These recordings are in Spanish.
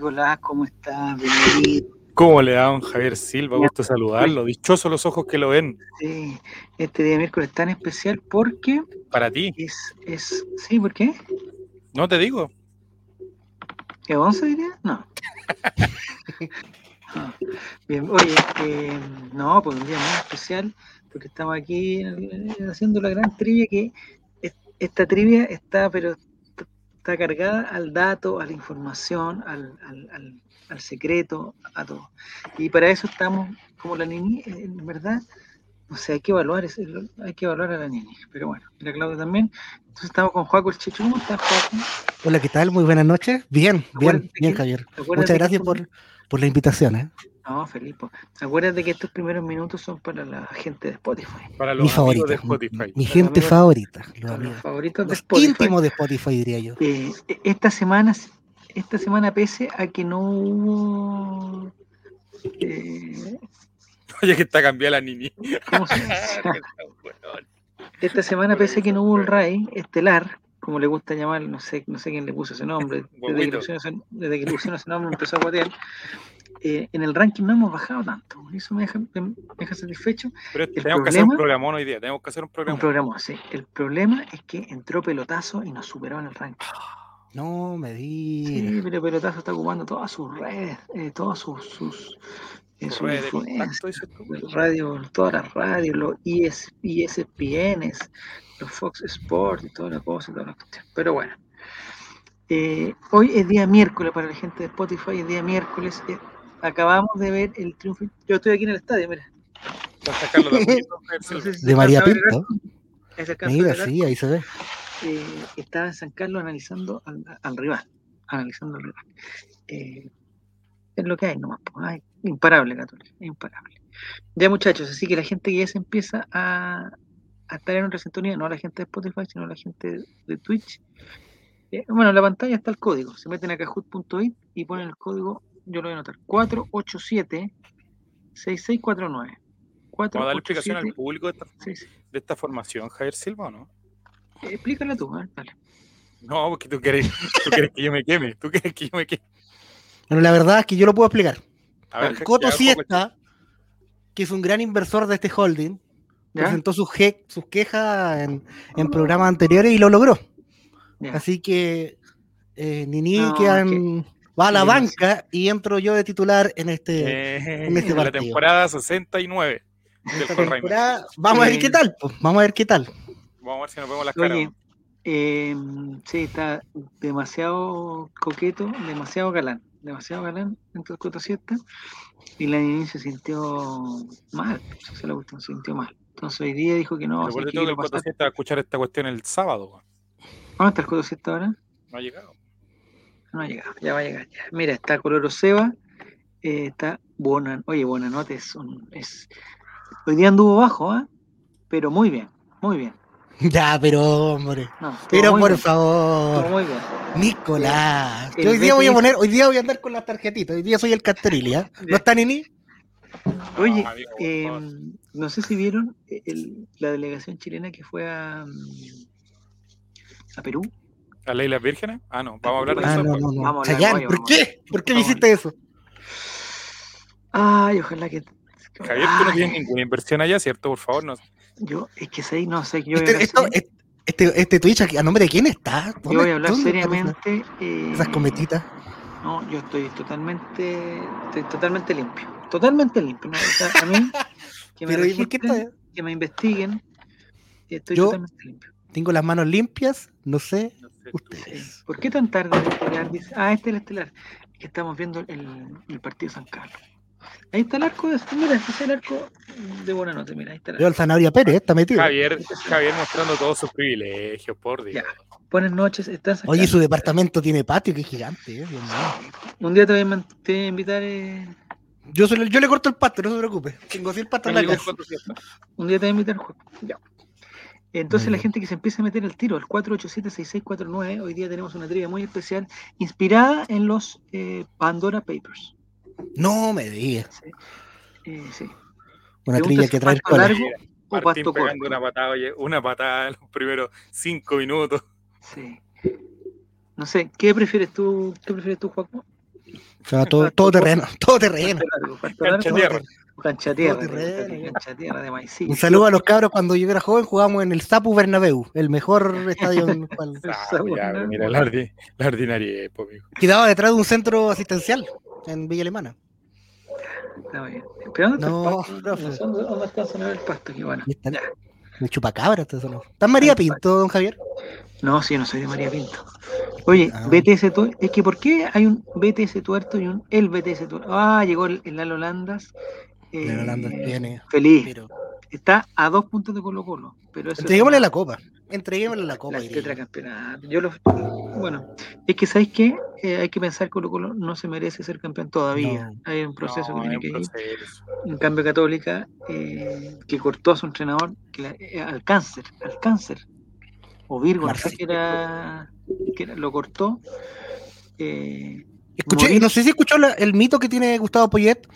Nicolás, ¿cómo estás? Bienvenido. ¿Cómo le da, don Javier Silva? Gusto saludarlo. Dichosos los ojos que lo ven. Sí, este día miércoles tan especial porque... Para ti. Sí, ¿por qué? No te digo. ¿Es 11 diría? No. Bien, oye, no, pues un día muy especial porque estamos aquí haciendo la gran trivia que... Esta trivia está, pero... Está cargada al dato, a la información, al secreto, a todo. Y para eso estamos, como la niñez, en verdad, o sea, hay que evaluar a la niñez. Pero bueno, y la Claudia también. Entonces estamos con Joaco el Chechu. ¿Cómo estás, Joaco? Hola, ¿qué tal? Muy buenas noches. Bien, Javier. Muchas gracias por la invitación. No, Felipe, acuérdate que estos primeros minutos son para la gente de Spotify. Para los amigos de Spotify. Mi gente favorita. Los favoritos de Spotify. Los íntimos de Spotify, diría yo. Esta semana, pese a que no hubo... Oye, que está cambiada la niña. ¿Cómo se dice? Esta semana, pese a que no hubo el Ray Estelar, como le gusta llamar, no sé quién le puso ese nombre, desde que le pusieron ese nombre empezó a guatear. En el ranking no hemos bajado tanto, eso me deja satisfecho. Pero tenemos que hacer un programón hoy día, sí. El problema es que entró Pelotazo y nos superó en el ranking. No me digas. Sí, pero Pelotazo está ocupando todas sus redes, todas sus influencias, todas las radios, los ESPNs, los Fox Sports y toda la cuestión. Pero bueno, hoy es día miércoles para la gente de Spotify, es día miércoles. Acabamos de ver el triunfo. Yo estoy aquí en el estadio, mira. De María Pinto. Mira, sí, ahí se ve. Estaba en San Carlos analizando al rival. Es lo que hay nomás. Ay, imparable, Católica, imparable. Ya, muchachos, así que la gente que ya se empieza a estar en otra sintonía, no la gente de Spotify, sino la gente de Twitch. Bueno, en la pantalla está el código. Se meten a kahoot.it y ponen el código. Yo lo voy a anotar. 487-6649. ¿Vamos a dar explicación al público de esta formación, Javier Silva, o no? Explícala tú, dale. No, porque tú querés que yo me queme. Bueno, la verdad es que yo lo puedo explicar. Coto Siesta, que es un gran inversor de este holding, ¿ya? Presentó sus quejas en programas anteriores y lo logró. ¿Ya? Así que va a la banca y entro yo de titular en este partido. La temporada 69 del Colreino. Vamos a ver qué tal. Vamos a ver si nos vemos las caras. Oye, sí, está demasiado coqueto, demasiado galán dentro del Coto Siesta. Y la niña se sintió mal. Entonces hoy día dijo que no. Recuerda que el Coto Siesta va a escuchar esta cuestión el sábado. ¿Dónde está el Coto Siesta ahora? No ha llegado, ya va a llegar. Ya. Mira, está Coloro Seba, está Bonan. Oye, Bonanote es... Hoy día anduvo bajo, pero muy bien. Ya, pero hombre. No, pero por bien. Favor. Muy bien. Nicolás. Yo hoy día voy a andar con la tarjetita. Hoy día soy el Castrili, ¿No está Nini? Oye, no sé si vieron la delegación chilena que fue a Perú. ¿A Ley las Vírgenes? Ah, no, vamos a hablar de eso. No. Chayán, ¿por qué? ¿Por qué me hiciste eso? Ay, ojalá que... Javier, tú no tienes ninguna inversión allá, ¿cierto? Por favor, no. Yo, es que sí, no sé. Yo este Twitch, ¿a nombre de quién está? Yo voy a hablar seriamente... Esas cometitas. No, yo estoy totalmente limpio. Totalmente limpio. ¿No? O sea, a mí, que me registren, que me investiguen, estoy totalmente limpio. Tengo las manos limpias, no sé ustedes. ¿Por qué tan tarde el Estelar? Dice, este es el Estelar. Que estamos viendo el partido de San Carlos. Ahí está el arco, mira, este es el arco de Buenanote, mira, ahí está el arco. Veo al Zanabria Pérez, está metido. Javier mostrando todos sus privilegios, por Dios. Ya, buenas noches, estás acá. Oye, su departamento tiene patio, que es gigante. Un día te voy a invitar... Yo le corto el pasto, no se preocupe. Tengo 100 pastas en la casa. Un día te voy a invitar al juego. Ya. Entonces la gente que se empieza a meter el tiro al 487-6649, hoy día tenemos una trivia muy especial, inspirada en los Pandora Papers. No me digas. Sí. Sí. Una trivia que trae pasto largo o pasto corto. Una patada en los primeros 5 minutos. Sí. No sé, ¿qué prefieres tú, Joaco? O sea, todo terreno. Cancha tierra de maicillo. Un saludo a los cabros. Cuando yo era joven jugábamos en el Sapu Bernabéu, el mejor estadio. Mira, la ordinaria época. Quedaba detrás de un centro asistencial en Villa Alemana. Está bien. Pero ¿dónde está sonando el pasto? Qué bueno. Me chupacabra este sonoro. ¿Estás María Pinto, don Javier? No, sí, no soy de María Pinto. Oye, BTS Tuerto, es que ¿por qué hay un BTS Tuerto y un el BTS Tuerto? Ah, llegó el Lalo Landas. Lalo Landas viene. Feliz. Pero... Está a 2 puntos de Colo Colo. Pero eso entreguémosle la copa. Entreguémosle la copa. Bueno, es que ¿sabes qué? Hay que pensar que Colo Colo no se merece ser campeón todavía. No, hay un proceso que tiene que ir. En cambio, Católica, que cortó a su entrenador al cáncer. O Virgo, no sé que era, lo cortó. Escuché, no sé si escuchó el mito que tiene Gustavo Poyet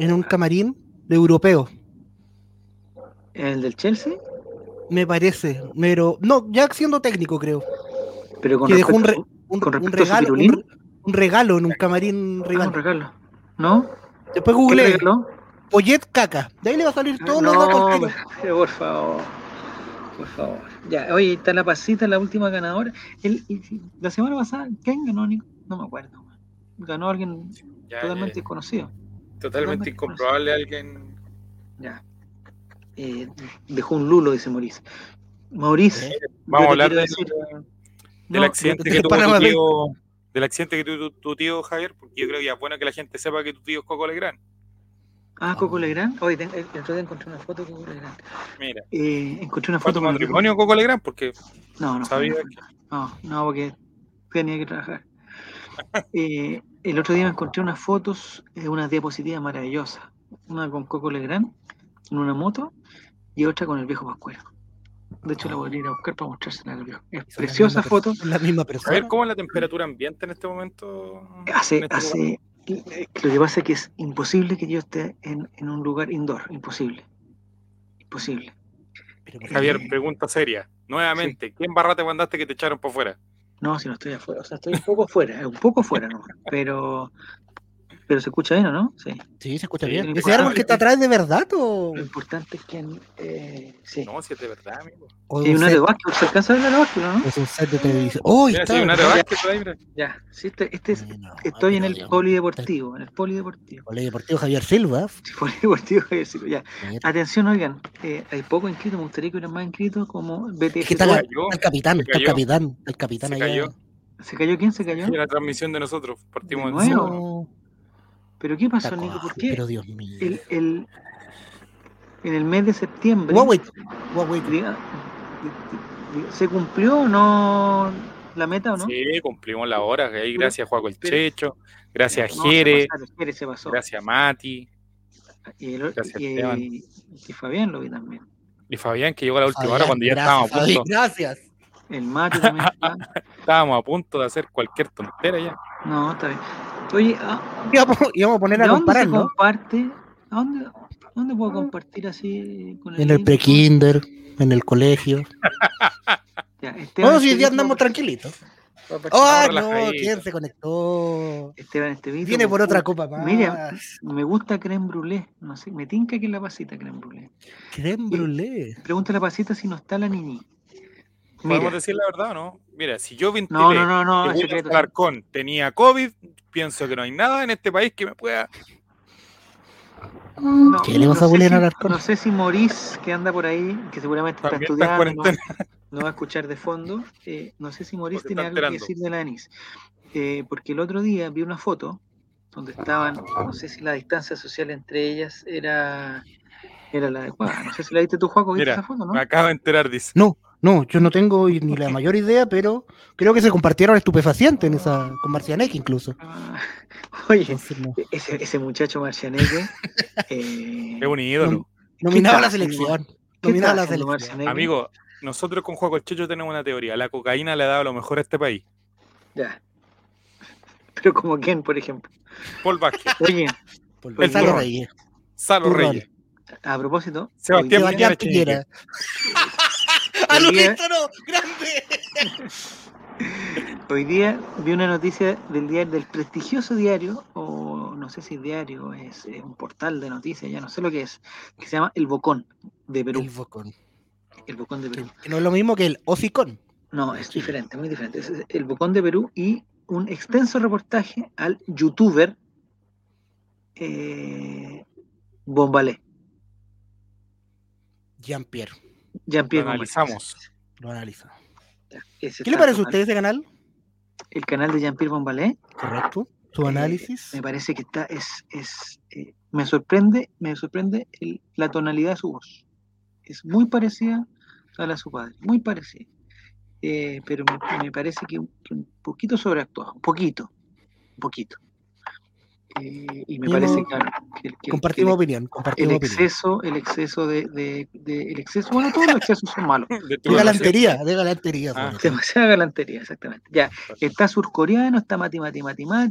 en un camarín de europeo. ¿El del Chelsea? Me parece, pero no, ya siendo técnico creo. Pero con que dejó un regalo en un camarín rival. Un regalo, ¿no? Después googleé Poyet caca, de ahí le va a salir todos los datos. Por favor. Ya, oye, está la pasita, la última ganadora. La semana pasada, ¿quién ganó? No me acuerdo. Ganó alguien totalmente desconocido. Totalmente incomprobable alguien. Ya. Dejó un lulo, dice Mauricio. Vamos a hablar del accidente que tuvo tu tío, Javier, porque yo creo que es bueno que la gente sepa que tu tío es Coco Legrand. Ah, Coco Legrand. Hoy encontré una foto de Coco Legrand. Mira. Encontré una foto de matrimonio con Coco Legrand porque no, porque tenía que trabajar. El otro día me encontré unas fotos, unas diapositivas maravillosas. Una con Coco Legrand en una moto y otra con el viejo Pascuero. De hecho, la volví a buscar para mostrársela al viejo. Es preciosa foto. La misma persona. A ver cómo es la temperatura ambiente en este momento. Lo que pasa es que es imposible que yo esté en un lugar indoor, imposible. Pero, Javier, pregunta seria, nuevamente, sí. ¿Quién barra te mandaste que te echaron por fuera? No, si no estoy afuera, o sea, estoy un poco fuera, ¿no? Pero se escucha bien, ¿o no? Sí, se escucha bien. ¿Ese árbol que está atrás es de verdad o...? Lo importante es que... sí. No, si es de verdad, amigo. Hay un aerobásquet, ¿se alcanza a ver el aerobásquet, no? Es un set de televisión. ¡Oh, mira, está! Sí, hay un aerobásquet por ahí, mira. Ya, sí, estoy en el polideportivo, Polideportivo Javier Silva. Sí, Polideportivo Javier Silva, ya. Atención, oigan, hay poco inscritos, me gustaría que hubieran más inscritos como BTS. Es que está el capitán allá. ¿Se cayó quién? La transmisión de nosotros, partimos en cero. ¿Pero qué pasó, Nico? ¿Por qué? Pero Dios mío. En el mes de septiembre... Huawei. ¿Se cumplió o no la meta o no? Sí, cumplimos la hora. Gracias a Juaco el Checho. Gracias a Jere. Gracias a Mati. Y Fabián lo vi también. Y Fabián que llegó a la última hora cuando ya estábamos a punto. Gracias. El Mati también está. Estábamos a punto de hacer cualquier tontera ya. No, está bien. Oye, íbamos a poner a comparar, ¿no? ¿Dónde puedo compartir así? Con el pre-kinder, en el colegio. Si hoy día andamos tranquilitos. ¡Ah, no! ¿Quién se conectó? Esteban Estevito. Viene por otra copa más. Mira, me gusta crème brûlée. No sé, me tinca que es la pasita crème brûlée. Crème brûlée. Pregunta a la pasita si no está la niñi. ¿Podemos decir la verdad o no? Mira, si yo ventilé que Alarcón tenía COVID, pienso que no hay nada en este país que me pueda... ¿Qué le vas a bullear a Alarcón? No sé si Maurice, que anda por ahí, que seguramente está estudiando, no va a escuchar de fondo, no sé si Maurice tiene algo que decir de la Denise. Porque el otro día vi una foto donde estaban, no sé si la distancia social entre ellas era la adecuada. No sé si la viste tú, Juaco, ¿viste esa foto, no? Me acabo de enterar, dice. No, yo no tengo ni la mayor idea, pero creo que se compartieron estupefacientes con Marcianeque incluso. Oye, ese muchacho Marcianeque... es un ídolo. Nominado a la selección. Amigo, nosotros con Juaco el Checho tenemos una teoría. La cocaína le ha dado lo mejor a este país. Ya. Pero como quién, por ejemplo. Paul Vázquez. Oye. Gonzalo Reyes. Salo Reyes. A propósito. Sebastián Piñera. ¡A lo grande! Hoy día vi una noticia del prestigioso diario, o no sé si es diario, es un portal de noticias, ya no sé lo que es, que se llama El Bocón de Perú. El Bocón. El Bocón de Perú. Que no es lo mismo que el Oficón. No, es diferente, muy diferente. Es El Bocón de Perú y un extenso reportaje al youtuber Bombalé. Jean-Pierre. Lo analizamos. ¿Qué le parece a usted ese canal? El canal de Jean-Pierre Bombalé. Correcto. Su análisis. Me parece que está, me sorprende la tonalidad de su voz. Es muy parecida a la de su padre, muy parecida. Pero me parece que un poquito sobreactuado, un poquito. Y me parece que compartimos opinión. El exceso, bueno, todos los excesos son malos. De galantería. Ah, demasiada galantería, exactamente. Ya, está surcoreano, está Mati,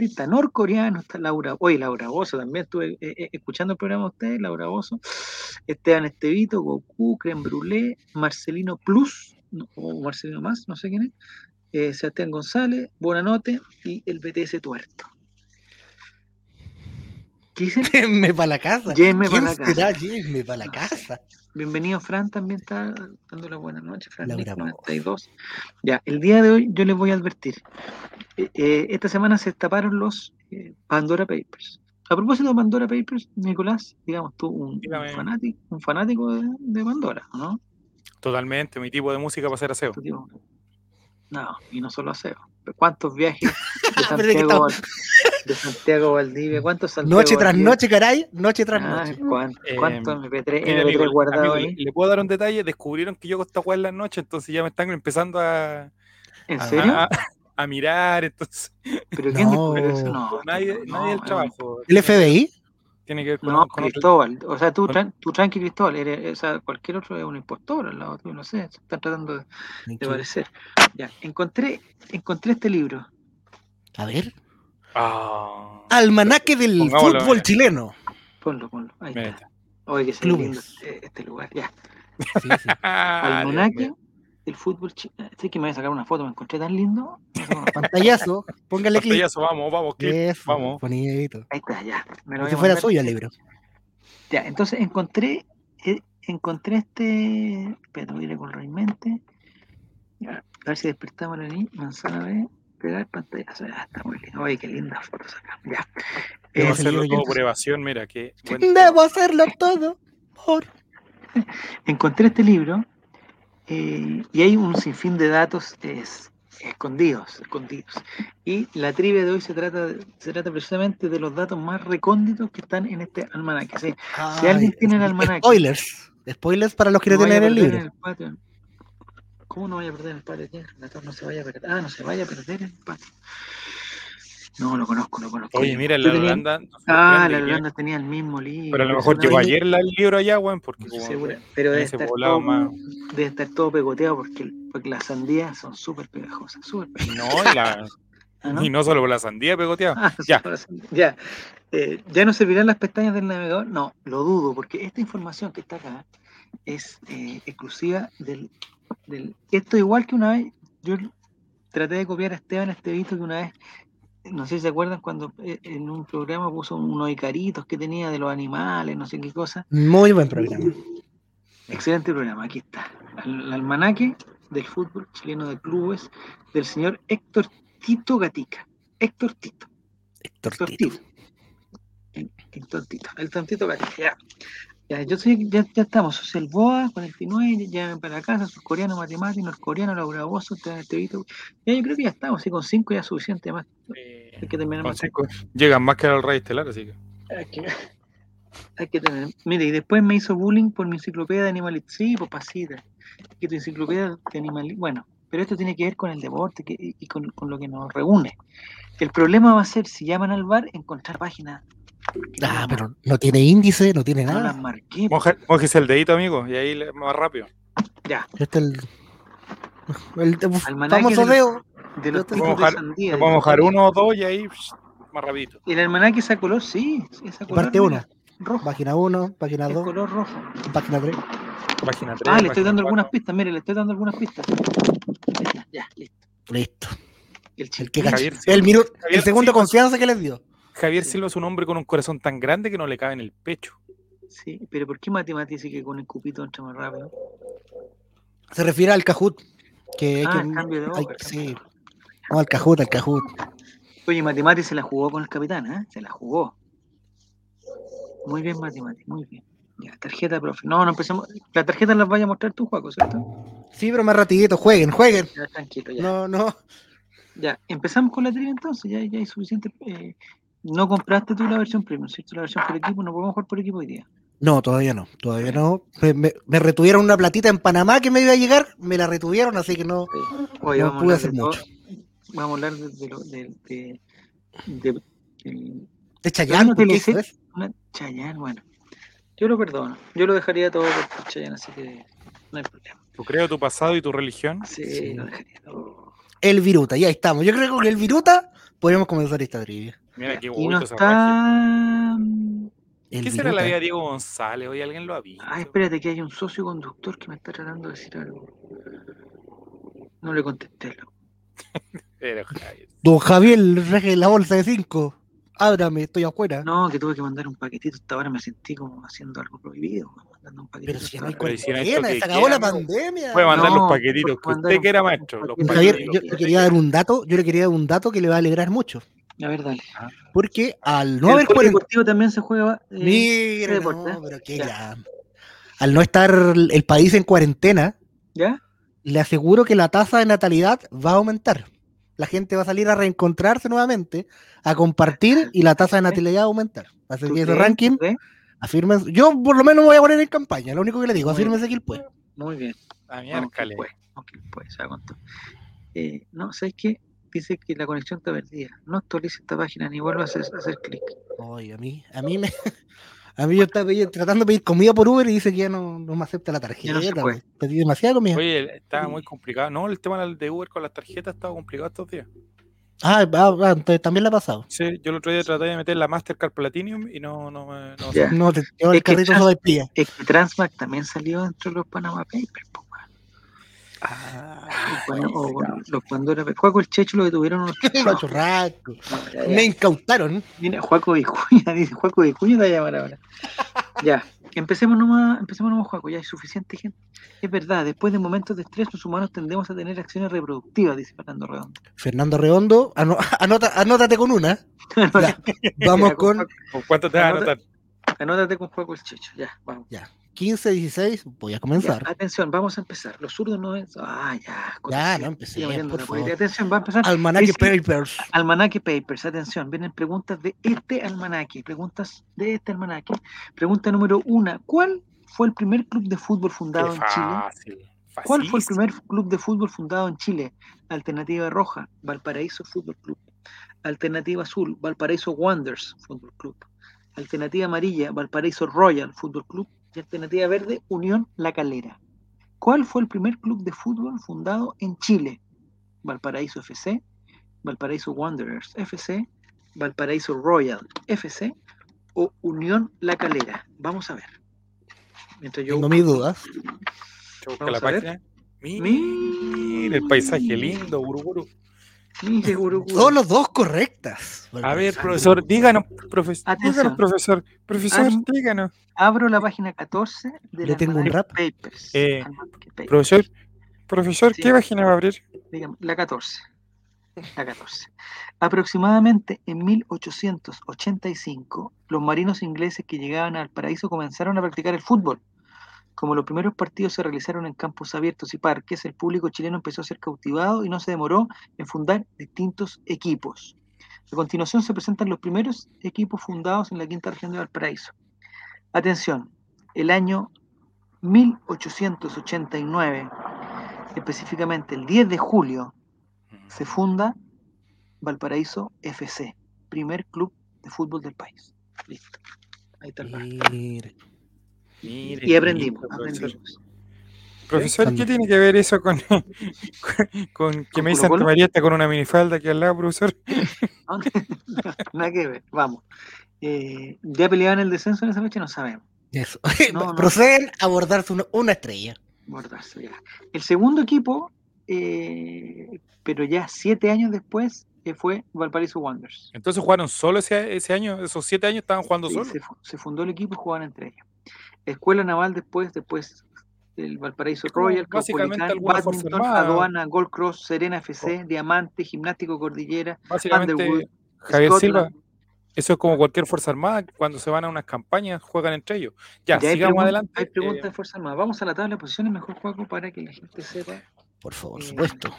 está norcoreano, está Laura. Oye, Laura Bozzo, también estuve escuchando el programa de ustedes, Laura Bozzo, Esteban Estevito, Goku, Creme Brûlée, Marcelino Plus, o Marcelino Más, no sé quién es, Sebastián González, Buenanote y el BTS Tuerto. Llévenme para la casa. Bienvenido, Fran, también está dando la buena noche, Fran. La 92. Ya, el día de hoy yo les voy a advertir. Esta semana se destaparon los Pandora Papers. A propósito de Pandora Papers, Nicolás, digamos tú, un fanático de Pandora, ¿no? Totalmente, mi tipo de música para hacer aseo. No, y no solo aseo. ¿Cuántos viajes de Santiago... Valdivia, ¿cuántos Santiago noche tras Valdivia? Noche tras noche. ¿Cuántos MP3 guardado amigo, ahí? ¿Le puedo dar un detalle? Descubrieron que yo costaba jugar en la noche, entonces ya me están empezando a... ¿En serio? A mirar, entonces... ¿Pero quién descubrió eso? No, nadie del trabajo. ¿El FBI? Tiene que ver con... No, Cristóbal. O sea, tú tranqui, Cristóbal. Eres, o sea, cualquier otro es un impostor al lado tuyo, no sé. Se están tratando de parecer. Ya, encontré este libro. A ver... Almanaque del fútbol chileno. Ponlo, ahí está. Oye, que se lindo este lugar, ya. Sí. Almanaque del fútbol chileno. Sé que me voy a sacar una foto, me encontré tan lindo. Pantallazo, póngale clic. Pantallazo, vamos, clic. Eso, vamos. Bonito. Ahí está, ya. Si fuera suyo el libro. Ya, entonces encontré este. Espera, voy a ir con lo en mente. A ver si despertamos la niña. Manzana B. Pegar pantallazo, ya está muy lindo. Oye, qué lindas fotos acá. Ya. Debo hacerlo todo por evasión, mira que. Debo hacerlo todo por. Encontré este libro y hay un sinfín de datos escondidos. Y la trivia de hoy se trata precisamente de los datos más recónditos que están en este almanaque. Sí. Si alguien tiene el almanaque. Spoilers para los que no tienen el libro. ¿Cómo no vaya a perder el patio? No se vaya a perder el patio. No, lo conozco. Oye, mira, la Holanda tenía el mismo libro. Pero a lo mejor llegó ayer el libro allá, weón, porque... Pero debe estar todo pegoteado porque las sandías son súper pegajosas, y no solo por la sandía pegoteada. ¿Ya no servirán las pestañas del navegador? No, lo dudo, porque esta información que está acá es exclusiva del... Esto igual que una vez yo traté de copiar a Esteban Estevito, que una vez, no sé si se acuerdan, cuando en un programa puso unos icaritos que tenía de los animales, no sé qué cosa. Muy buen programa, excelente programa. Aquí está el almanaque del fútbol chileno de clubes del señor Héctor Tito Gatica. Héctor Tito Gatica. Ya estamos, Social Boa, 49, ya para la casa, surcoreano, matemático, norcoreano, Laura Bozzo, Estevito. Ya yo creo que ya estamos, sí, con 5 ya es suficiente más. Hay que terminar más. Llegan más que al Rey Estelar, así que. Hay que tener. Mire, y después me hizo bullying por mi enciclopedia de animalitos. Sí, pues pasita. Que tu enciclopedia de animalitos. Bueno, pero esto tiene que ver con el deporte y con lo que nos reúne. El problema va a ser, si llaman al bar, encontrar páginas. Pero no tiene índice, no tiene nada. Mójese el dedito, amigo, y ahí más rápido. Ya. Este es el famoso dedo. Vamos a mojar uno o dos y ahí más rapidito. El almanaque es a color, sí. Parte 1. Página 1, página 2. Color rojo. Página 3. Le estoy dando algunas pistas. Mire, le estoy dando algunas pistas. Ya, listo. El segundo Silva, confianza que les dio. Javier Silva es un hombre con un corazón tan grande que no le cabe en el pecho. Sí, pero ¿por qué Matemate dice que con el cupito entra más rápido? Se refiere al Cajut. Sí. No, al Cajut. Oye, Matemate se la jugó con el capitán, ¿eh? Se la jugó. Muy bien, Matemate, muy bien. Ya, tarjeta, profe. No empecemos. La tarjeta las vaya a mostrar tú, Juaco, ¿cierto? Sí, pero más ratiguito. Jueguen. Ya, tranquilo, ya. No. Ya, empezamos con la trivia entonces. Ya hay suficiente. No compraste tú la versión premium, ¿cierto? La versión por equipo. No podemos jugar por equipo hoy día. No, todavía no. Me retuvieron una platita en Panamá que me iba a llegar. Me la retuvieron, así que no, sí. Oye, no pude hacer mucho. Vamos a hablar de Chayanne. Chayanne, bueno. Yo lo perdono. Yo lo dejaría todo por Chayanne, así que no hay problema. Tu credo, tu pasado y tu religión. Sí. Lo dejaría todo. El Viruta, ya estamos. Yo creo que con el Viruta podemos comenzar esta trivia. Mira qué bonito esa página. ¿Qué será la vida de Diego González? Hoy alguien lo ha visto. Ah, espérate, que hay un socio conductor que me está tratando de decir algo. No le contesté. Pero Javier. Don Javier, reje la bolsa de 5. Ábrame, estoy afuera. No, que tuve que mandar un paquetito. Hasta ahora me sentí como haciendo algo prohibido. Mandando un paquetito. Pero si no hay cuarentena, se acabó la pandemia. Puede mandar los paquetitos que usted quiera, maestro. Javier, yo le quería dar un dato que le va a alegrar mucho. A ver, dale. Porque al no haber deportivo también se juega. Mira, no, pero que ya. Al no estar el país en cuarentena, ¿ya? Le aseguro que la tasa de natalidad va a aumentar. La gente va a salir a reencontrarse nuevamente, a compartir, y la tasa de natalidad va a aumentar. Así que ese ranking, afírmense. Yo por lo menos me voy a poner en campaña. Lo único que le digo, afírmense aquí el pues. Muy bien. A mí arcale. Pues, ya contó. No, ¿sabes qué? Dice que la conexión está perdida. No actualice esta página ni vuelva a hacer clic. Oye, a mí yo estaba tratando de pedir comida por Uber y dice que ya no me acepta la tarjeta. No se puede. Pedí demasiada comida. Oye, estaba muy complicado. No, el tema de Uber con las tarjetas estaba complicado estos días. Ah, entonces también la ha pasado. Sí, yo el otro día traté de meter la Mastercard Platinum y no yeah. No, te llevo el carrito solo de pía. Es que Transmac también salió dentro de los Panama Papers, po. Los Pandora. Juaco el Checho lo detuvieron unos churrascos. Me incautaron. Mira, Juaco Vicuña te va a llamar ahora. Ya, empecemos nomás, Juaco, ya hay suficiente gente. Es verdad, después de momentos de estrés, los humanos tendemos a tener acciones reproductivas, dice Fernando Redondo. Anótate con una. Ya, vamos ¿Con cuánto te vas a anotar? Anótate con Juaco el Checho, ya, vamos. Ya. 15, 16, voy a comenzar. Ya, atención, vamos a empezar. Los zurdos no es. No empecé. Atención, va a empezar. Almanaque Papers. Almanaque Papers, atención. Vienen preguntas de este almanaque. Pregunta número 1. ¿Cuál fue el primer club de fútbol fundado en Chile? ¿Cuál fue el primer club de fútbol fundado en Chile? Alternativa roja, Valparaíso Fútbol Club. Alternativa azul, Valparaíso Wanderers Fútbol Club. Alternativa amarilla, Valparaíso Royal Fútbol Club. Y alternativa verde, Unión La Calera. ¿Cuál fue el primer club de fútbol fundado en Chile? Valparaíso FC, Valparaíso Wanderers FC, Valparaíso Royal FC o Unión La Calera. Vamos a ver. Tengo mis dudas. Busca la página. Mira el paisaje lindo, Buruburu. Son los dos correctas. A ver, profesor, díganos, profesor. Abro la página 14 de la Almanac Papers. Profesor, ¿qué página va a abrir? Dígame, la 14. Aproximadamente en 1885, los marinos ingleses que llegaban al paraíso comenzaron a practicar el fútbol. Como los primeros partidos se realizaron en campos abiertos y parques, el público chileno empezó a ser cautivado y no se demoró en fundar distintos equipos. A continuación se presentan los primeros equipos fundados en la quinta región de Valparaíso. Atención, el año 1889, específicamente el 10 de julio, se funda Valparaíso FC, primer club de fútbol del país. Listo. Ahí está el barco. Y aprendimos. Profesor, ¿qué tiene que ver eso con que me dice Santa María está con una minifalda aquí al lado, profesor? Nada que ver, vamos. ¿Ya peleaban el descenso en esa fecha? No sabemos. Eso. Proceden a bordarse una estrella. El segundo equipo pero ya 7 años después fue Valparaíso Wanderers. Entonces jugaron solo ese año, esos 7 años estaban jugando solo. Se fundó el equipo y jugaban entre ellos. Escuela Naval después el Valparaíso Royal, básicamente Badminton, Aduana, Gold Cross, Serena FC, Diamante, Gimnástico Cordillera, Underwood, Javier Silva. Eso es como cualquier Fuerza Armada, cuando se van a unas campañas, juegan entre ellos. Ya sigamos adelante. Hay preguntas de Fuerza Armada. Vamos a la tabla de posiciones, mejor juego, para que la gente sepa. Por favor, supuesto.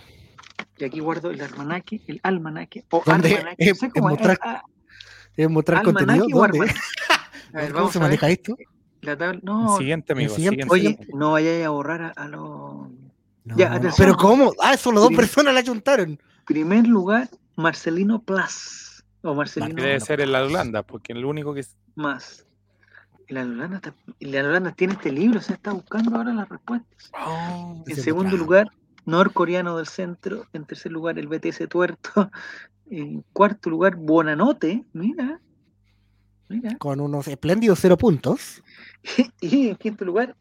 Y aquí guardo el almanaque. O almanaque. No sé cómo es mostrar contenido. ¿Dónde? A ver, ¿cómo se maneja esto? La tabla. No. El siguiente, amigo. Oye, no vayáis a borrar a los... No. Ya, pero ¿cómo? Ah, solo 2 personas la juntaron. Primer lugar, Marcelino Plas. Debe ser el Alolanda, porque el único que es más. El Alolanda tiene este libro, se está buscando ahora las respuestas. Oh, en segundo lugar, Norcoreano del Centro. En tercer lugar, el BTS Tuerto. En cuarto lugar, Buonanotte. Mira. Con unos espléndidos 0 puntos. Y en quinto lugar,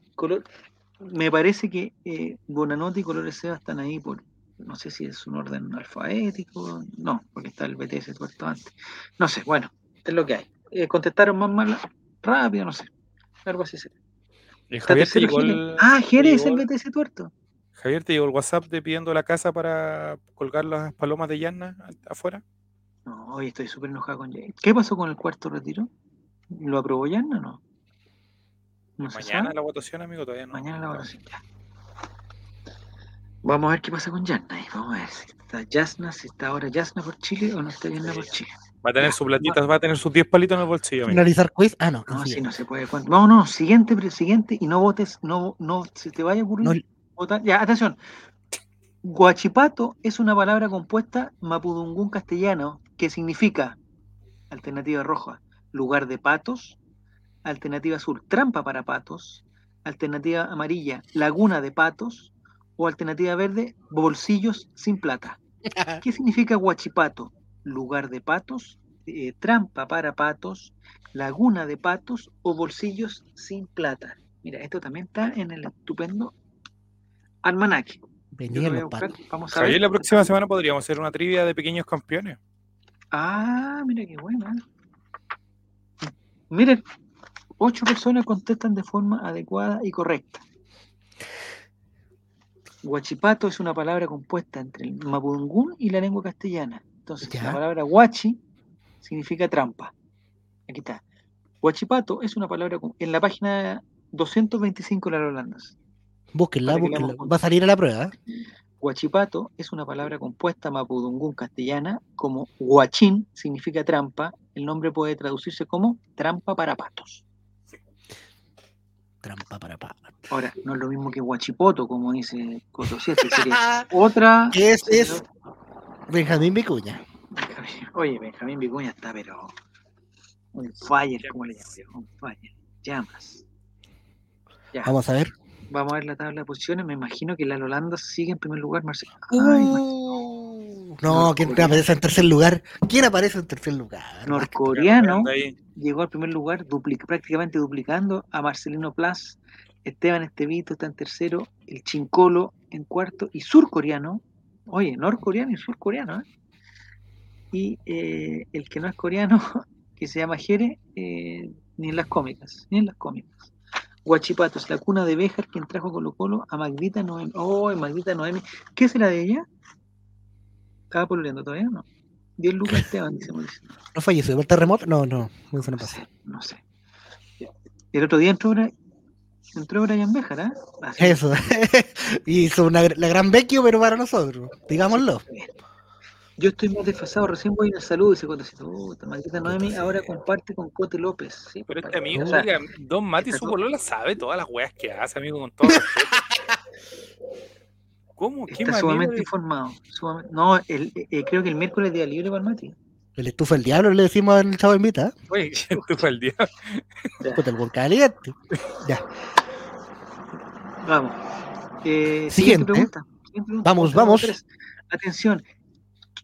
me parece que Buonanotte y Colores Seba están ahí por... No sé si es un orden alfabético, no, porque está el BTS puesto antes. No sé, bueno, es lo que hay. Contestaron más mal, rápido, no sé. Algo así será. Javier te llegó Jerez es el BTS tuerto. Javier, ¿te llegó el WhatsApp de pidiendo la casa para colgar las palomas de Yanna afuera? No, hoy estoy súper enojado con Jay. ¿Qué pasó con el cuarto retiro? ¿Lo aprobó Yanna o no? Mañana la votación, amigo, todavía no. Mañana la votación, ya. Vamos a ver qué pasa con Yasna. Vamos a ver si está ahora Yasna por Chile o no está Yasna por Chile. Va a tener sus platitas, va a tener sus 10 palitos en el bolsillo. ¿Finalizar quiz? Ah, no. No, sí, no se puede. No, siguiente. Y no votes, no se te vaya a ocurrir. No. Ya, atención. Guachipato es una palabra compuesta mapudungún castellano que significa, alternativa roja, lugar de patos, alternativa azul, trampa para patos, alternativa amarilla, laguna de patos, o alternativa verde, bolsillos sin plata. ¿Qué significa Guachipato? ¿Lugar de patos? ¿Trampa para patos? ¿Laguna de patos? ¿O bolsillos sin plata? Mira, esto también está en el estupendo almanaque. Vamos a ver. La próxima semana podríamos hacer una trivia de pequeños campeones. Ah, mira qué buena. Miren, 8 personas contestan de forma adecuada y correcta. Guachipato es una palabra compuesta entre el mapudungún y la lengua castellana. Entonces, ¿ya? La palabra guachi significa trampa. Aquí está. Guachipato es una palabra en la página 225 de las Holandas. Búsquenla. Va a salir a la prueba. Guachipato es una palabra compuesta mapudungún castellana, como guachín significa trampa. El nombre puede traducirse como trampa para patos. Trampa para patos. Ahora, no es lo mismo que Guachipoto, como dice Coto 7, sería otra. Es Benjamín Vicuña. Oye, Benjamín Vicuña está, pero un fire, ¿cómo le llaman? Un fire, llamas. Ya. Vamos a ver la tabla de posiciones. Me imagino que la Lolanda sigue en primer lugar, Marcelo. ¿Quién aparece en tercer lugar? ¿Quién aparece en tercer lugar? Norcoreano llegó al primer lugar, prácticamente duplicando a Marcelino Plas. Esteban Estevito está en tercero, el Chincolo en cuarto, y surcoreano, oye, norcoreano y surcoreano, y el que no es coreano, que se llama Jere, ni en las cómicas. Guachipato es la cuna de Béjar, quien trajo Colo Colo a Magdita Noemi. Oh, Magdita Noemi, ¿qué será de ella? ¿Estaba poluleando todavía o no? 10 lucas Esteban, dice. ¿No falleció? ¿El terremoto? No. No sé. El otro día entró Brian Béjar, Eso. Hizo la gran Vecchio, pero para nosotros, digámoslo. Yo estoy más desfasado, recién voy a salud, dice Cotecito. Maldita Noemi ahora comparte con Cote López. Sí, pero este amigo, oiga, Don Mati, su polola sabe todas las weas que hace, amigo, con todo. ¿Cómo? Está sumamente informado. No, creo que el miércoles día libre para el Mati. El estufa del diablo le decimos al Chavo Invita. Oye, estufa del diablo. Puta, el caliente. Ya. Vamos. Siguiente pregunta. Vamos. 3. Atención.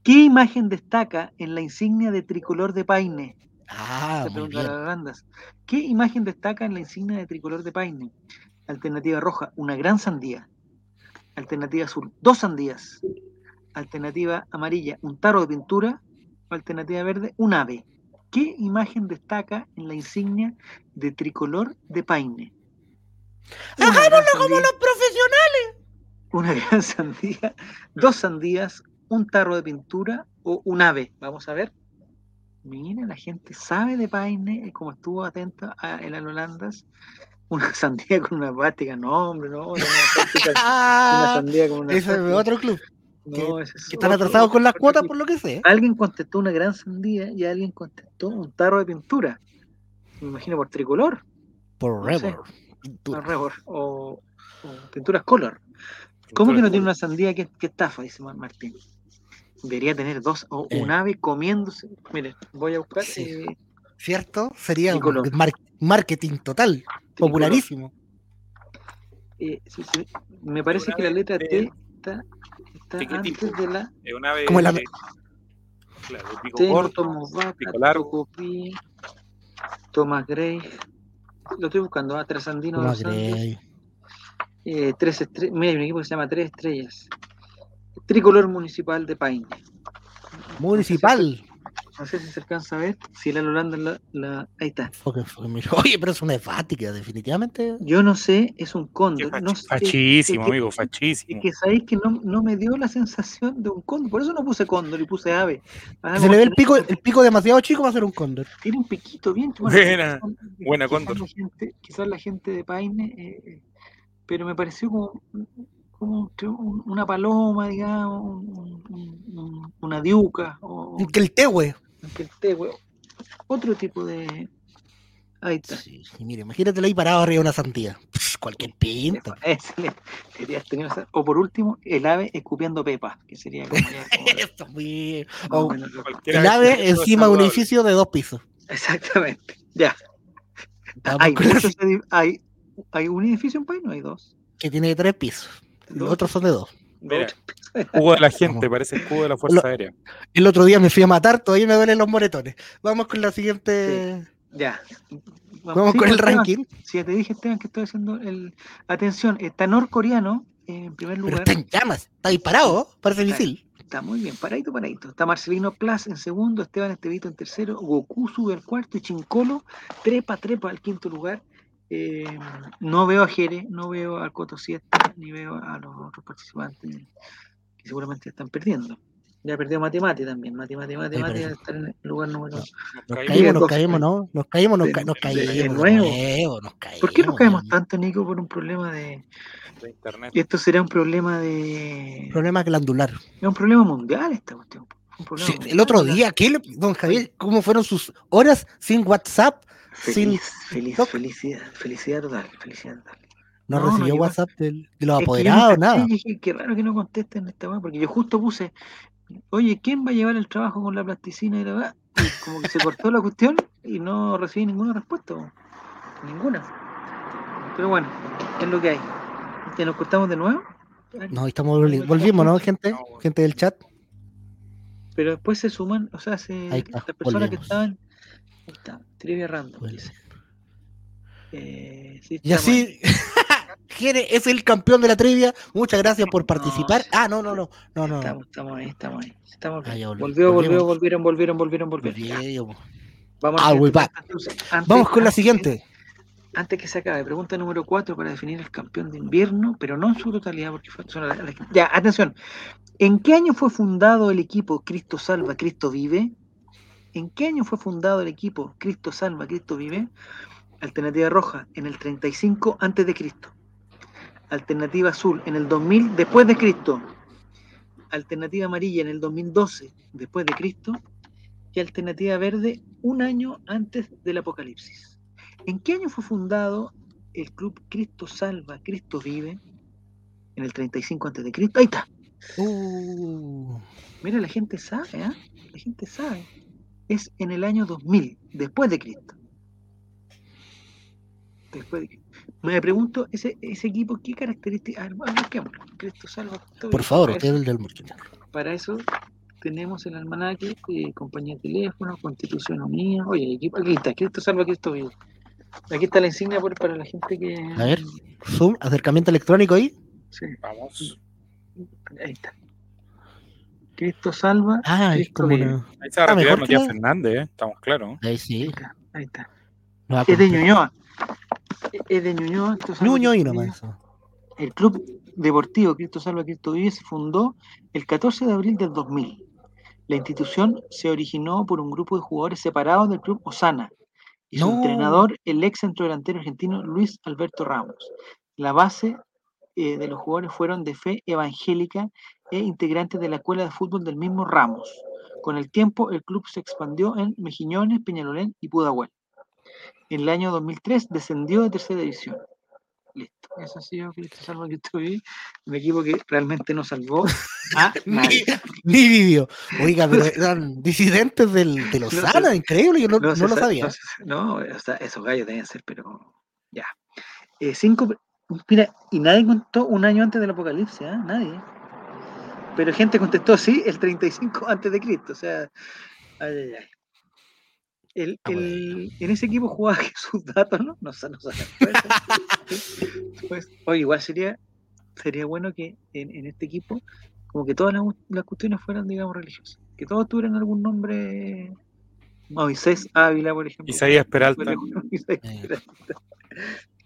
¿Qué imagen destaca en la insignia de tricolor de Paine? ¿Qué imagen destaca en la insignia de tricolor de Paine? Alternativa roja, una gran sandía. alternativa azul, 2 sandías, alternativa amarilla, un tarro de pintura, alternativa verde, un ave. ¿Qué imagen destaca en la insignia de tricolor de Paine? ¡Hagámoslo como los profesionales! Una gran sandía, 2 sandías, un tarro de pintura o un ave. Vamos a ver. Mira, la gente sabe de Paine, como estuvo atento a Elan Holandas. Una sandía con una bática, no, hombre, no. Una sandía con una. Ese es otro club. No, ese es que están atrasados con las cuotas, por lo que sé. Alguien contestó una gran sandía y alguien contestó un tarro de pintura. Me imagino por tricolor. Por Rebor. No sé. Pintura. Rebor, o pinturas color. ¿Cómo que no tiene una sandía? ¿Qué estafa? Dice Martín. Debería tener 2 o un ave comiéndose. Mire, voy a buscar. Sí. ¿Cierto? Sería un marketing total. Popularísimo. Sí. Me parece que la letra T está antes de la. Es una ave. Como la. Claro, pico T, corto, Mosbach, pico largo. Copy, Thomas Gray. Lo estoy buscando. Trasandino Los Andes. 3 estrellas. Mira, hay un equipo que se llama 3 Estrellas. Tricolor municipal de Paine. Municipal. No sé si se alcanza a ver. Si la Holanda ahí está. Oye, pero es una hepática, definitivamente. Yo no sé, es un cóndor. Fachísimo, amigo, fachísimo. Es que sabéis que no me dio la sensación de un cóndor. Por eso no puse cóndor y puse ave. Se le ve el pico demasiado chico para ser un cóndor. Tiene un piquito bien. Buena cóndor. Quizás la gente de Paine. Pero me pareció como una paloma, digamos, una diuca. Un queltehue. Otro tipo de. Ahí está. Sí, mire, imagínatelo ahí parado arriba de una sandía. Cualquier pinta. O por último, el ave escupiendo pepas, que sería como. Eso, muy... el ave encima de un edificio de 2 pisos. Exactamente, ya. Hay un edificio en Paine, no hay 2. Que tiene 3 pisos. Los otros son de 2. Mira, escudo de la gente, parece escudo de la Fuerza Aérea. El otro día me fui a matar, todavía me duelen los moretones. Vamos con la siguiente. Sí, ya. Vamos con el ranking. Si te dije, Esteban, que estoy haciendo el. Atención, está norcoreano en primer lugar. Pero está en llamas, está disparado, parece misil. Está muy bien, paradito. Está Marcelino Plas en segundo, Esteban Estevito en tercero, Goku sube al cuarto y Chincolo trepa al quinto lugar. No veo a Jerez, no veo al Coto 7, ni veo a los otros participantes que seguramente están perdiendo. Ya perdió Matemate también. Matemate está en el lugar número. Nos caímos. ¿Por qué nos caemos tanto, Nico, por un problema de internet? Esto será un problema de. Problema glandular. Es un problema mundial esta cuestión. Sí, el otro día, don Javier, ¿cómo fueron sus horas sin WhatsApp? Felicidad total. No recibió WhatsApp de los apoderados, nada. Dije, qué raro que no contesten esta más, porque yo justo puse, oye, ¿quién va a llevar el trabajo con la plasticina y la verdad? Y como que se cortó la cuestión y no recibí ninguna respuesta. Ninguna. Pero bueno, es lo que hay. ¿Te nos cortamos de nuevo? No, volvimos, ¿no, gente? Gente del chat. Pero después se suman, o sea, las personas que estaban. Ahí está, trivia random, bueno. Dice. Sí, y así, Jerez es el campeón de la trivia. Muchas gracias por participar. No. Estamos ahí. Volvieron. Vamos con la siguiente. Antes que se acabe, pregunta número 4 para definir el campeón de invierno, pero no en su totalidad, porque ya, atención. ¿En qué año fue fundado el equipo Cristo Salva, Cristo Vive? Alternativa roja, en el 35 antes de Cristo. Alternativa azul, en el 2000 después de Cristo. Alternativa amarilla, en el 2012 después de Cristo. Y alternativa verde, un año antes del Apocalipsis. ¿En qué año fue fundado el club Cristo Salva, Cristo Vive? En el 35 antes de Cristo. Ahí está. Mira, la gente sabe, La gente sabe. Es en el año 2000, después de Cristo. Me pregunto, ese equipo, ¿qué características? Cristo Salva. Por favor, usted es el del Murciélago. Para eso tenemos el almanaque, compañía de teléfono, constitución mía. Oye, equipo, aquí está, Cristo Salva, Cristo Vive. Aquí está la insignia para la gente que... A ver, zoom, acercamiento electrónico ahí. Sí. Vamos. Ahí está. Cristo salva. Ah, Cristo es como una... Ahí está retirando ya Fernández, estamos claros. Ahí sí. Ahí está. Es de Ñuñoa. Ñuñoa y nomás. El Club Deportivo Cristo Salva Cristo Vive se fundó el 14 de abril del 2000. La institución se originó por un grupo de jugadores separados del Club Osana y su entrenador, el ex centrodelantero argentino Luis Alberto Ramos. La base de los jugadores fueron de fe evangélica e integrantes de la escuela de fútbol del mismo Ramos. Con el tiempo, el club se expandió en Mejillones, Peñalolén y Pudahuel. En el año 2003 descendió de tercera división. Listo, eso ha sido Cristo Salva Cristo Vive, un equipo que realmente no salvó a nadie. Ni vivió. Oiga, pero eran disidentes de los Sana, increíble, yo no lo sabía. No, o sea, esos gallos deben ser, pero ya. Mira, y nadie contó un año antes del apocalipsis, ¿eh? Nadie. Pero gente contestó, sí, el 35 antes de Cristo, o sea, ay. En ese equipo jugaba Jesús Dato, ¿no? Pues, oye, igual sería bueno que en este equipo, como que todas las cuestiones fueran, digamos, religiosas. Que todos tuvieran algún nombre. Moisés Ávila, por ejemplo. Isaías Peralta.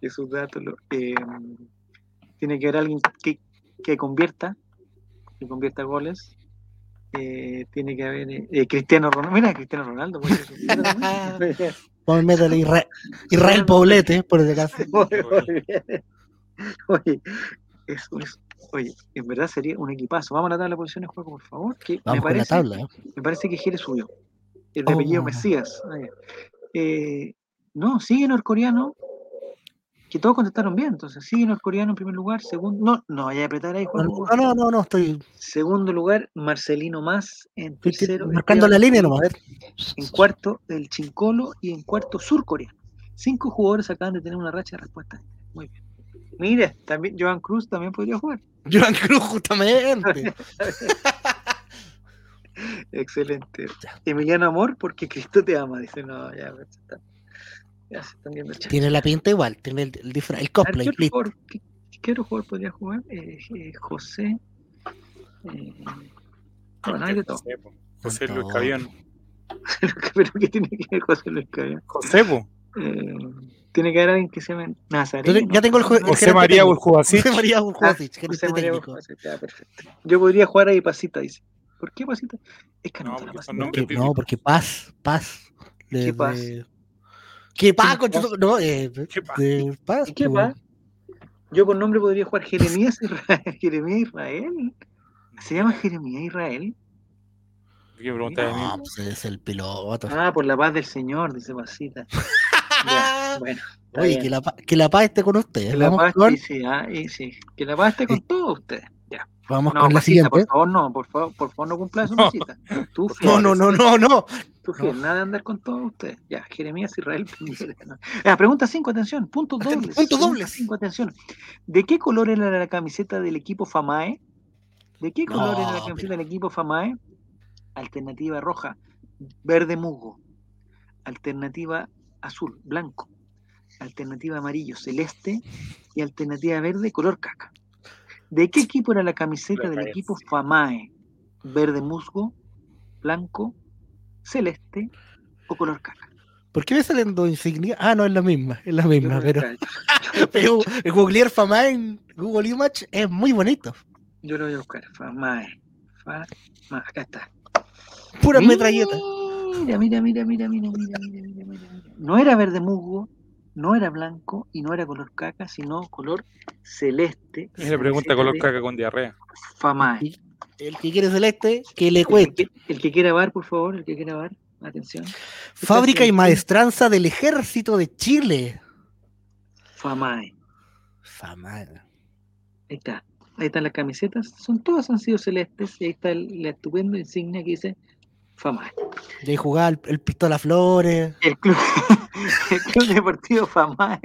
Jesús Dato. Tiene que haber alguien que convierta goles. Tiene que haber Cristiano Ronaldo. Mira, Cristiano Ronaldo. Vamos a Israel Poblete, por el caso. Oye, en verdad sería un equipazo. Vamos a la tabla de posiciones, Juaco, por favor. Me parece que Jerez subió. El de apellido Mesías. No, sigue norcoreano. Que todos contestaron bien, entonces sigue norcoreano en primer lugar, segundo, no vaya a apretar ahí, Juan. No, estoy. Segundo lugar, Marcelino Más, en tercero. Marcando la línea nomás, a ver. En cuarto, el Chincolo, y en cuarto, surcoreano. 5 jugadores acaban de tener una racha de respuesta. Muy bien. Mira, también Johan Cruz también podría jugar. Johan Cruz, justamente. Excelente. Emiliano Amor, porque Cristo te ama, dice, no, ya, está. Tiene la pinta igual, tiene el disfraz, el cosplay. ¿Qué otro jugador podría jugar? José. Hay de todo. José Luis Cabión. ¿Pero qué tiene que ver José Luis Cabión? Josebo. Tiene que haber alguien que se llame Nazareno. Ya tengo el juego. José María Burjubasic. José María Burjubasic, ya, perfecto. Yo podría jugar ahí Pasita, dice. ¿Por qué Pasita? Es que no, porque Paz. ¿Qué Paz? ¿Qué pasa con eso? No, ¿Qué pasa? Yo con nombre podría jugar Jeremías Israel. ¿Se llama Jeremías Israel? ¿Qué pregunta de mí? No, pues es el piloto. Ah, por la paz del Señor, dice Pasita. Ya, bueno. Oye, que la paz esté con ustedes. Que la paz, sí. Que la paz esté con todos ustedes. Ya. Vamos con la siguiente. Por favor, no cumpla eso, Pasita. No. Nada de andar con todos ustedes. Ya, Jeremías Israel. Pregunta 5, atención. Puntos dobles. 5, atención. ¿De qué color era la camiseta del equipo Famae? Del equipo Famae? Alternativa roja, verde musgo. Alternativa azul, blanco. Alternativa amarillo, celeste. Y alternativa verde, color caca. ¿De qué equipo era la camiseta del equipo Famae? Verde musgo, blanco, celeste o color caca. ¿Por qué me salen dos insignias? Ah, no, es la misma, pero googlear Famae en Google Image es muy bonito. Yo lo voy a buscar, Famae. Acá está. Pura metralleta. Mira. No era verde musgo, no era blanco y no era color caca, sino color celeste. Es la pregunta, color caca con diarrea. Famae. El que quiere celeste, que le cuente. El que quiera bar, por favor, atención. Fábrica y maestranza del Ejército de Chile. Famae. Ahí están las camisetas, todas han sido celestes, y ahí está la estupenda insignia que dice Famae. Y ahí jugaba el Pistola Flores. El Club Deportivo Famae.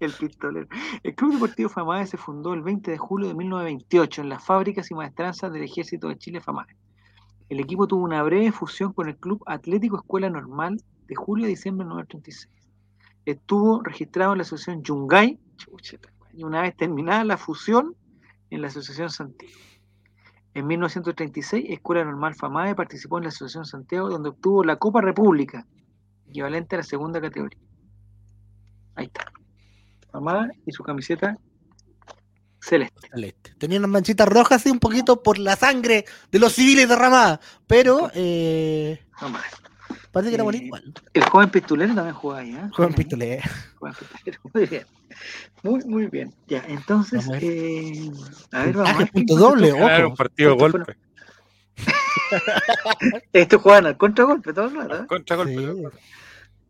El pistolero. El Club Deportivo Famae se fundó el 20 de julio de 1928 en las fábricas y maestranzas del Ejército de Chile Famae. El equipo tuvo una breve fusión con el Club Atlético Escuela Normal de julio a diciembre de 1936. Estuvo registrado en la asociación Yungay, y una vez terminada la fusión, en la Asociación Santiago. En 1936, Escuela Normal FAMAE participó en la Asociación Santiago, donde obtuvo la Copa República, equivalente a la segunda categoría. Ahí está. FAMAE y su camiseta celeste. Tenía unas manchitas rojas y un poquito por la sangre de los civiles derramada, pero parece que era bonito igual. El joven pistolero también jugaba ahí, ¿eh? Joven pistolero. Muy bien. Muy bien. Ya, entonces, a ver, vamos a ver. Punto doble, ojo. Claro, un partido golpe. Esto jugaban al contragolpe, todo el rato, ¿eh? Contragolpe.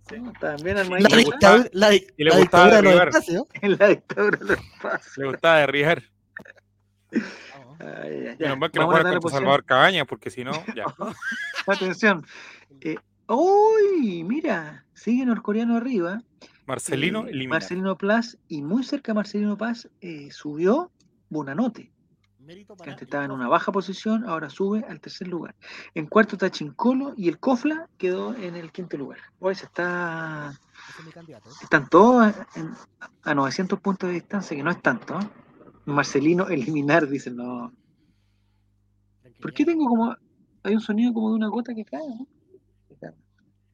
Sí, también al maíz. La dictadura de los espacios. En la dictadura de los espacios. Le gustaba derribar. Menos mal que no jugara contra Salvador Cabañas, porque si no, ya. Atención. ¡Uy! Mira, sigue norcoreano arriba. Marcelino eliminado. Marcelino Paz, y muy cerca Marcelino Paz subió Bonanote, que antes estaba en una baja posición, ahora sube al tercer lugar. En cuarto está Chincolo y el Cofla quedó en el quinto lugar. Hoy se está... Están todos a 900 puntos de distancia, que no es tanto, ¿eh? Marcelino eliminar, dicen. No. ¿Por qué tengo como... Hay un sonido como de una gota que cae, ¿no?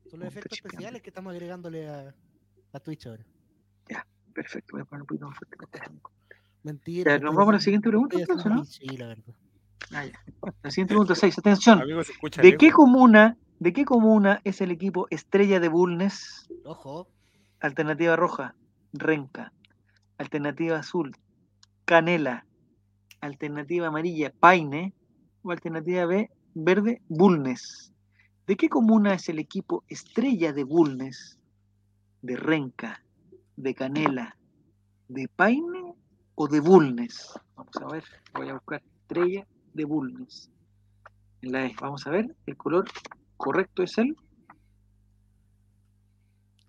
Son los efectos especiales que estamos agregándole a Twitch ahora. Ya, perfecto. Voy a poner un poquito más fuerte. Mentira. ¿Nos vamos a la siguiente pregunta entonces, no? Sí, la verdad. Ah, ya. La siguiente pregunta, 6. Atención. Amigos, escucha, ¿De qué comuna es el equipo Estrella de Bulnes? Ojo. Alternativa roja, Renca. Alternativa azul, Canela. Alternativa amarilla, Paine. O alternativa B, verde, Bulnes. ¿De qué comuna es el equipo Estrella de Bulnes? ¿De Renca, de Canela, de Paine o de Bulnes? Vamos a ver, voy a buscar Estrella de Bulnes. En la E, vamos a ver, el color correcto es el...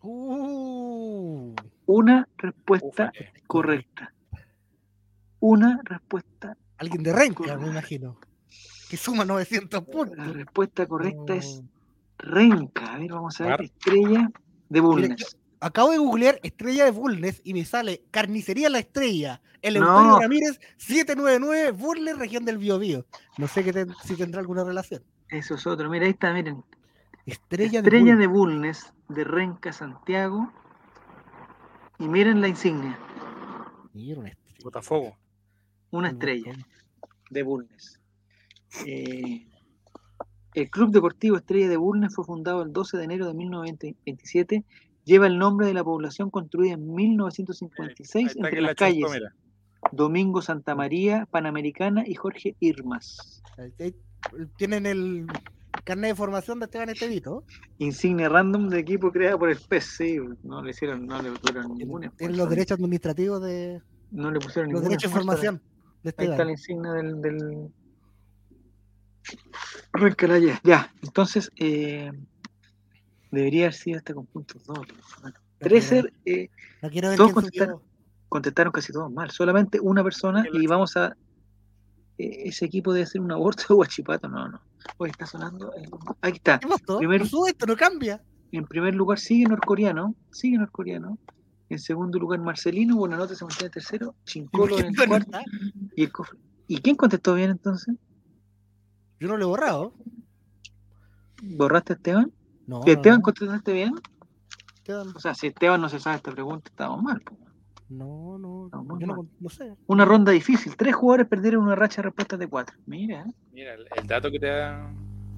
Una respuesta correcta. Una respuesta... Alguien de Renca, correcta, me imagino. Que suma 900 puntos. La respuesta correcta es Renca. A ver, vamos a ver. Estrella de Bulnes. Acabo de googlear Estrella de Bulnes y me sale Carnicería La Estrella. Eleuterio Ramírez, 799, Bulnes, región del Biobío. No sé si tendrá alguna relación. Eso es otro. Mira, ahí está, miren. Estrella de Bulnes, de Renca, Santiago. Y miren la insignia. Mira, una estrella. Botafogo. Una estrella de Bulnes. El Club Deportivo Estrella de Bulnes fue fundado el 12 de enero de 1927, lleva el nombre de la población construida en 1956 entre las calles Domingo Santa María, Panamericana y Jorge Irmas. Tienen el carnet de formación de Esteban Estevito. Insignia random de equipo creado por el PES, sí, no le pusieron ninguna. Tienen los derechos administrativos de... No le pusieron los derechos de formación de Esteban. Ahí está la insignia del... Ya, entonces debería haber sido hasta con puntos dobles. Bueno, 13, todos contestaron casi todos mal, solamente una persona, y vamos a ese equipo debe hacer un aborto de Huachipato. No, hoy está sonando. Ahí está. Esto no cambia. En primer lugar sigue norcoreano. En segundo lugar Marcelino, Bonanote se mantiene en tercero, Chincolo en el cuarto y el Cofre. ¿Y quién contestó bien entonces? Yo no lo he borrado. ¿Borraste a Esteban? No. ¿Y Esteban contestaste bien? Esteban. O sea, si Esteban no se sabe esta pregunta, estamos mal. Pues. No sé. Una ronda difícil. 3 jugadores perdieron una racha de respuestas de 4. Mira, el dato que te da...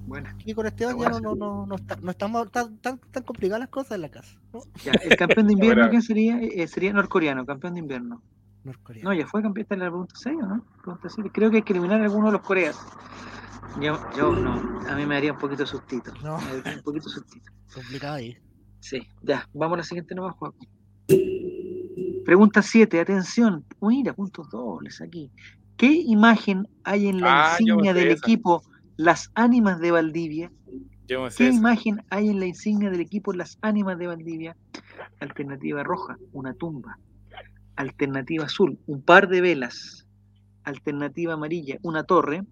Bueno. Y con Esteban ya no están complicadas las cosas en la casa, ¿no? Ya, el campeón de invierno, ¿quién sería? Sería norcoreano, campeón de invierno. Norcoreano. No, ya fue campeón en la pregunta 6, ¿no? Pregunta 6. Creo que hay que eliminar a alguno de los coreas. Yo no, a mí me daría un poquito de sustito. No. Complicado ahí. Sí, ya, vamos a la siguiente nomás, Juan. Pregunta 7, atención. Mira, puntos dobles aquí. ¿Qué imagen hay en la insignia del equipo Las Ánimas de Valdivia? ¿Qué imagen hay en la insignia del equipo Las Ánimas de Valdivia? Alternativa roja, una tumba. Alternativa azul, un par de velas. Alternativa amarilla, una torre.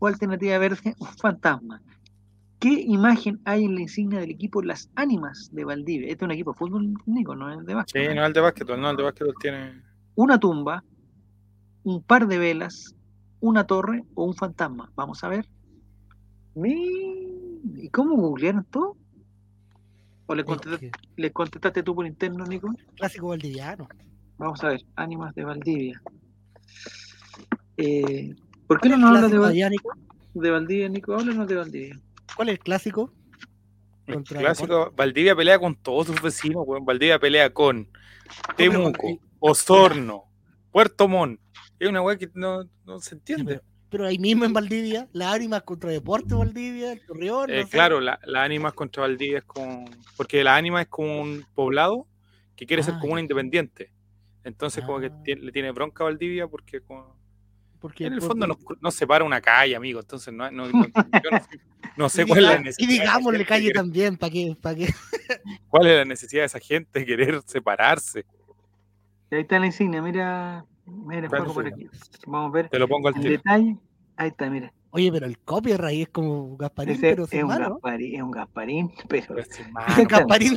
O alternativa verde, un fantasma. ¿Qué imagen hay en la insignia del equipo Las Ánimas de Valdivia? Este es un equipo de fútbol, Nico, no es de básquet. Sí, no es el de básquet, tiene... Una tumba, un par de velas, una torre o un fantasma. Vamos a ver. ¿Y cómo googlearon todo? ¿O le contestaste tú por interno, Nico? Clásico valdiviano. Vamos a ver, ánimas de Valdivia. ¿Por qué no nos hablas de Valdivia, Nico? De Valdivia, Nico, háblanos de Valdivia. ¿Cuál es el clásico? El clásico, Valdivia pelea con todos sus vecinos, weón. Valdivia pelea con Temuco, Osorno, Puerto Montt. Es una weá que no se entiende. Pero ahí mismo en Valdivia, las ánimas contra Deportes Valdivia, el Torreón. Claro, las ánimas contra Valdivia es como. Porque las ánimas es como un poblado que quiere ser como un independiente. Entonces, como que le tiene bronca a Valdivia porque. Porque en el fondo nos separa una calle, amigo. Entonces, yo no sé cuál es la necesidad. Y digámosle calle también, ¿para qué? ¿Cuál es la necesidad de esa gente de querer separarse? Ahí está la insignia, mira, claro, por aquí. Vamos a ver. Te lo pongo al detalle. Ahí está, mira. Oye, pero el copyright es como Gasparín, ese, pero sin mano. Es un Gasparín, pero sin mano. Es el Gasparín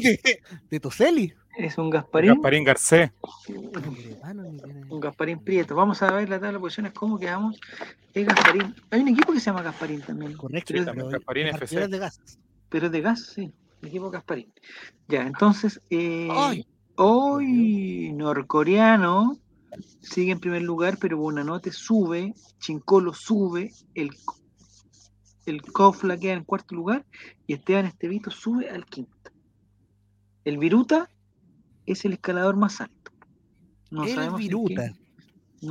de Toselli. Es un Gasparín. Gasparín Garcés. Un Gasparín Prieto. Vamos a ver la tabla de posiciones, cómo quedamos. Es Gasparín. Hay un equipo que se llama Gasparín también. Correcto. Sí, también Gasparín FC. Pero es de gas. Sí. El equipo Gasparín. Ya, entonces. Hoy norcoreano sigue en primer lugar, pero Bonanote sube, Chincolo sube, el Cofla queda en cuarto lugar y Esteban Estevito sube al quinto. El Viruta es el escalador más alto. No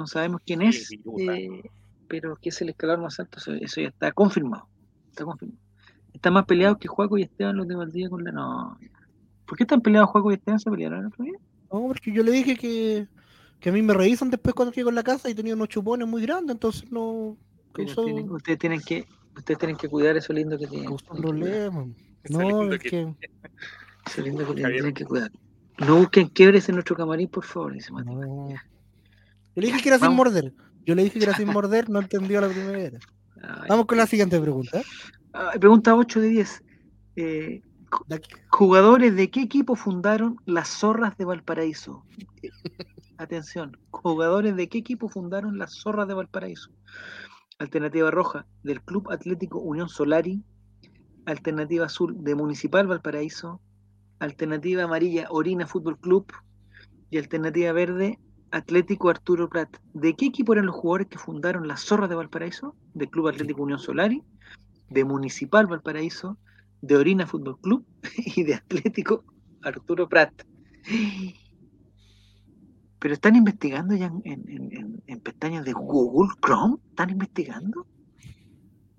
sabemos quién es, pero que es el escalador más alto, eso ya está confirmado. Está más peleado que Juaco y Esteban los de Valdivia con la... No. ¿Por qué están peleados Juaco y Esteban? ¿Se pelearon el otro día? No, porque yo le dije que a mí me revisan después cuando llego a la casa y tenía unos chupones muy grandes, entonces no... Ustedes tienen que cuidar eso lindo que tienen. Eso lindo que tienen que cuidar. No busquen quiebres en nuestro camarín, por favor. Yo le dije que era sin morder. No entendió la primera. Vamos con la siguiente pregunta. Pregunta 8/10. ¿Jugadores de qué equipo fundaron las Zorras de Valparaíso? Atención, jugadores de qué equipo fundaron las Zorras de Valparaíso. Alternativa roja, del Club Atlético Unión Solari. Alternativa azul, de Municipal Valparaíso. Alternativa amarilla, Orina Fútbol Club. Y alternativa verde, Atlético Arturo Prat. ¿De qué equipo eran los jugadores que fundaron las Zorras de Valparaíso? Del Club Atlético Unión Solari, de Municipal Valparaíso, de Orina Fútbol Club y de Atlético Arturo Prat. ¿Pero están investigando ya en pestañas de Google Chrome? ¿Están investigando?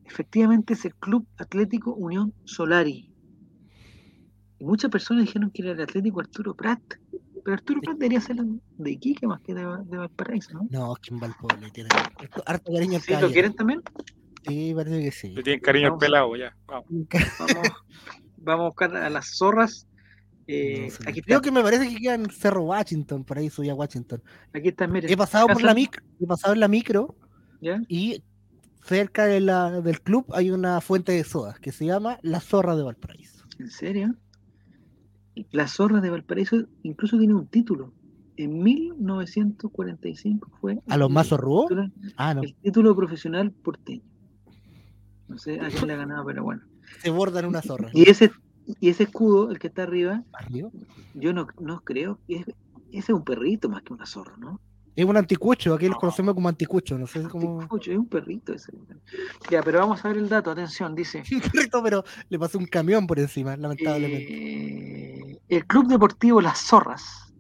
Efectivamente es el Club Atlético Unión Solari. Y muchas personas dijeron que era el Atlético Arturo Prat. Pero Arturo Prat debería ser de Iquique más que de Valparaíso, ¿no? No, es que en Valparaíso tiene harto cariño al pelado. ¿Sí lo quieren también? Sí, parece que sí. Le tienen cariño al pelado ya. Vamos a buscar a las Zorras. Aquí creo que me parece que quedan Cerro Washington, por ahí subía Washington. Aquí está, mire. He pasado en la micro ¿ya? Y cerca de del club hay una fuente de sodas que se llama La Zorra de Valparaíso. ¿En serio? La Zorra de Valparaíso incluso tiene un título. En 1945 fue... ¿A los más zorrudos? No. El título profesional porteño. No sé a quién le ha ganado, pero bueno. Se bordan una zorra. Y ese escudo, el que está arriba, yo no creo. Ese es un perrito más que una zorra, ¿no? Es un anticucho, aquí lo conocemos como anticucho, no sé es un perrito ese. Ya, pero vamos a ver el dato, atención, dice. Un perrito, pero le pasó un camión por encima, lamentablemente. El Club Deportivo Las Zorras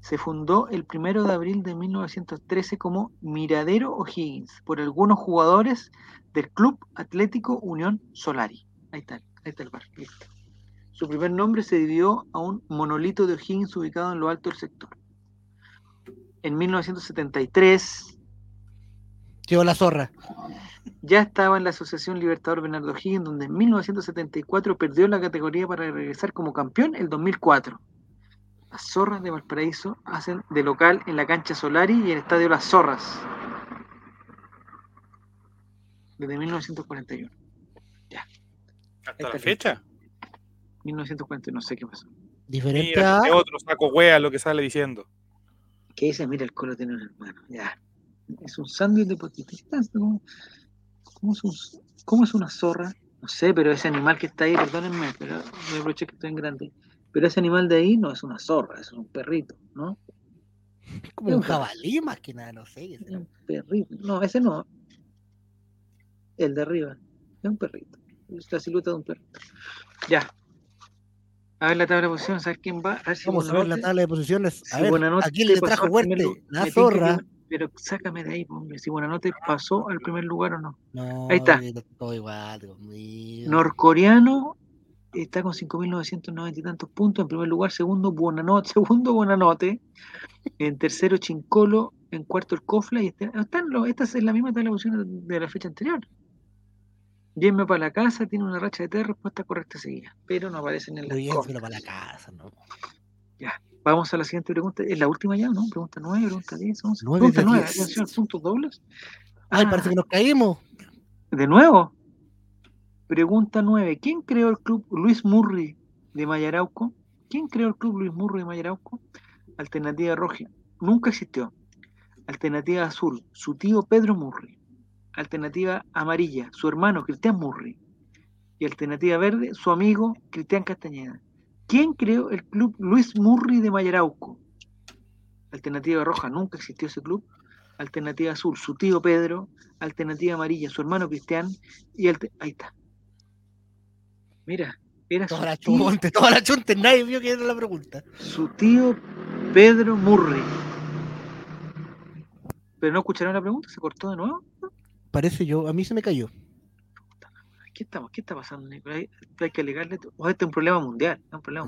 se fundó el 1 de abril de 1913 como Miradero O'Higgins por algunos jugadores del Club Atlético Unión Solari. Ahí está el bar, listo. Su primer nombre se debió a un monolito de O'Higgins ubicado en lo alto del sector. En 1973... llegó la zorra. Ya estaba en la Asociación Libertador Bernardo O'Higgins, donde en 1974 perdió la categoría para regresar como campeón el 2004. Las Zorras de Valparaíso hacen de local en la cancha Solari y el estadio Las Zorras. Desde 1941. Ya. ¿Hasta la fecha? 1940, no sé qué pasó. Diferente. Mira, a otro saco hueá lo que sale diciendo. ¿Qué dice? Mira, el Colo tiene un hermano. Ya. Es un sándwich de potitas. ¿Cómo es una zorra? No sé, pero ese animal que está ahí, perdónenme, pero me aproveché que estoy en grande. Pero ese animal de ahí no es una zorra, es un perrito, ¿no? Como un jabalí más que nada, no sé. Ese un perrito. No, ese no. El de arriba. Es un perrito. Es la silueta de un perrito. Ya. A ver la tabla de posiciones, a ver quién va. A ver si vamos a ver la tabla de posiciones. A ver, aquí le trajo fuerte la zorra. Pero sácame de ahí, hombre. Si Buenanote pasó al primer lugar o no. No, ahí está. Todo igual, Dios mío. Norcoreano está con 5.990 y tantos puntos. En primer lugar, segundo Buenanote. En tercero, Chincolo. En cuarto, el Cofla. Y esta es la misma tabla de posiciones de la fecha anterior. Bienme para la casa, tiene una racha de 3 respuestas correctas seguidas, pero no aparecen en las cosas. Pero para la casa, ¿no? Ya, vamos a la siguiente pregunta. Es la última ya, ¿no? Pregunta 9, pregunta 10, 11. Pregunta 9, atención, puntos dobles. Ay, parece que nos caímos. ¿De nuevo? Pregunta 9. ¿Quién creó el club Luis Murri de Mayarauco? Alternativa roja, nunca existió. Alternativa azul, su tío Pedro Murri. Alternativa amarilla, su hermano Cristian Murri. Y alternativa verde, su amigo Cristian Castañeda. ¿Quién creó el club Luis Murri de Mayarauco? Alternativa roja, nunca existió ese club. Alternativa azul, su tío Pedro. Alternativa amarilla, su hermano Cristian. Y ahí está. Mira, era su tío. Toda la chunte, nadie vio que era la pregunta. Su tío Pedro Murri. ¿Pero no escucharon la pregunta? ¿Se cortó de nuevo? Parece a mí se me cayó. ¿Qué está pasando, Nicolás? Hay que alegarle. O este es un problema mundial.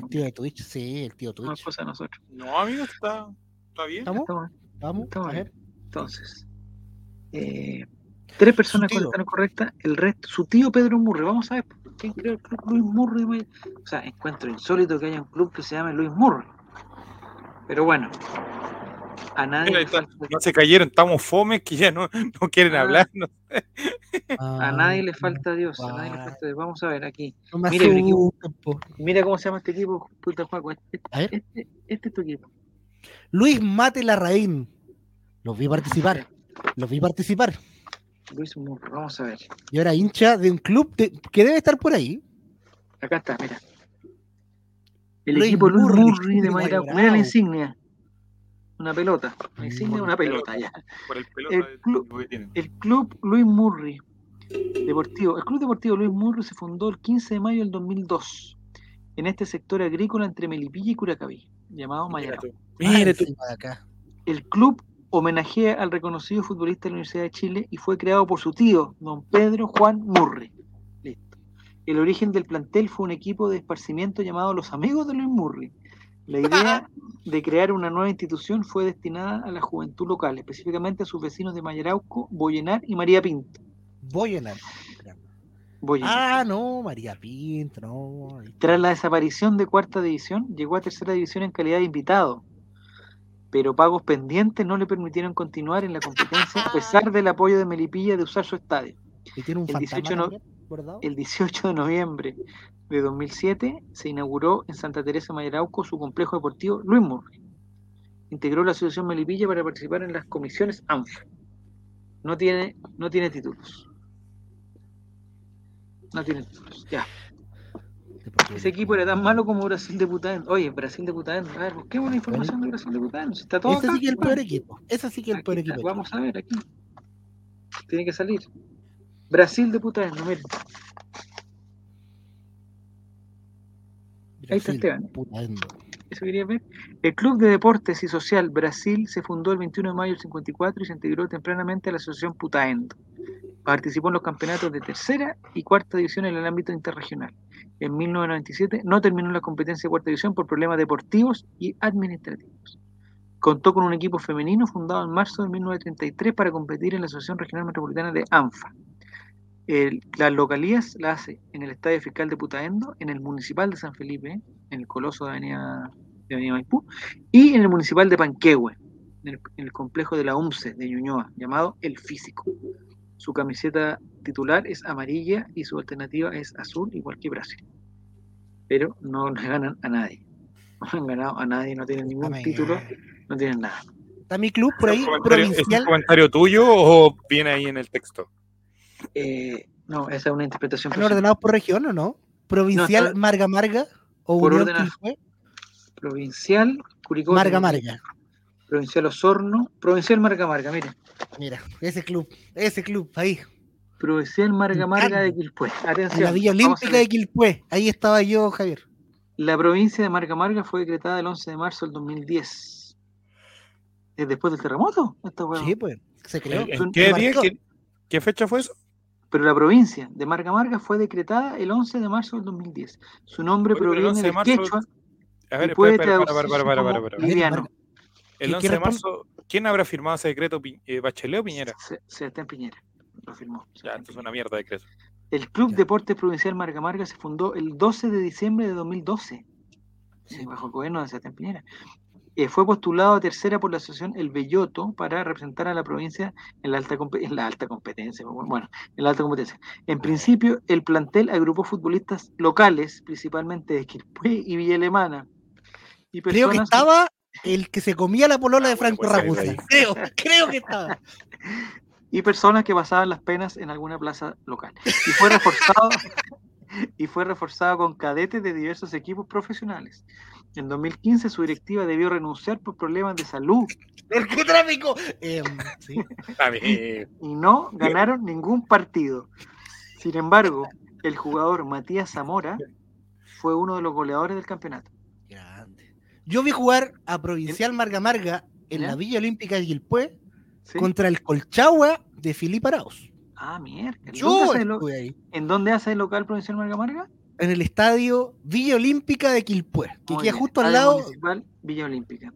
El tío de Twitch, sí, el tío de Twitch. No es cosa de nosotros. No, amigo, está bien. ¿Estamos? A ver. Entonces, 3 personas están correctas, el resto, su tío Pedro Murri. Vamos a ver, ¿quién creó el club Luis Murri? O sea, encuentro insólito que haya un club que se llame Luis Murri. Pero bueno. A nadie. Mira, ya se cayeron, estamos fomes que ya no quieren hablar. No. A nadie le falta Dios, a nadie le falta Dios. Vamos a ver aquí. Mira cómo se llama este equipo, puta Juaco. Este es tu equipo. Luis Mate Larraín. Los vi participar. Luis Murro, vamos a ver. Y ahora hincha de un club que debe estar por ahí. Acá está, mira. El equipo Luis Murri de Mayarauco. Mira la insignia. Una pelota, me enseña una pelota ya. Por el pelota el club Luis Murri Deportivo. El Club Deportivo Luis Murri se fundó el 15 de mayo del 2002 en este sector agrícola entre Melipilla y Curacaví, llamado Mayarauco. El club homenajea al reconocido futbolista de la Universidad de Chile y fue creado por su tío, don Pedro Juan Murri. Listo. El origen del plantel fue un equipo de esparcimiento llamado Los Amigos de Luis Murri. La idea de crear una nueva institución fue destinada a la juventud local, específicamente a sus vecinos de Mayarauco, Boyenar y María Pinto. Boyenar. Ah, no, María Pinto, no. Tras la desaparición de Cuarta División, llegó a Tercera División en calidad de invitado, pero pagos pendientes no le permitieron continuar en la competencia a pesar del apoyo de Melipilla de usar su estadio. ¿Y tiene un fantasma? El 18 de noviembre de 2007 se inauguró en Santa Teresa Mayarauco su complejo deportivo Luis Murri. Integró la Asociación Melipilla para participar en las comisiones ANFA. No tiene títulos. Ya. Ese equipo era tan malo como Brasil de Pután. Oye, Brasil de Pután. A ver, busquemos la información de Brasil de Pután. Está todo acá. Ese sí que es el peor equipo. Vamos a ver aquí. Tiene que salir. Brasil de Pután, no miren. Ahí está Esteban. Eso quería ver. El Club de Deportes y Social Brasil se fundó el 21 de mayo del 54 y se integró tempranamente a la Asociación Putaendo. Participó en los campeonatos de tercera y cuarta división en el ámbito interregional. En 1997 no terminó la competencia de cuarta división por problemas deportivos y administrativos. Contó con un equipo femenino fundado en marzo de 1933 para competir en la Asociación Regional Metropolitana de ANFA. Las localías las hace en el Estadio Fiscal de Putaendo, en el Municipal de San Felipe, en el Coloso de Avenida Maipú, y en el Municipal de Panquehue, en el complejo de la UMCE de Ñuñoa, llamado El Físico. Su camiseta titular es amarilla y su alternativa es azul, igual que Brasil. Pero no le ganan a nadie. No han ganado a nadie, no tienen ningún título, no tienen nada. ¿Está mi club por ahí? ¿Es un comentario tuyo o viene ahí en el texto? No, esa es una interpretación. ¿Están ordenados por región o no? ¿Provincial no, Marga Marga? O por orden Provincial Curicó. Marga Marga. Provincial Osorno. Provincial Marga Marga, mira. Mira, ese club, ahí. Provincial Marga Marga de Quilpué. Atención. La Villa Olímpica de Quilpué. Ahí estaba yo, Javier. La provincia de Marga Marga fue decretada el 11 de marzo del 2010. ¿Es después del terremoto? Sí, pues. Se creó. ¿En qué día? ¿Qué fecha fue eso? Pero la provincia de Marga Marga fue decretada el 11 de marzo del 2010. Su nombre proviene del quechua. A ver, para. El 11 de marzo, ¿quién habrá firmado ese decreto? ¿Bachelet o Piñera? Sebastián Piñera lo firmó. Ya, esto es una mierda de decreto. El Club Deportes Provincial Marga Marga se fundó el 12 de diciembre de 2012, bajo el gobierno de Sebastián Piñera. Fue postulado a tercera por la asociación El Belloto para representar a la provincia en la alta competencia. En principio, el plantel agrupó futbolistas locales, principalmente de Quilpué y Villa Alemana. Y creo que estaba el que se comía la polola de Franco Ragusa. Creo que estaba. Y personas que pasaban las penas en alguna plaza local. Y fue reforzado... con cadetes de diversos equipos profesionales. En 2015 su directiva debió renunciar por problemas de salud. ¡Narcotráfico! Sí. Y no ganaron ningún partido. Sin embargo, el jugador Matías Zamora fue uno de los goleadores del campeonato. Grande. Yo vi jugar a Provincial Marga Marga en la Villa Olímpica de Quilpué contra el Colchagua de Filipe Arauz. Ah, mierda. ¿En dónde hace el local Provincial Marga Marga? En el estadio Villa Olímpica de Quilpué, que queda justo al lado. Municipal Villa Olímpica.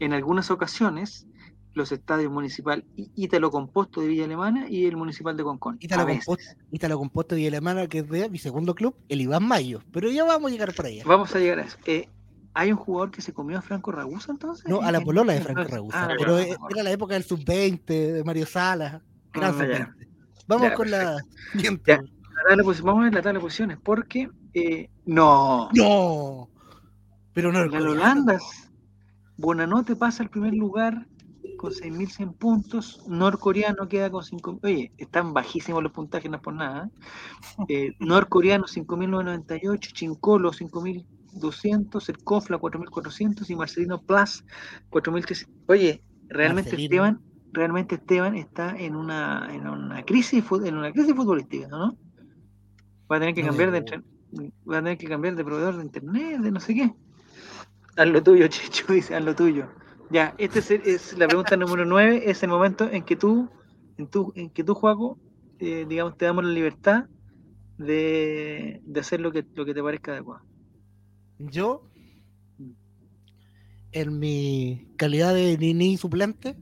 En algunas ocasiones, los estadios Municipal Ítalo Composto de Villa Alemana y el Municipal de Concón. Ítalo Composto de Villa Alemana, que es de mi segundo club, el Iván Mayo. Pero ya vamos a llegar para allá. Vamos a llegar a eso. ¿Hay un jugador que se comió a Franco Ragusa entonces? No, a la polola de Franco Ragusa. Pero era la época del sub-20, de Mario Salas. Gran sub-20. Vamos con la... Vamos a tratar las posiciones, porque... ¡No! Pero no... Las Holandas, Buenanote pasa al primer lugar con 6.100 puntos, Norcoreano queda con 5.000... Oye, están bajísimos los puntajes, no es por nada. Norcoreano 5.998, Chincolo 5.200, el Cofla 4.400 y Marcelino Plus 4.300. Oye, realmente Esteban está en una crisis futbolística, ¿no? Va a tener que cambiar de proveedor de internet, de no sé qué. Haz lo tuyo, Chicho, dice, haz lo tuyo. Ya, esta es la pregunta número 9, es el momento en que tú, Joaco, digamos, te damos la libertad de hacer lo que te parezca adecuado. Yo, en mi calidad de Nini suplente,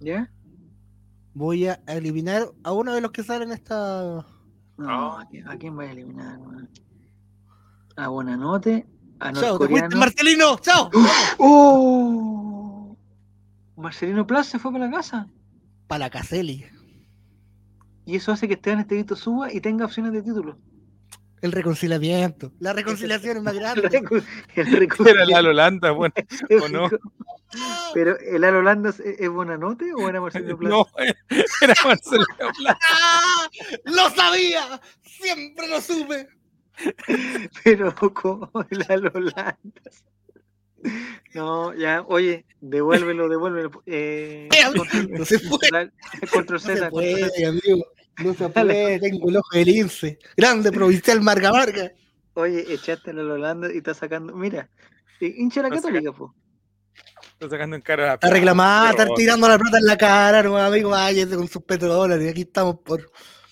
¿ya? Voy a eliminar a uno de los que salen esta... No, ¿a quién voy a eliminar? A Buenanote, a Norcoreano... ¡Chao, Marcelino! ¡Chao! ¡Oh! Marcelino Plaza se fue para la casa. Para la Caseli. Y eso hace que Esteban Estevito suba y tenga opciones de título. El reconciliamiento. La reconciliación es más grande. Era el Al Holanda, bueno, ¿o no? Pero el Al Holanda ¿es Buenanote o era Marcelo Plata? No, era Marcelo Plata. ¡Lo sabía! ¡Siempre lo supe! Pero como el Al Holanda. No, ya, oye, devuélvelo. No se puede. Control Z. No se puede, amigo. No se puede, tengo el ojo del lince. Grande Provincial Marga Marga. Oye, echaste a la Holanda y está sacando. Mira, hincha la Católica, po. Está sacando en cara. Está reclamada, está tirando la plata en la cara, no, amigo, váyase con sus petrodólares. Aquí estamos por.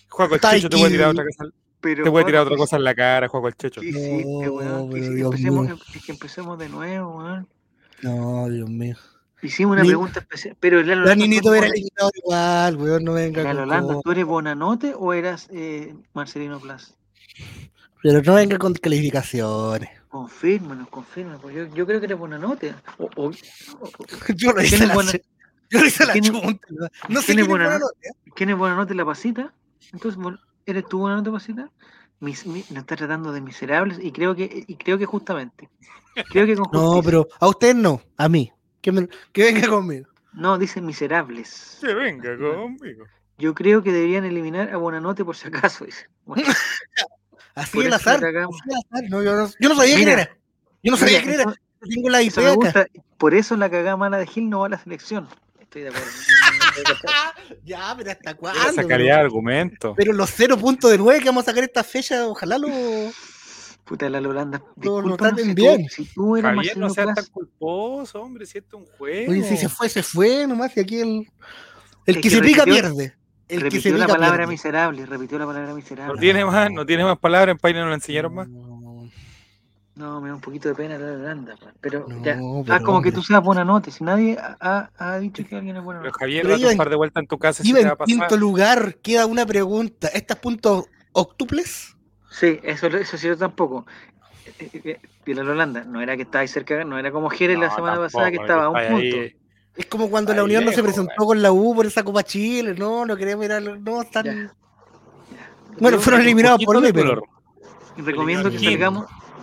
Juaco el Checho, te voy a tirar otra cosa. Te voy a tirar otra cosa en la cara, Juaco el Checho. Sí, weón. Que empecemos de nuevo, weón. No, Dios mío. Hicimos una pregunta especial, pero el Holanda... Ninito era eliminado igual, weón, no venga con... Holanda, ¿tú eres Buenanote o eras Marcelino Plaza? Pero no venga con calificaciones. Confírmanos, pues yo creo que eres Buenanote. Yo lo hice la chunta. No sé quién es Buenanote. ¿Quién es Buenanote? ¿La Pasita? Entonces, ¿eres tú Buenanote, Pasita? Nos está tratando de miserables y creo que justamente. Creo que con justicia. No, pero a usted no, a mí. Que venga conmigo. No, dicen miserables. Que venga conmigo. Yo creo que deberían eliminar a Buonanotte por si acaso. Dice. Bueno, así el azar. No, yo no sabía quién era. Yo no sabía quién era. Tengo la IP acá. Por eso la cagada mala de Gil no va a la selección. Estoy de acuerdo. Ya, pero ¿hasta cuándo? Pero sacaría argumentos. Pero los 0.9 que vamos a sacar esta fecha, ojalá lo... Puta, la Holanda. Lo traten bien. Si tú eres Javier, no seas tan culposo, hombre. Si esto es un juego. Oye, si se fue nomás. Que aquí el que se pica pierde. El que se pica pierde. Repitió la palabra miserable. No tiene más palabras. En Paine no la enseñaron más. No, me da un poquito de pena la Holanda, pero no, ya. Pero como hombre, que tú seas Buonanotte, si nadie ha dicho que alguien es Buonanotte. Pero Javier, vas a estar de vuelta en tu casa. Iba si te va a pasar. En quinto lugar, queda una pregunta. ¿Estas puntos octuples? Sí, eso sí yo tampoco. Y la Holanda, no era que estabais cerca, no era como Jerez la semana pasada que estaba a un punto. Ahí. Es como cuando la Unión no se presentó con la U por esa Copa Chile, no queremos ir a... No, están... Ya. Bueno, fueron eliminados por hoy, pero...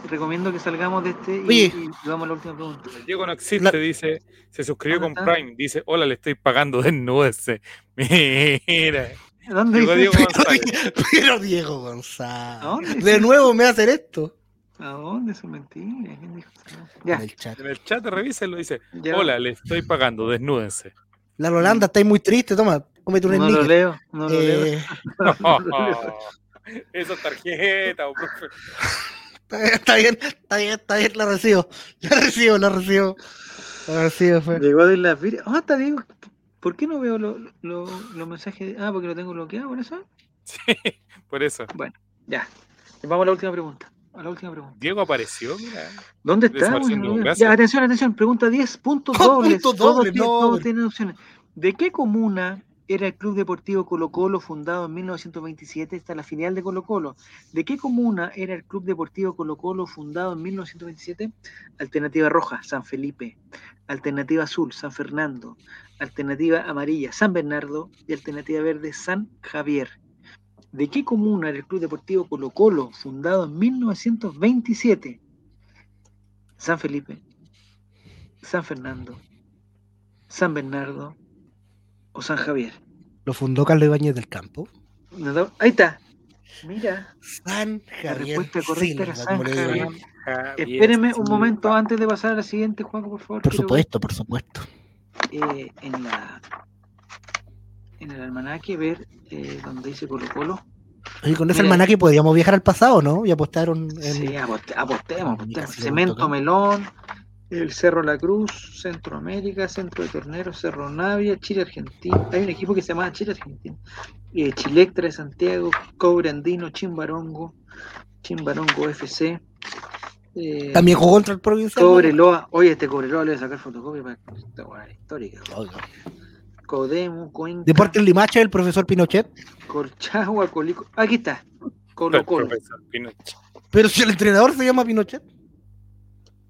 Recomiendo que salgamos de este y vamos a la última pregunta. Diego no existe, dice, se suscribió con está? Prime, dice, hola, le estoy pagando desnúdese. Mira. ¿Dónde dice? Diego González. Pero Diego González. De nuevo me va a hacer esto. ¿A dónde? Son mentiras. Ya. En el chat revísenlo, dice, ya. Hola, le estoy pagando, desnúdense. La Holanda está ahí muy triste, toma, cómete un ennique. No lo leo. No. Eso tarjeta, profe. Está bien, la recibo. Fue. Llegó de la fila. Ah, está bien. ¿Por qué no veo los mensajes? Ah, porque lo tengo bloqueado, ¿por eso? Sí, por eso. Bueno, ya. Vamos a la última pregunta. Diego apareció, mira. ¿Dónde está? Ya, atención. Pregunta 10. Puntos dobles. Todos tienen opciones. ¿De qué comuna era el Club Deportivo Colo-Colo fundado en 1927? Esta es la filial de Colo-Colo. ¿De qué comuna era el Club Deportivo Colo-Colo fundado en 1927? Alternativa roja, San Felipe. Alternativa azul, San Fernando. Alternativa amarilla, San Bernardo. Y alternativa verde, San Javier. ¿De qué comuna era el Club Deportivo Colo-Colo fundado en 1927? San Felipe, San Fernando, San Bernardo o San Javier. ¿Lo fundó Carlos Ibáñez del Campo? No, ahí está. Mira. San Javier. La respuesta correcta era San Javier. Espérenme un momento antes de pasar a la siguiente, Juanjo, por favor. Por supuesto. En el almanaque, ver donde dice Colo Colo. Y con ese almanaque podríamos viajar al pasado, ¿no? Y apostaron. Sí, apostemos. Cemento Melón. El Cerro La Cruz, Centroamérica, Centro de Torneros, Cerro Navia, Chile Argentina. Hay un equipo que se llama Chile Argentina. Chilectra de Santiago, Cobre Andino, Chimbarongo FC. También jugó contra el Provincial. Cobreloa. Oye, este Cobreloa le voy a sacar fotocopia para esta hueá histórica. Codemo, Cuenca. Deportes Limache, el profesor Pinochet. Corchagua, Colico. Aquí está. Colo Colo. Pero si el entrenador se llama Pinochet.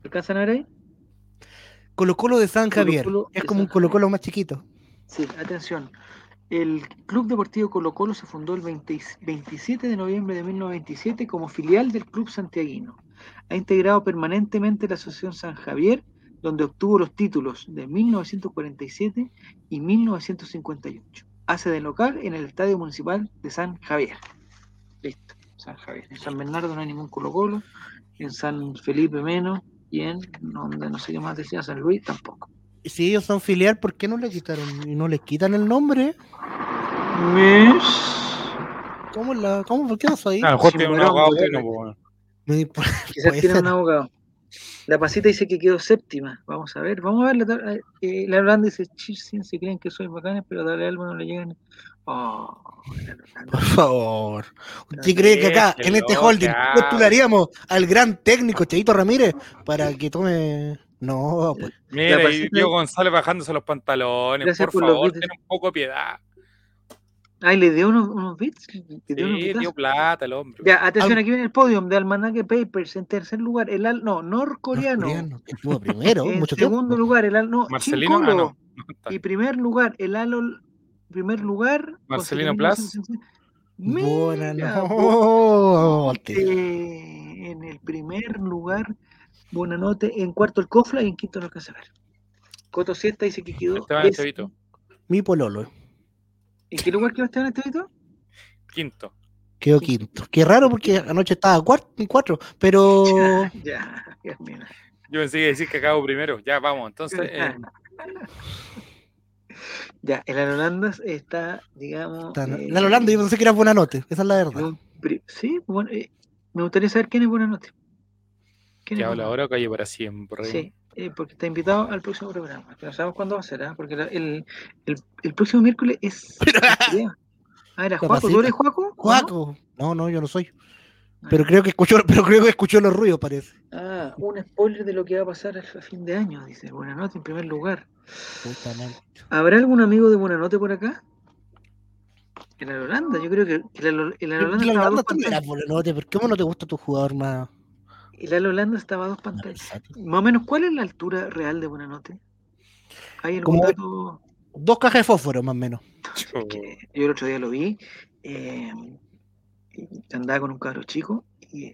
¿Alcanzan a ver ahí? Colo-Colo de San Javier. Es como un Colo-Colo más chiquito. Sí, atención. El Club Deportivo Colo-Colo se fundó el 27 de noviembre de 1927 como filial del Club Santiaguino. Ha integrado permanentemente la Asociación San Javier, donde obtuvo los títulos de 1947 y 1958. Hace de local en el Estadio Municipal de San Javier. Listo, San Javier. En San Bernardo no hay ningún Colo-Colo. En San Felipe menos. Y en donde no sé qué más decía, San Luis tampoco. Y si ellos son filial, ¿por qué no le quitaron y no le quitan el nombre? ¿Cómo? ¿Por qué no soy ahí? A lo mejor tiene un abogado bueno. Quizás tiene un abogado. La pasita dice que quedó séptima. Vamos a ver. La Holanda dice, chirsin, se creen que soy bacanes, pero dale algo no le llegan. Por favor. ¿Usted cree que acá, en este holding, postularíamos al gran técnico Cheito Ramírez para que tome? No, pues. Mira, y Diego González bajándose los pantalones. Por favor, ten un poco de piedad. Ay, le dio unos bits. Sí, dio plata el hombre. Ya, atención, aquí viene el podium de Almanaque Papers. En tercer lugar, norcoreano. Estuvo primero, en mucho tiempo. En segundo lugar, Marcelino Gano. Y primer lugar, Marcelino Plas. Buonanotte. En el primer lugar, Buonanotte. En cuarto, el Cofla. Y en quinto, los Casabar. Coto Siesta dice que quedó. Esteban Estevito. Mi pololo. ¿En qué lugar quedó Esteban Estevito? Quinto. Quedó quinto. Qué raro porque anoche estaba cuatro, pero. Ya, Dios mío. Yo pensé que decir que acabo primero. Ya, vamos, entonces. Ya, el Anolandas está, digamos. El Anolandas, yo pensé que era Buenanote, esa es la verdad. Sí, bueno, me gustaría saber quién es Buenanote. Que habla ahora o calle para siempre. Sí, porque está invitado al próximo programa. Que no sabemos cuándo va a ser, ¿eh? Porque el próximo miércoles es. Ah, era Juaco, ¿tú eres Juaco? Juaco. No, yo no soy. Pero creo que escuchó los ruidos, parece. Ah, un spoiler de lo que va a pasar a fin de año, dice. Buenanote en primer lugar. Justamente. ¿Habrá algún amigo de Buenanote por acá? En la Holanda, yo creo que en la Holanda también era Buenanote. ¿Por qué no te gusta tu jugador más? El Al Holanda estaba a dos pantallas. Más o menos, ¿cuál es la altura real de Buenanote? Hay algún dato. 2 cajas de fósforo, más o menos. Es que yo el otro día lo vi. Andaba con un cabro chico. Y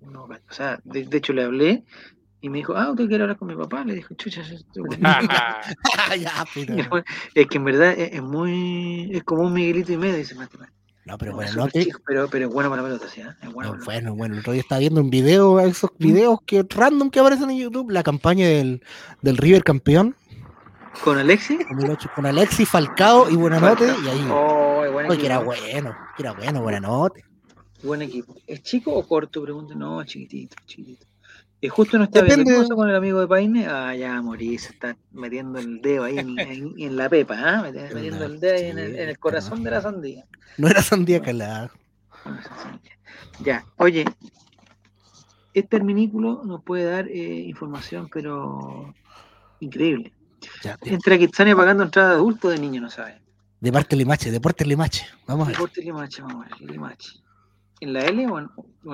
no, o sea, de hecho le hablé. Y me dijo, ¿usted quiere hablar con mi papá? Le dijo, chucha. Es que en verdad es muy. Es como un Miguelito y medio, dice Matemática. No, pero Buenanote. Pero es bueno para la pelota, ¿sí? Es bueno. Bueno, el otro día estaba viendo un video, esos videos que random que aparecen en YouTube, la campaña del River campeón. ¿Con Alexis? Con Alexis, Falcao y Buenanote, y ahí. Que era bueno, Buenanote. Buen equipo. ¿Es chico o corto? Pregunta. No, es chiquitito. Y justo no está viendo cosa con el amigo de Paine. Ah, ya morí, se está metiendo el dedo ahí en la pepa, ¿ah? ¿Eh? Metiendo el dedo ahí en el corazón de la sandía. No era sandía calada. Ya, oye, este herminículo nos puede dar información, pero increíble. Ya, entre Quitsania pagando entrada de adulto de niño, no sabe. Deportes Limache. Vamos a ver. Limache. ¿En la L o en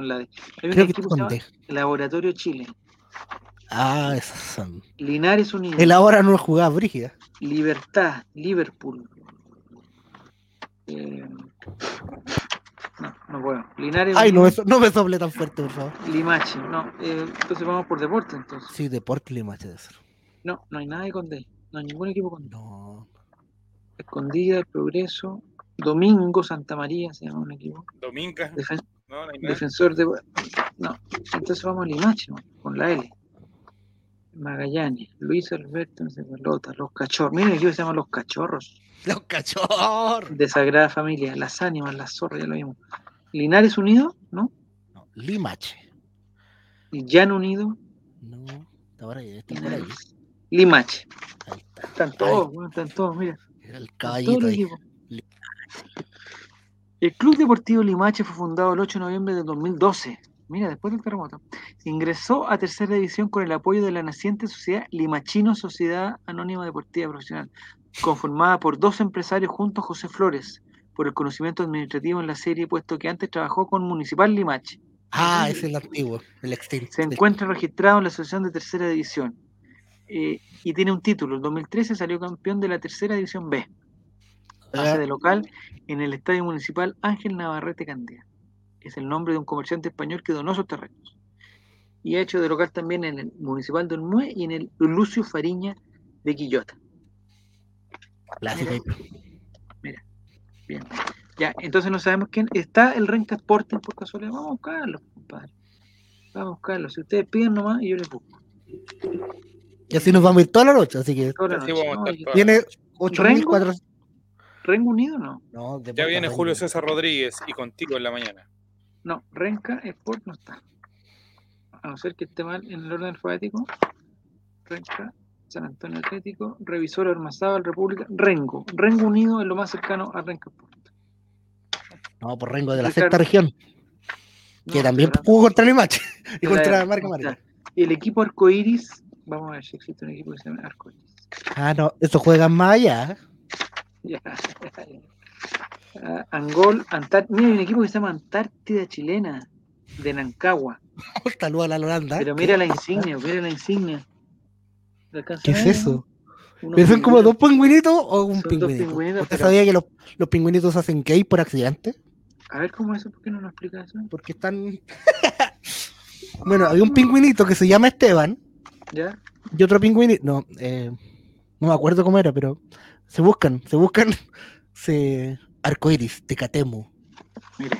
la D? Creo que con D. Laboratorio Chile. Ah, esas son. Linares Unido. El ahora no jugaba brígida. Libertad, Liverpool. No puedo. Linares. Ay, Unido. No me sople tan fuerte, por favor. Limache, no. Entonces vamos por deporte, entonces. Sí, deporte Limache de ser. No, no hay nada de con D. No hay ningún equipo con D. No. Escondida, Progreso. Domingo Santa María se llama un equipo. Dominga. Defensor de. No, entonces vamos a Limache, man, con la L. Magallanes, Luis Alberto, Lota, Los Cachorros. Miren, ellos se llaman Los Cachorros. Los Cachorros. De Sagrada Familia, Las Ánimas, Las Zorras, ya lo vimos. Linares Unido, ¿no? Limache. Llano Unido. No, ahora ya está por ahí. Limache. Ahí está. Están todos, mira. El caballito ahí. El Club Deportivo Limache fue fundado el 8 de noviembre de 2012, mira, después del terremoto. Ingresó a tercera división con el apoyo de la naciente sociedad Limachino, Sociedad Anónima Deportiva Profesional, conformada por 2 empresarios junto a José Flores, por el conocimiento administrativo en la serie, puesto que antes trabajó con Municipal Limache. Ah, es el antiguo, el extinto. Se encuentra registrado en la Asociación de Tercera División y tiene un título. En 2013 salió campeón de la Tercera División B. Hace de local en el Estadio Municipal Ángel Navarrete Candea. Es el nombre de un comerciante español que donó sus terrenos. Y ha hecho de local también en el Municipal de Olmué y en el Lucio Fariña de Quillota. Mira. Bien. Ya, entonces no sabemos quién. ¿Está el Renca Sporting por casualidad? Vamos a buscarlo, compadre. Si ustedes piden nomás y yo les busco. Y así nos vamos a ir toda la noche. Así que. Tiene 8.400. ¿Renca Unido no? Ya viene Julio César Rodríguez y contigo en la mañana. No, Renca Sport no está. A no ser que esté mal en el orden alfabético. Renca, San Antonio Atlético, Revisor Armazábal, República, Rengo. Renca Unido es lo más cercano a Renca Sport. No, por Rengo de la sexta región. Que también jugó contra Limache y contra Marca Marca. Y el equipo Arcoiris, vamos a ver si existe un equipo que se llama Arcoiris. Ah, no, eso juegan más allá. Angol, mira, hay un equipo que se llama Antártida Chilena de Nancagua. Saludos a la Holanda. Pero mira la insignia. ¿Qué es eso? ¿Son como 2 pingüinitos o un pingüinito? ¿Usted sabía que los pingüinitos hacen gay por accidente? A ver, ¿cómo eso? ¿Por qué no nos explica eso? Porque están. Bueno, había un pingüinito que se llama Esteban. ¿Ya? Y otro pingüinito, no, no me acuerdo cómo era, pero se buscan, Arcoiris de Catemo. Mira,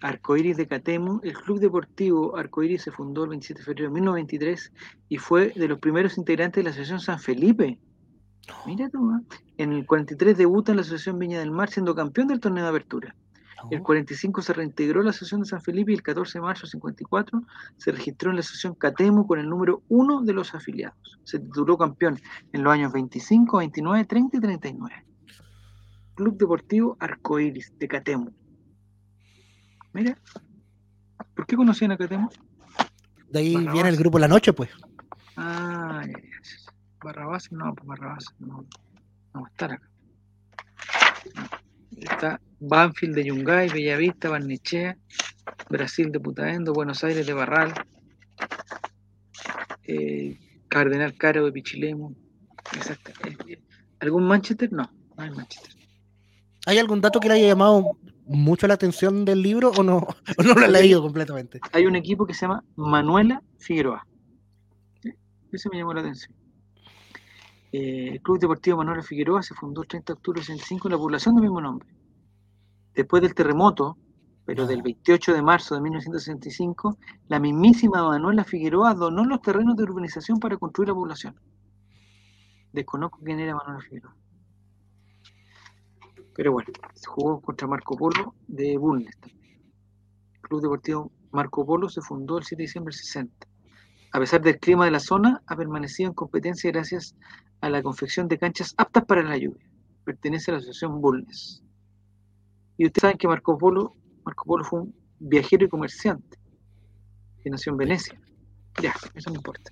Arcoiris de Catemo, el Club Deportivo Arcoiris se fundó el 27 de febrero de 1923 y fue de los primeros integrantes de la Asociación San Felipe. Mira, toma. En el 43 debuta en la Asociación Viña del Mar, siendo campeón del torneo de apertura. El 45 se reintegró la Asociación de San Felipe y el 14 de marzo del 54 se registró en la Asociación Catemo con el número 1 de los afiliados. Se tituló campeón en los años 25, 29, 30 y 39. Club Deportivo Arcoiris de Catemo. Mira, ¿por qué conocían a Catemo? De ahí Barrabás. Viene el grupo La Noche, pues. Ah, yes. Barrabás no vamos a estar acá. Está Banfield de Yungay, Bellavista, Barnechea, Brasil de Putaendo, Buenos Aires de Barral, Cardenal Caro de Pichilemu. Exacto. ¿Algún Manchester? No hay Manchester. ¿Hay algún dato que le haya llamado mucho la atención del libro o no lo he leído completamente? Hay un equipo que se llama Manuela Figueroa. Ese me llamó la atención. El Club Deportivo Manuela Figueroa se fundó el 30 de octubre de 1965 en la población del mismo nombre. Después del terremoto, pero del 28 de marzo de 1965, la mismísima Manuela Figueroa donó los terrenos de urbanización para construir la población. Desconozco quién era Manuela Figueroa. Pero bueno, jugó contra Marco Polo de Bulnes. El Club Deportivo Marco Polo se fundó el 7 de diciembre del 60. A pesar del clima de la zona, ha permanecido en competencia gracias a la confección de canchas aptas para la lluvia. Pertenece a la Asociación Bulnes. Y ustedes saben que Marco Polo fue un viajero y comerciante que nació en Venecia. Ya, eso no importa.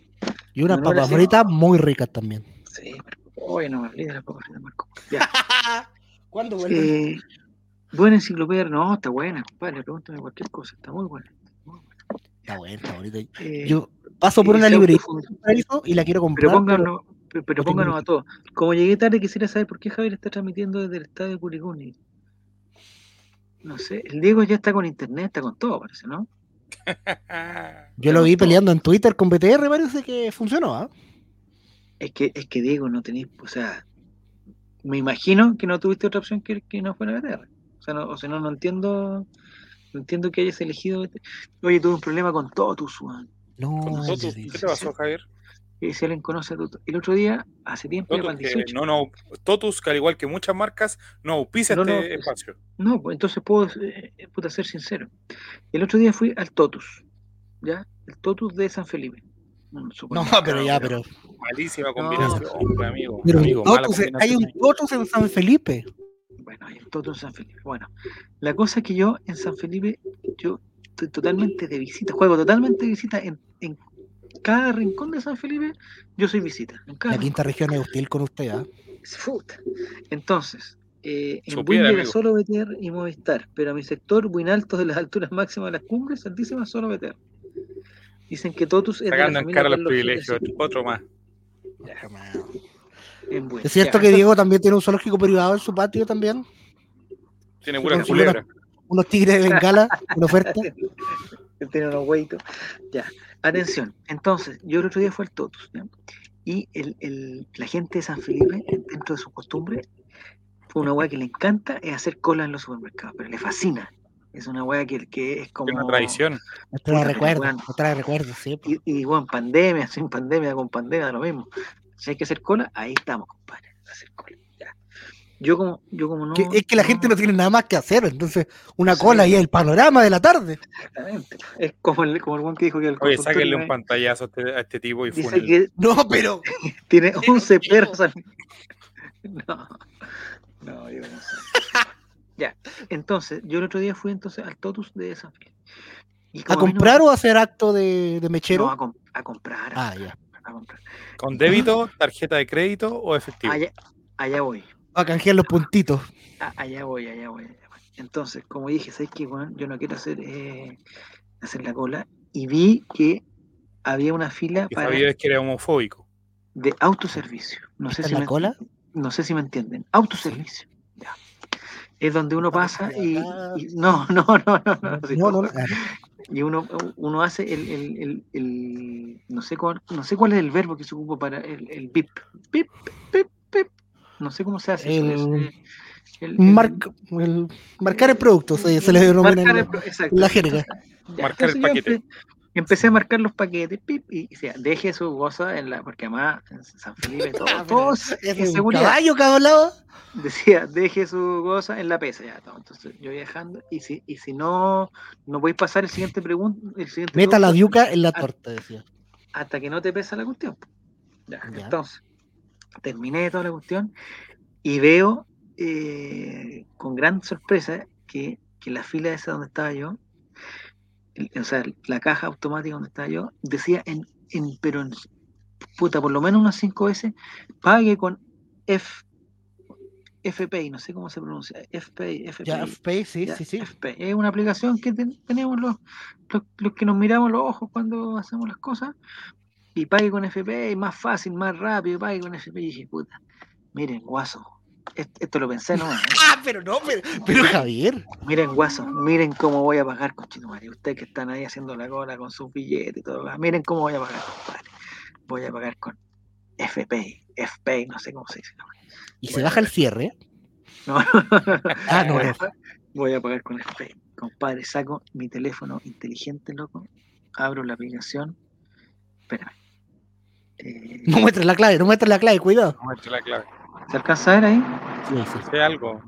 Y unas papas fritas muy ricas también. Sí, Marco Polo. Oye, no me olvides de las papas fritas de Marco Polo. Ya. ¿Cuándo vuelve? Buena enciclopedia. No, está buena, compadre. Pregúntame cualquier cosa. Está muy buena. Está bonita. Yo paso por una librería y la quiero comprar. Pero pónganos a todos. Como llegué tarde, quisiera saber por qué Javier está transmitiendo desde el estadio de Curicuni. No sé, el Diego ya está con internet, está con todo, parece, ¿no? Yo lo vi peleando en Twitter con BTR, parece que funcionó, ¿ah? Es que Diego no tenés, o sea, me imagino que no tuviste otra opción que no fuera BTR. O sea, no entiendo. No entiendo que hayas elegido. Oye, tuve un problema con Totus, man. No, ¿con Totus? ¿Qué te pasó, Javier? Si alguien conoce a Totus. El otro día, hace tiempo, Totus, el 18. No, Totus, que al igual que muchas marcas, no auspicia este espacio. No, entonces puedo ser sincero. El otro día fui al Totus, ¿ya? El Totus de San Felipe. Pero... Malísima combinación, amigo. Pero amigo, Totus, hay un Totus en San Felipe. Bueno, hay el Totus en San Felipe. Bueno, la cosa es que yo en San Felipe, yo estoy totalmente de visita, juego totalmente de visita en cada rincón de San Felipe, yo soy visita. La quinta región es hostil con usted, ¿ah? Entonces, en Buin era solo BTR y Movistar, pero a mi sector, Buin Alto de las alturas máximas de las cumbres, altísimas, solo BTR. Dicen que Totus es pagando en cara los privilegios, otro más. Ya, ¿es cierto que Diego también tiene un zoológico privado en su patio también? Tiene puras culebras. Unos tigres de Bengala, una oferta. Tiene unos hueitos. Ya, atención. Entonces, yo el otro día fui al Totus, ¿ya? Y la gente de San Felipe, dentro de su costumbre, fue una hueá que le encanta es hacer cola en los supermercados, pero le fascina. Es una hueá que es como... Es una tradición. Nos trae recuerdos, sí. Y bueno, pandemia, sin pandemia, con pandemia, lo mismo. Si hay que hacer cola, ahí estamos, compadre. Hacer cola, ya. Yo como no... Es que la gente no tiene nada más que hacer, entonces una cola ahí es el panorama de la tarde. Exactamente. Es como el buen que dijo que... Oye, sáquenle un pantallazo a este tipo y dice que... No, pero... tiene 11 perros al... No, yo no sé. Ya, entonces, yo el otro día fui entonces al Totus de San Felipe. ¿A comprar o a hacer acto de mechero? No, a comprar. Ah, ya. ¿Con débito, tarjeta de crédito o efectivo? Allá voy. A canjear los puntitos. Allá voy. Entonces, como dije, ¿sabes qué, Juan? Yo no quiero hacer la cola y vi que había una fila para... ¿Sabías que era homofóbico? De autoservicio. No sé si la cola? No sé si me entienden. Autoservicio. Ya. Es donde uno pasa y... No. Y uno hace el no sé cuál es el verbo que se ocupa para el bip. Bip, bip, bip. No sé cómo se hace. Marcar el producto, se le denomina la jerga. Ya, marcar el paquete. Empecé a marcar los paquetes, pip, y o sea, deje su goza en la, porque además en San Felipe todos en seguridad. Caballo, cabrón. Decía, deje su goza en la pesa, ya todo. Entonces yo voy dejando, y si no podéis pasar el siguiente pregunta, meta la yuca en la torta, decía. Hasta que no te pesa la cuestión. Ya. Entonces, terminé toda la cuestión y veo con gran sorpresa que la fila esa donde estaba yo, o sea, la caja automática donde estaba yo, decía pero puta, por lo menos unas 5 veces, pague con FPay, no sé cómo se pronuncia, FPay. Ya, FPay, sí. FPay. Es una aplicación que tenemos los que nos miramos los ojos cuando hacemos las cosas, y pague con FPay, más fácil, más rápido, pague con FPay, y dije, puta, miren, guaso, esto lo pensé, ¿no? Pero Javier. Miren, guaso, miren cómo voy a pagar, conchetumare. Ustedes que están ahí haciendo la cola con sus billetes y todo, miren cómo voy a pagar, compadre. Voy a pagar con FPay, no sé cómo se dice. ¿Y se baja el cierre? No. No. Voy a pagar con FPay. Compadre, saco mi teléfono inteligente, loco, abro la aplicación. Espérame. No muestres la clave, cuidado. No muestres la clave. ¿Se alcanza a ver ahí? Sí. Sé algo.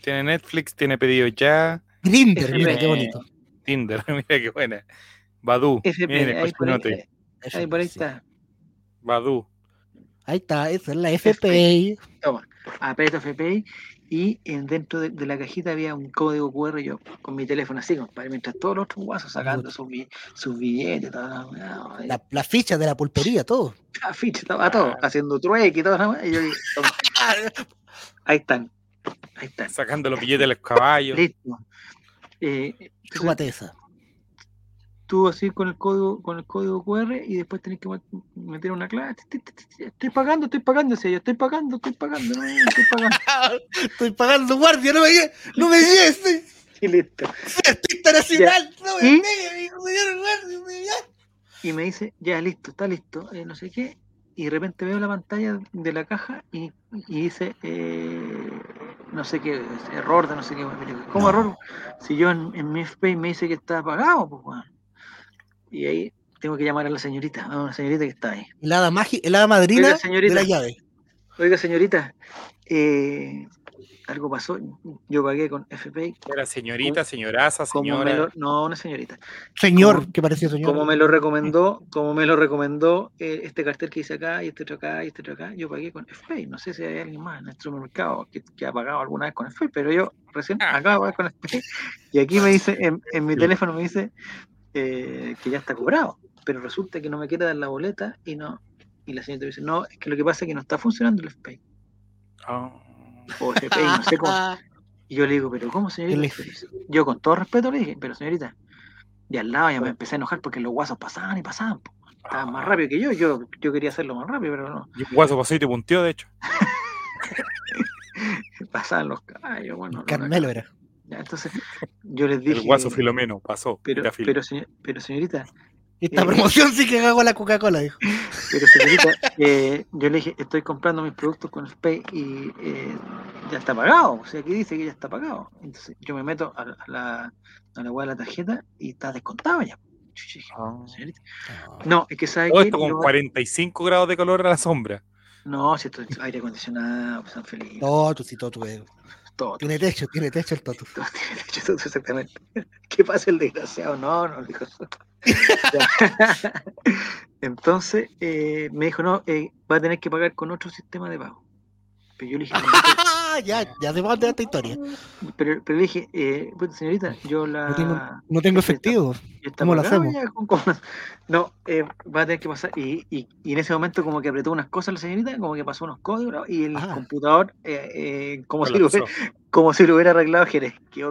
Tiene Netflix, tiene Pedido Ya. Grindr, mira qué bonito. Tinder, mira qué buena. Badoo. Mira, ahí está. Badoo. Ahí está, esa es la FPI. Toma, aprieto FPI y dentro de la cajita había un código QR, yo con mi teléfono así, compadre, mientras todos los otros guasos sacando sus billetes, todo, la ficha de la pulpería, todo. La ficha, todo, haciendo trueque y todo. Y yo dije, ahí están. Sacando los billetes de los caballos. Listo. Súbate esa. Tú así con el código QR y después tenés que meter una clave. Estoy pagando, decía yo, estoy pagando. Estoy pagando, guardia, no me llegues. Y listo. Internacional, no me llegues, guardia, y me dice, ya, listo, está listo, no sé qué, y de repente veo la pantalla de la caja y dice, no sé qué, error de no sé qué. ¿Cómo error? Si yo en mi FPI me dice que está pagado, pues, bueno. Y ahí tengo que llamar a una señorita que está ahí. El hada madrina. Oiga, señorita, de la llave. Oiga, señorita, algo pasó, yo pagué con FPI. Era señorita, señoraza, señora. No, una señorita. Señor, que parecía señor. Como me lo recomendó este cartel que hice acá, y este otro acá, y este otro acá, yo pagué con FPI. No sé si hay alguien más en el supermercado que ha pagado alguna vez con FPI, pero yo recién acabo de pagar con FPI. Y aquí me dice, en mi teléfono me dice... que ya está cobrado, pero resulta que no me quiere dar la boleta y la señora te dice, no, es que lo que pasa es que no está funcionando el FPay. O FPay, no sé cómo. Y yo le digo, pero ¿cómo, señorita? Yo con todo respeto le dije, pero señorita, de al lado ya me empecé a enojar porque los guasos pasaban, estaban más rápido que yo quería hacerlo más rápido, pero no. Y un guaso pasó y te punteó, de hecho. Pasaban los caballos, bueno. Carmelo era. Ya, entonces yo les dije, el guaso Filomeno pasó, pero señorita, esta promoción sí que hago la Coca-Cola, dijo. Pero señorita, yo le dije, estoy comprando mis productos con FPay y ya está pagado, o sea, aquí dice que ya está pagado. Entonces yo me meto a la hueá de la tarjeta y está descontado ya. Yo dije, señorita, no, es que sabe todo que esto con 45 grados de calor a la sombra. No, si esto es aire acondicionado, San Felipe. Todo. Tiene techo el Toto. Tiene techo el Toto, exactamente. ¿Qué pasa el desgraciado? No, dijo. Entonces me dijo, no, va a tener que pagar con otro sistema de pago. Pero yo le dije, ya se va a esta historia. Pero le dije, pues, señorita, yo la... No tengo efectivo. ¿Cómo lo hacemos? Va a tener que pasar. Y en ese momento como que apretó unas cosas la señorita, como que pasó unos códigos, y el computador, como si lo hubiera arreglado, Jerez. Qué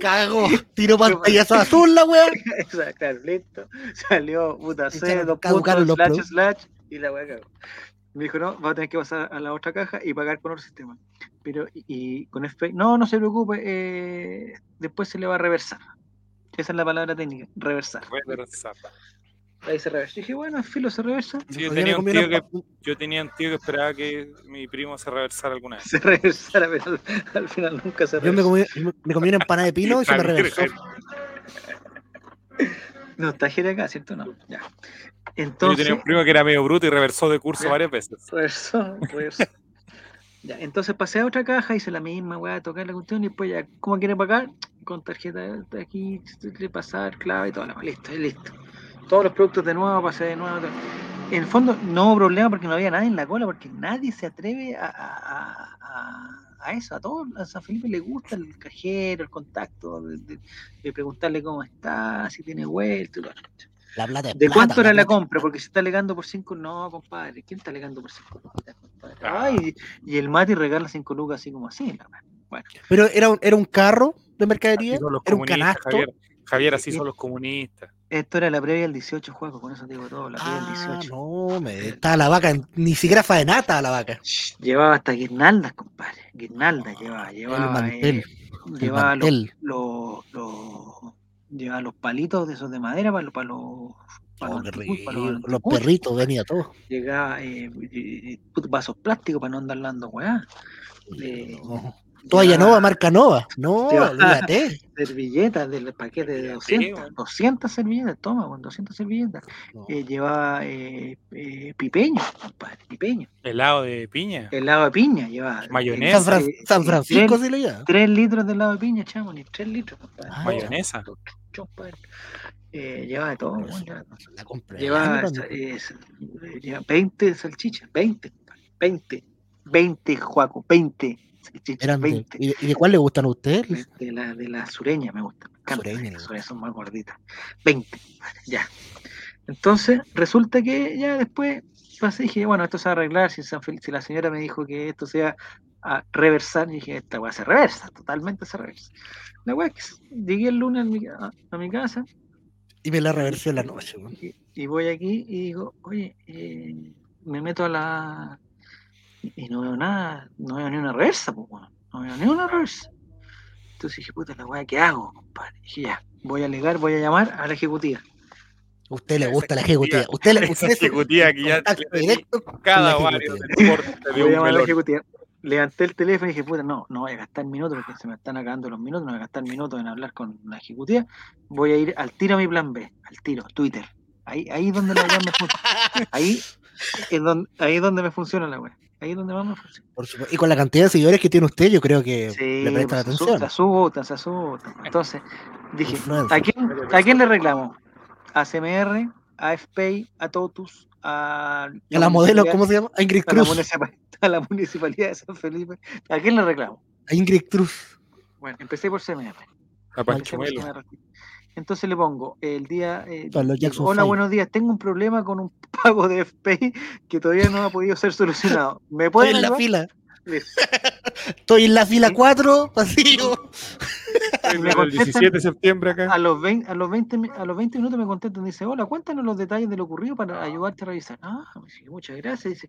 Cago, tiro pantallazo azul la weá. Exacto, claro, listo. Salió puta C, dos puntos, slash, y la weá cagó. Me dijo, no, va a tener que pasar a la otra caja y pagar con otro sistema. Pero, y con Fpay, no se preocupe, después se le va a reversar. Esa es la palabra técnica, reversar. Reversar. Ahí se reversa. Dije, bueno, filo, se reversa. Sí, yo tenía un tío que esperaba que mi primo se reversara alguna vez. Se reversara, pero al final nunca se reversó. Yo me comí una empanada de pino y se me reversó. No, está Jere acá, ¿cierto? No, ya. Entonces, yo tenía un primo que era medio bruto y reversó de curso varias veces. Reversó. Ya, entonces pasé a otra caja, hice la misma, voy a tocar la cuestión y después ya, ¿cómo quiere pagar? Con tarjeta de aquí, de pasar, clave y toda la mala. Listo. Todos los productos de nuevo, pasé de nuevo. Todo. En el fondo no hubo problema porque no había nadie en la cola, porque nadie se atreve a eso. A todos, a San Felipe le gusta el cajero, el contacto, de preguntarle cómo está, si tiene vuelto y todo. La plata ¿de cuánto plata, era la compra? Porque se está legando por 5, no, compadre. ¿Quién está legando por 5 lucas, compadre? Ay, y el Mati regala 5 lucas así como así. Bueno. Pero era un carro de mercadería, era un canasto. Javier, así son los comunistas. Esto era la previa del 18, Juaco, con eso te digo todo, la previa del 18. No, estaba la vaca, ni siquiera faenata la vaca. Llevaba hasta guirnaldas, compadre. Guirnaldas llevaba. El mantel. Llevaba los palitos de esos de madera para los perritos, venía todo. Llegaba vasos plásticos para no andar dando weá. Toalla Nova, marca Nova. No, olvídate. Servilletas del paquete de 200 servilletas, toma, con 200 servilletas. No. Llevaba pipeño, compadre, pipeño. Helado de piña, llevaba. Mayonesa. San Francisco se le llevaba. 3 litros de helado de piña, chamo, ni 3 litros, compadre. Mayonesa. Llevaba de todo. Llevaba 20 salchichas, 20, Juaco, 20. Eran 20. ¿Y de cuál le gustan a ustedes? De la sureña me gustan. Las sureñas son más gorditas. 20. Ya. Entonces, resulta que ya después pasé y dije, bueno, esto se va a arreglar. Si la señora me dijo que esto sea a reversar, y dije, esta weá se reversa, totalmente se reversa. La weá es que llegué el lunes a mi casa. Y me la reversé en la noche. Y voy aquí y digo, oye, me meto a la... Y no veo nada, no veo ni una reversa, pues, bueno, Entonces dije, puta, la weá, ¿qué hago, compadre? Dije, ya, voy a alegar, voy a llamar a la ejecutiva. ¿Usted le gusta la ejecutiva? Usted ejecutiva que ya directo cada barrio del corte. Voy a llamar a la ejecutiva. Levanté el teléfono y dije, puta, no voy a gastar minutos porque se me están acabando los minutos, no voy a gastar minutos en hablar con la ejecutiva. Voy a ir al tiro a mi plan B, al tiro, Twitter. Ahí es donde la weá me funciona. Ahí es donde me funciona la weá. Ahí es donde vamos. Y con la cantidad de seguidores que tiene usted, yo creo que sí, le prestan atención. Se asustan. Entonces, dije, ¿a quién le reclamo? A CMR, a Fpay, a Totus, a la modelo, ¿cómo se llama? A Ingrid Cruz. A la Municipalidad de San Felipe. ¿A quién le reclamo? A Ingrid Cruz. Bueno, empecé por CMR. A Pancho Melo. Entonces le pongo el día. Hola, buenos días. Tengo un problema con un pago de Fpay que todavía no ha podido ser solucionado. ¿Me pueden ayudar? Estoy en la fila 4, pasillo. El 17 de septiembre acá. A los 20 minutos me contestan. Dice, hola, cuéntanos los detalles de lo ocurrido para ayudarte a revisar. Muchas gracias. Dice,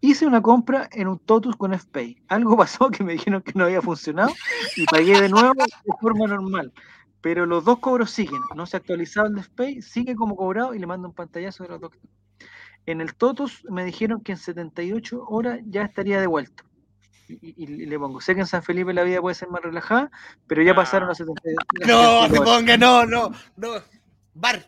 hice una compra en un Totus con Fpay. Algo pasó que me dijeron que no había funcionado y pagué de nuevo de forma normal. Pero los dos cobros siguen, no se ha actualizado el de Fpay, sigue como cobrado y le mando un pantallazo de los dos. En el Totus me dijeron que en 78 horas ya estaría devuelto. Y le pongo, sé que en San Felipe la vida puede ser más relajada, pero ya pasaron los 78 horas. No, me ponga, no. Bar.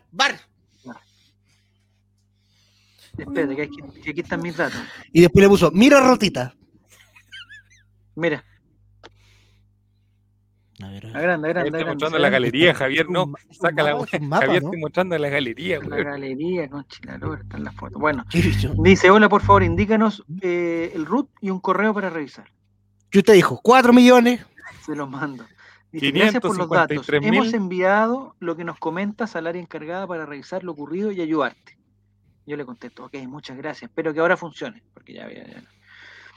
Espérate, que aquí están mis datos. Y después le puso, mira Rotita. Mira. Agranda. Estoy mostrando la galería, Javier, no. Saca la web. Javier, ¿no? Estoy mostrando la galería. La galería, con Chilalor, están las fotos. Bueno, dice, hola, por favor, indícanos el root y un correo para revisar. ¿Qué usted dijo? 4 millones. Se los mando. Dice, gracias por los datos. 000. Hemos enviado lo que nos comentas al área encargada para revisar lo ocurrido y ayudarte. Yo le contesto, ok, muchas gracias. Espero que ahora funcione, porque ya.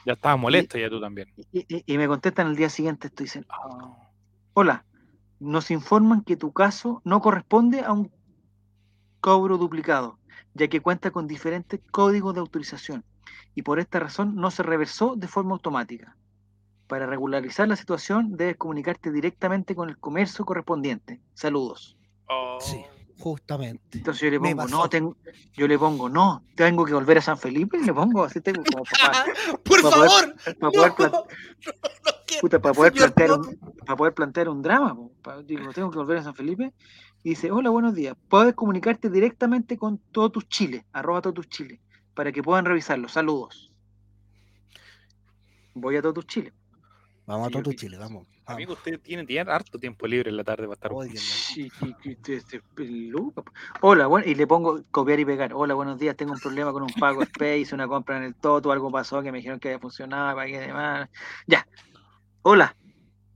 Ya estaba molesto, ya tú también. Y me contestan el día siguiente, estoy diciendo, hola, nos informan que tu caso no corresponde a un cobro duplicado, ya que cuenta con diferentes códigos de autorización. y por esta razón no se reversó de forma automática. Para regularizar la situación debes comunicarte directamente con el comercio correspondiente. Saludos. Oh. Sí, justamente. Entonces yo le pongo, no, tengo que volver a San Felipe, y le pongo así, tengo como papá. Por para favor. Poder, para poder plantear un drama, digo, tengo que volver a San Felipe. Y dice, hola, buenos días. Puedes comunicarte directamente con Todos Tus Chiles, @ Todos Tus Chiles, para que puedan revisarlo. Saludos. Voy a Todos Tus Chiles. Vamos a Todos Tus Chiles, vamos. Amigo, ustedes tienen harto tiempo libre en la tarde para estar. Hola, bueno, y le pongo copiar y pegar. Hola, buenos días, tengo un problema con un pago Space, hice una compra en el Toto, algo pasó que me dijeron que había funcionado, para que demás. Ya. Hola.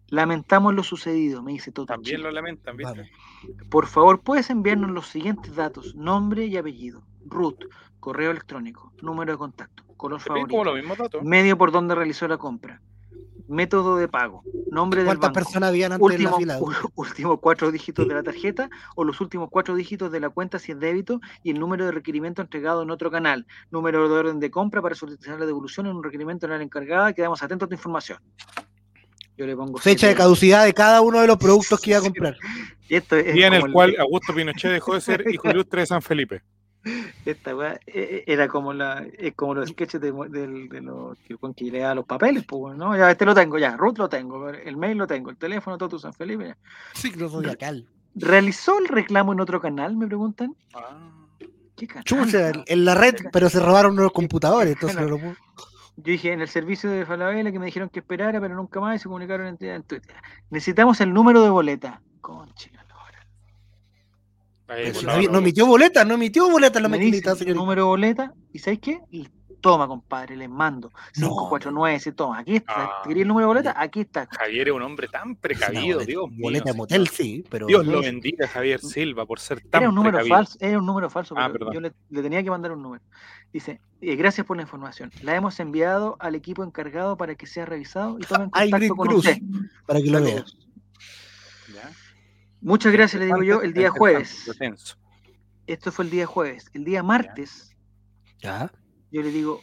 Lamentamos lo sucedido, me dice Toto. También lo lamentan, ¿viste? Vale. Por favor, puedes enviarnos los siguientes datos: nombre y apellido, root, correo electrónico, número de contacto, color favorito, lo mismo dato, medio por donde realizó la compra, método de pago, nombre del banco. ¿Cuántas personas habían antes en la fila? Últimos 4 dígitos de la tarjeta o los últimos 4 dígitos de la cuenta si es débito y el número de requerimiento entregado en otro canal, número de orden de compra para solicitar la devolución en un requerimiento en la encargada. Quedamos atentos a tu información. Yo le pongo fecha de caducidad de cada uno de los productos que iba a comprar. Esto es día en el cual Augusto Pinochet dejó de ser hijo ilustre de San Felipe. Esta weá era como los sketches de los que le da los papeles, pues, ¿no? Ya, este lo tengo, ya, Ruth lo tengo, el mail lo tengo, el teléfono, todo tu San Felipe. Ya. Sí, no soy local. ¿Realizó el reclamo en otro canal? Me preguntan. Ah. ¿Qué canal? Chucha, en la red, pero se robaron los computadores, entonces no lo pudo. Yo dije, en el servicio de Falabella que me dijeron que esperara, pero nunca más, y se comunicaron en Twitter. Necesitamos el número de boleta. Concha, no emitió boleta, la maquinita, señor. Número de boleta, ¿y sabes qué? Y toma, compadre, les mando. 549, se toma. Aquí está. ¿Quería el número de boleta? Aquí está. Javier es un hombre tan precavido, Dios mío. Boleta de motel, sí, pero. Dios lo bendiga, Javier Silva, por ser tan precavido. Era un número falso. Yo le tenía que mandar un número. Dice, gracias por la información. La hemos enviado al equipo encargado para que sea revisado y tomen contacto con usted. Para que lo vean. ¿Ya? Muchas gracias, le digo yo, el día jueves. Esto fue el día jueves. El día martes, ¿ya? Yo le digo,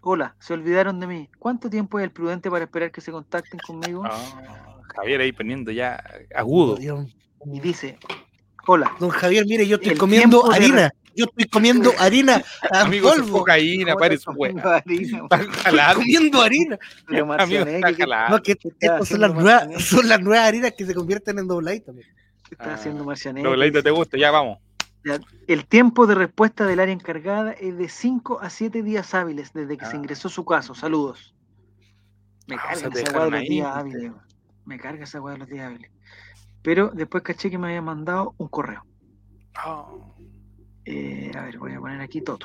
hola, se olvidaron de mí. ¿Cuánto tiempo es el prudente para esperar que se contacten conmigo? Oh, Javier ahí poniendo ya agudo. Y dice, hola. Don Javier, mire, yo estoy comiendo harina. Yo estoy comiendo harina. Amigo, es cocaína, parece hueá. Está comiendo harina. Amigo, está jalado. No, que estas son las nuevas harinas que se convierten en dobladita. Está haciendo marcianero. Dobladita te gusta, ya vamos. El tiempo de respuesta del área encargada es de 5 a 7 días hábiles desde que se ingresó su caso. Saludos. Me carga esa hueá de los días hábiles. Pero después caché que me había mandado un correo. A ver, voy a poner aquí todos.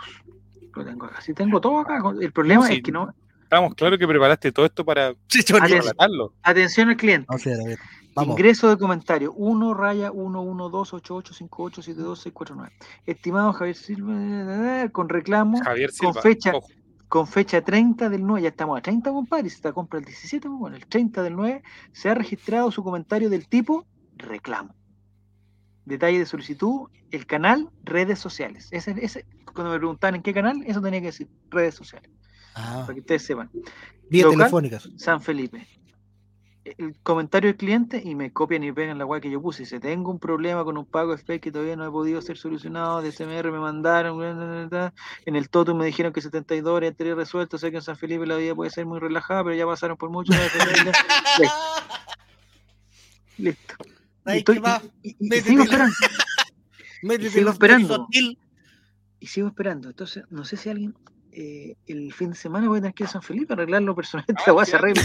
Lo tengo acá. Sí, tengo todo acá. El problema es que no. Estamos claros que preparaste todo esto para relatarlo. Atención al cliente. O sea, a ver, vamos. Ingreso de comentario 1-12885872649. Estimado Javier Silva, con reclamo. Javier Silva, con fecha. Ojo. Con fecha 30 del 9, ya estamos a 30, compadre. Si te compra el 17, bueno, el 30 del 9 se ha registrado su comentario del tipo reclamo. Detalle de solicitud, el canal, redes sociales. Cuando me preguntaban en qué canal, eso tenía que decir redes sociales. Para que ustedes sepan. Vía telefónicas. San Felipe. El comentario del cliente, y me copian y pegan la guay que yo puse. Dice, tengo un problema con un pago Space que todavía no ha podido ser solucionado. De CMR me mandaron, en el Totum me dijeron que 72 horas anterior resuelto. Sé que en San Felipe la vida puede ser muy relajada, pero ya pasaron por mucho. Listo. Y sigo esperando. Entonces, no sé si alguien el fin de semana voy a tener que ir a San Felipe a arreglarlo personalmente. Esta hueá se arregla.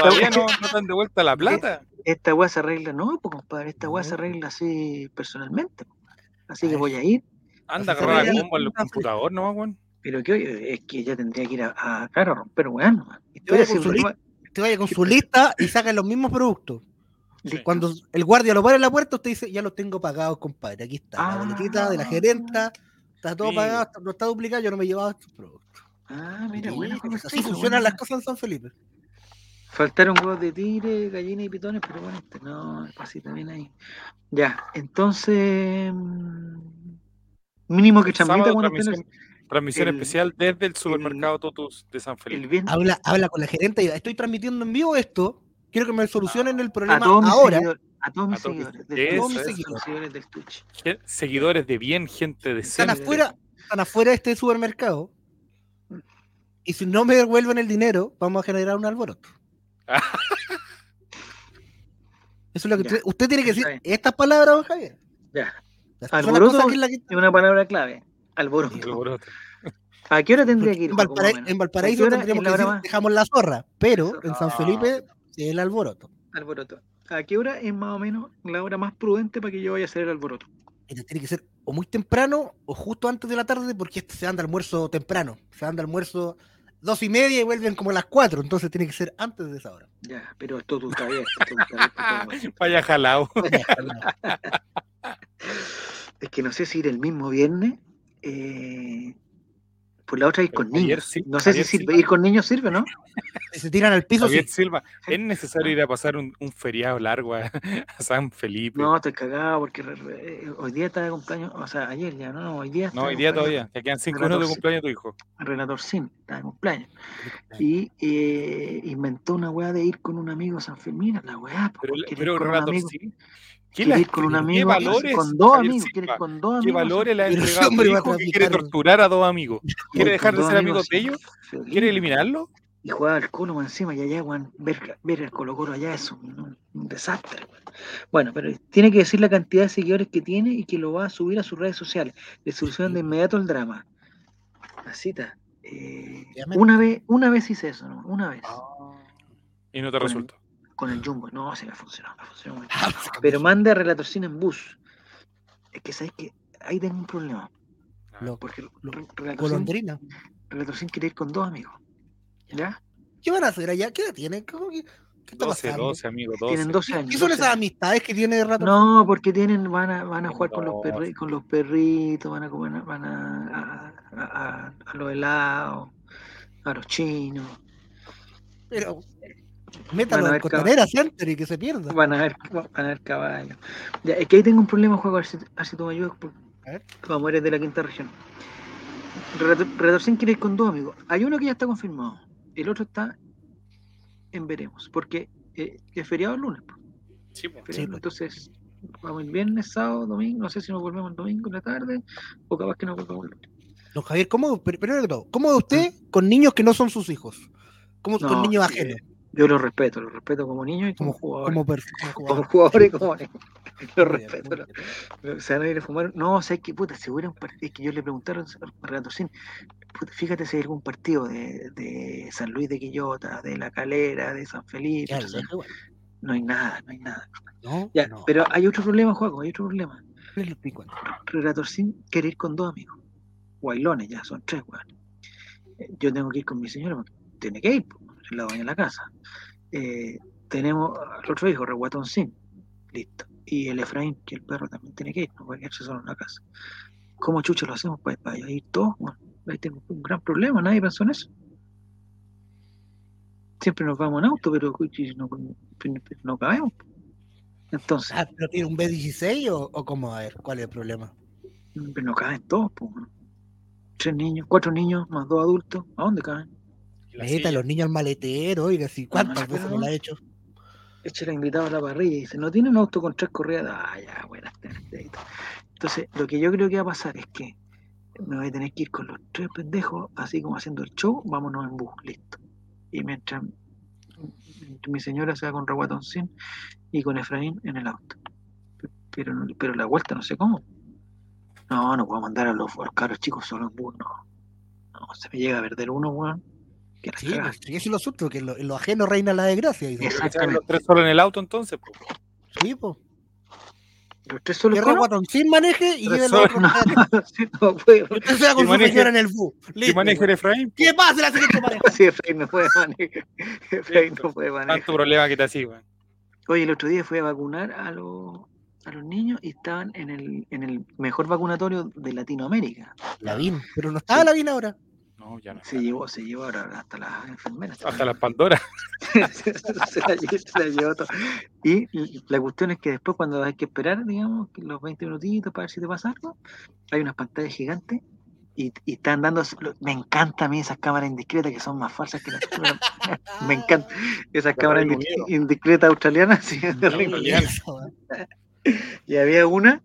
Todavía no dan de vuelta la plata. Esta hueá se arregla, no, pues, compadre. Esta hueá se arregla así personalmente. Así que voy a ir. Anda, agarrar la combo en el computador, ¿no, Juan? Pero que hoy es que ya tendría que ir a romper hueá, ¿no? Te vaya con su lista y saca los mismos productos. Cuando el guardia lo para en la puerta, usted dice, ya los tengo pagados, compadre. Aquí está la boletita de la gerenta, está todo pagado, no está duplicado, yo no me he llevado estos productos. Mira, bueno, así funcionan las cosas en San Felipe. Faltaron huevos de tigre, gallinas y pitones, pero bueno, así también ahí. Ya, entonces mínimo que chambita cuando estén Transmisión especial desde el supermercado Totus de San Felipe. Habla con la gerente y estoy transmitiendo en vivo esto. Quiero que me solucionen el problema ahora. A todos mis seguidores del Twitch. Seguidores de bien, gente de Están afuera de este supermercado. Y si no me devuelven el dinero, vamos a generar un alboroto. Eso es lo que usted tiene que decir. Estas palabras, don Javier. Ya. Alboroto es una palabra clave. Alboroto. ¿A qué hora tendría que ir? En Valparaíso tendríamos que decir, dejamos la zorra, pero en San Felipe es el alboroto. ¿A qué hora es más o menos la hora más prudente para que yo vaya a hacer el alboroto? Tiene que ser o muy temprano o justo antes de la tarde, porque se dan de almuerzo temprano. Se dan de almuerzo 2:30 y vuelven como a las 4, entonces tiene que ser antes de esa hora. Ya, pero esto tú sabes. Vaya jalado. Es que no sé si ir el mismo viernes. Por la otra ir con niños. No sé si sirve. Ir con niños sirve, ¿no? Se tiran al piso. Javier Silva, ¿es necesario ir a pasar un feriado largo a San Felipe? No, estoy cagado porque hoy día está de cumpleaños. O sea, ayer ya, ¿no? Hoy día está. No, hoy día todavía. Ya quedan 5 años de cumpleaños tu hijo. Renato Orsín está de cumpleaños. Y inventó una weá de ir con un amigo a San Felipe. Mira la weá. Pero Renato Orsín. ¿Qué valores, con dos amigos? ¿Qué valores le ha entregado a tu hijo que quiere torturar a dos amigos? ¿Quiere dejar de ser amigos de ellos? ¿Quiere eliminarlo? Y jugar al Colo encima y allá, ver el Colo-Colo allá es un desastre. Bueno, pero tiene que decir la cantidad de seguidores que tiene y que lo va a subir a sus redes sociales. Le solucionan de inmediato el drama. Así está. Una vez hice eso, ¿no? Una vez. Y no te resultó. Con el Jumbo, no, se me ha funcionado, muy bien. Pero manda a Relatorcina en bus. Es que sabes que ahí tengo un problema. Porque Relatorcina quiere ir con dos amigos. ¿Ya? ¿Qué van a hacer allá? ¿Qué edad tienen? ¿Qué está pasando? 12 amigos. Tienen 12 años. ¿Qué son esas amistades que tiene Relatorcina? No, porque van a jugar con los perritos, van a los helados, a los chinos. Pero. Métalo en Costanera Center y que se pierda. Van a ver caballos. Ya, es que ahí tengo un problema, juego. A ver si tú me ayudas. Como eres de la quinta región. Retorcín quiere ir con dos amigos. Hay uno que ya está confirmado. El otro está en veremos. Porque es feriado el lunes. Sí, pues. Entonces, vamos el viernes, sábado, domingo. No sé si nos volvemos el domingo en la tarde o capaz que nos volvemos el lunes. Don Javier, primero que todo, ¿cómo de usted con niños que no son sus hijos? ¿Cómo con niños ajenos? Yo los respeto como niño y como jugador. Como jugador y como niño. Los respeto. Se van a ir a fumar. No, o sea, es que puta, si hubiera un partido. Es que yo le preguntaron a Renatorcín, fíjate si hay algún partido de San Luis de Quillota, de La Calera, de San Felipe. Claro, no hay nada. ¿No? Ya, no. Pero hay otro problema, Juaco, Renatorcín quiere ir con dos amigos. Guailones ya, son tres, weón. Yo tengo que ir con mi señora, porque tiene que ir, la dueña de la casa. Tenemos al otro hijo, Reguatoncín, listo. Y el Efraín, que el perro también tiene que ir, no puede quedarse solo en la casa. ¿Cómo chucho lo hacemos para ir todos? Bueno, ahí tengo un gran problema, nadie pensó en eso. Siempre nos vamos en auto, pero no cabemos. Entonces. ¿Pero tiene un B16 o cómo? A ver, ¿cuál es el problema? Pero no caben todos, pues. 4 niños, más 2 adultos, ¿a dónde caben? Los niños al maletero, oiga, si cuántas veces me la he hecho. Échale invitado a la parrilla y dice, no tiene un auto con 3 correas. Ah, ya, buenas tardes. Entonces, lo que yo creo que va a pasar es que me voy a tener que ir con los 3 pendejos, así como haciendo el show, vámonos en bus, listo. Y mientras mi señora se va con Reguatoncín y con Efraín en el auto. Pero la vuelta no sé cómo. No puedo mandar a los caros chicos solo en bus, no. Se me llega a perder uno, weón. Sí, y eso es lo susto, que en lo ajeno reina la desgracia. Exactamente. ¿Los 3 solo en el auto entonces? Po. Sí, pues. Los 3 solo en el auto. Sin maneje y lleve el otro. No puedo. Usted se va con su señora en el bus. ¿Y maneje el Efraín? ¿Qué pasa? La siguiente maneja. Sí, Efraín no puede manejar. Tanto problema que te hacía, güey. Oye, el otro día fui a vacunar a los niños y estaban en el mejor vacunatorio de Latinoamérica. Lavín. Pero no estaba Lavín ahora. No, ya no. Se llevó ahora hasta las enfermeras. Hasta las Pandora. se la llevó todo. Y la cuestión es que después, cuando hay que esperar, digamos, los 20 minutitos para ver si te pasa algo, hay unas pantallas gigantes Y están dando, me encanta a mí esas cámaras indiscretas que son más falsas que las me encanta esas cámaras indiscretas australianas, sí, de Ringo. Y había una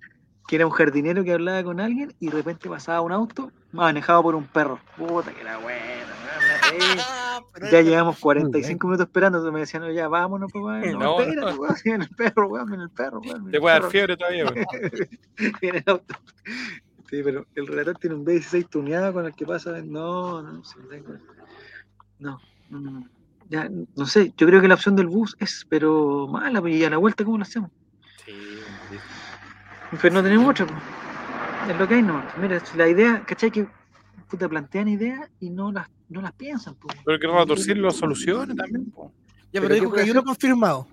que era un jardinero que hablaba con alguien y de repente pasaba un auto manejado por un perro. Puta que era bueno. Ya llevamos 45 minutos esperando, entonces me decían, no, ya vámonos, papá. No, espérate, no. Viene el perro, weón, viene el perro, weón. Te voy a dar fiebre todavía, weón. Viene el auto. Sí, pero el relator tiene un B16 tuneado con el que pasa. No. Ya, no sé, yo creo que la opción del bus es, pero mala, y a la vuelta, ¿cómo lo hacemos? Sí, pero no tenemos otra, pues. Es lo que hay, no. Mira, la idea, ¿cachai? Que puta plantean ideas y no las piensan, pues. Pero que Relatorcir lo solucione también, pues. Ya, pero digo que hay uno confirmado.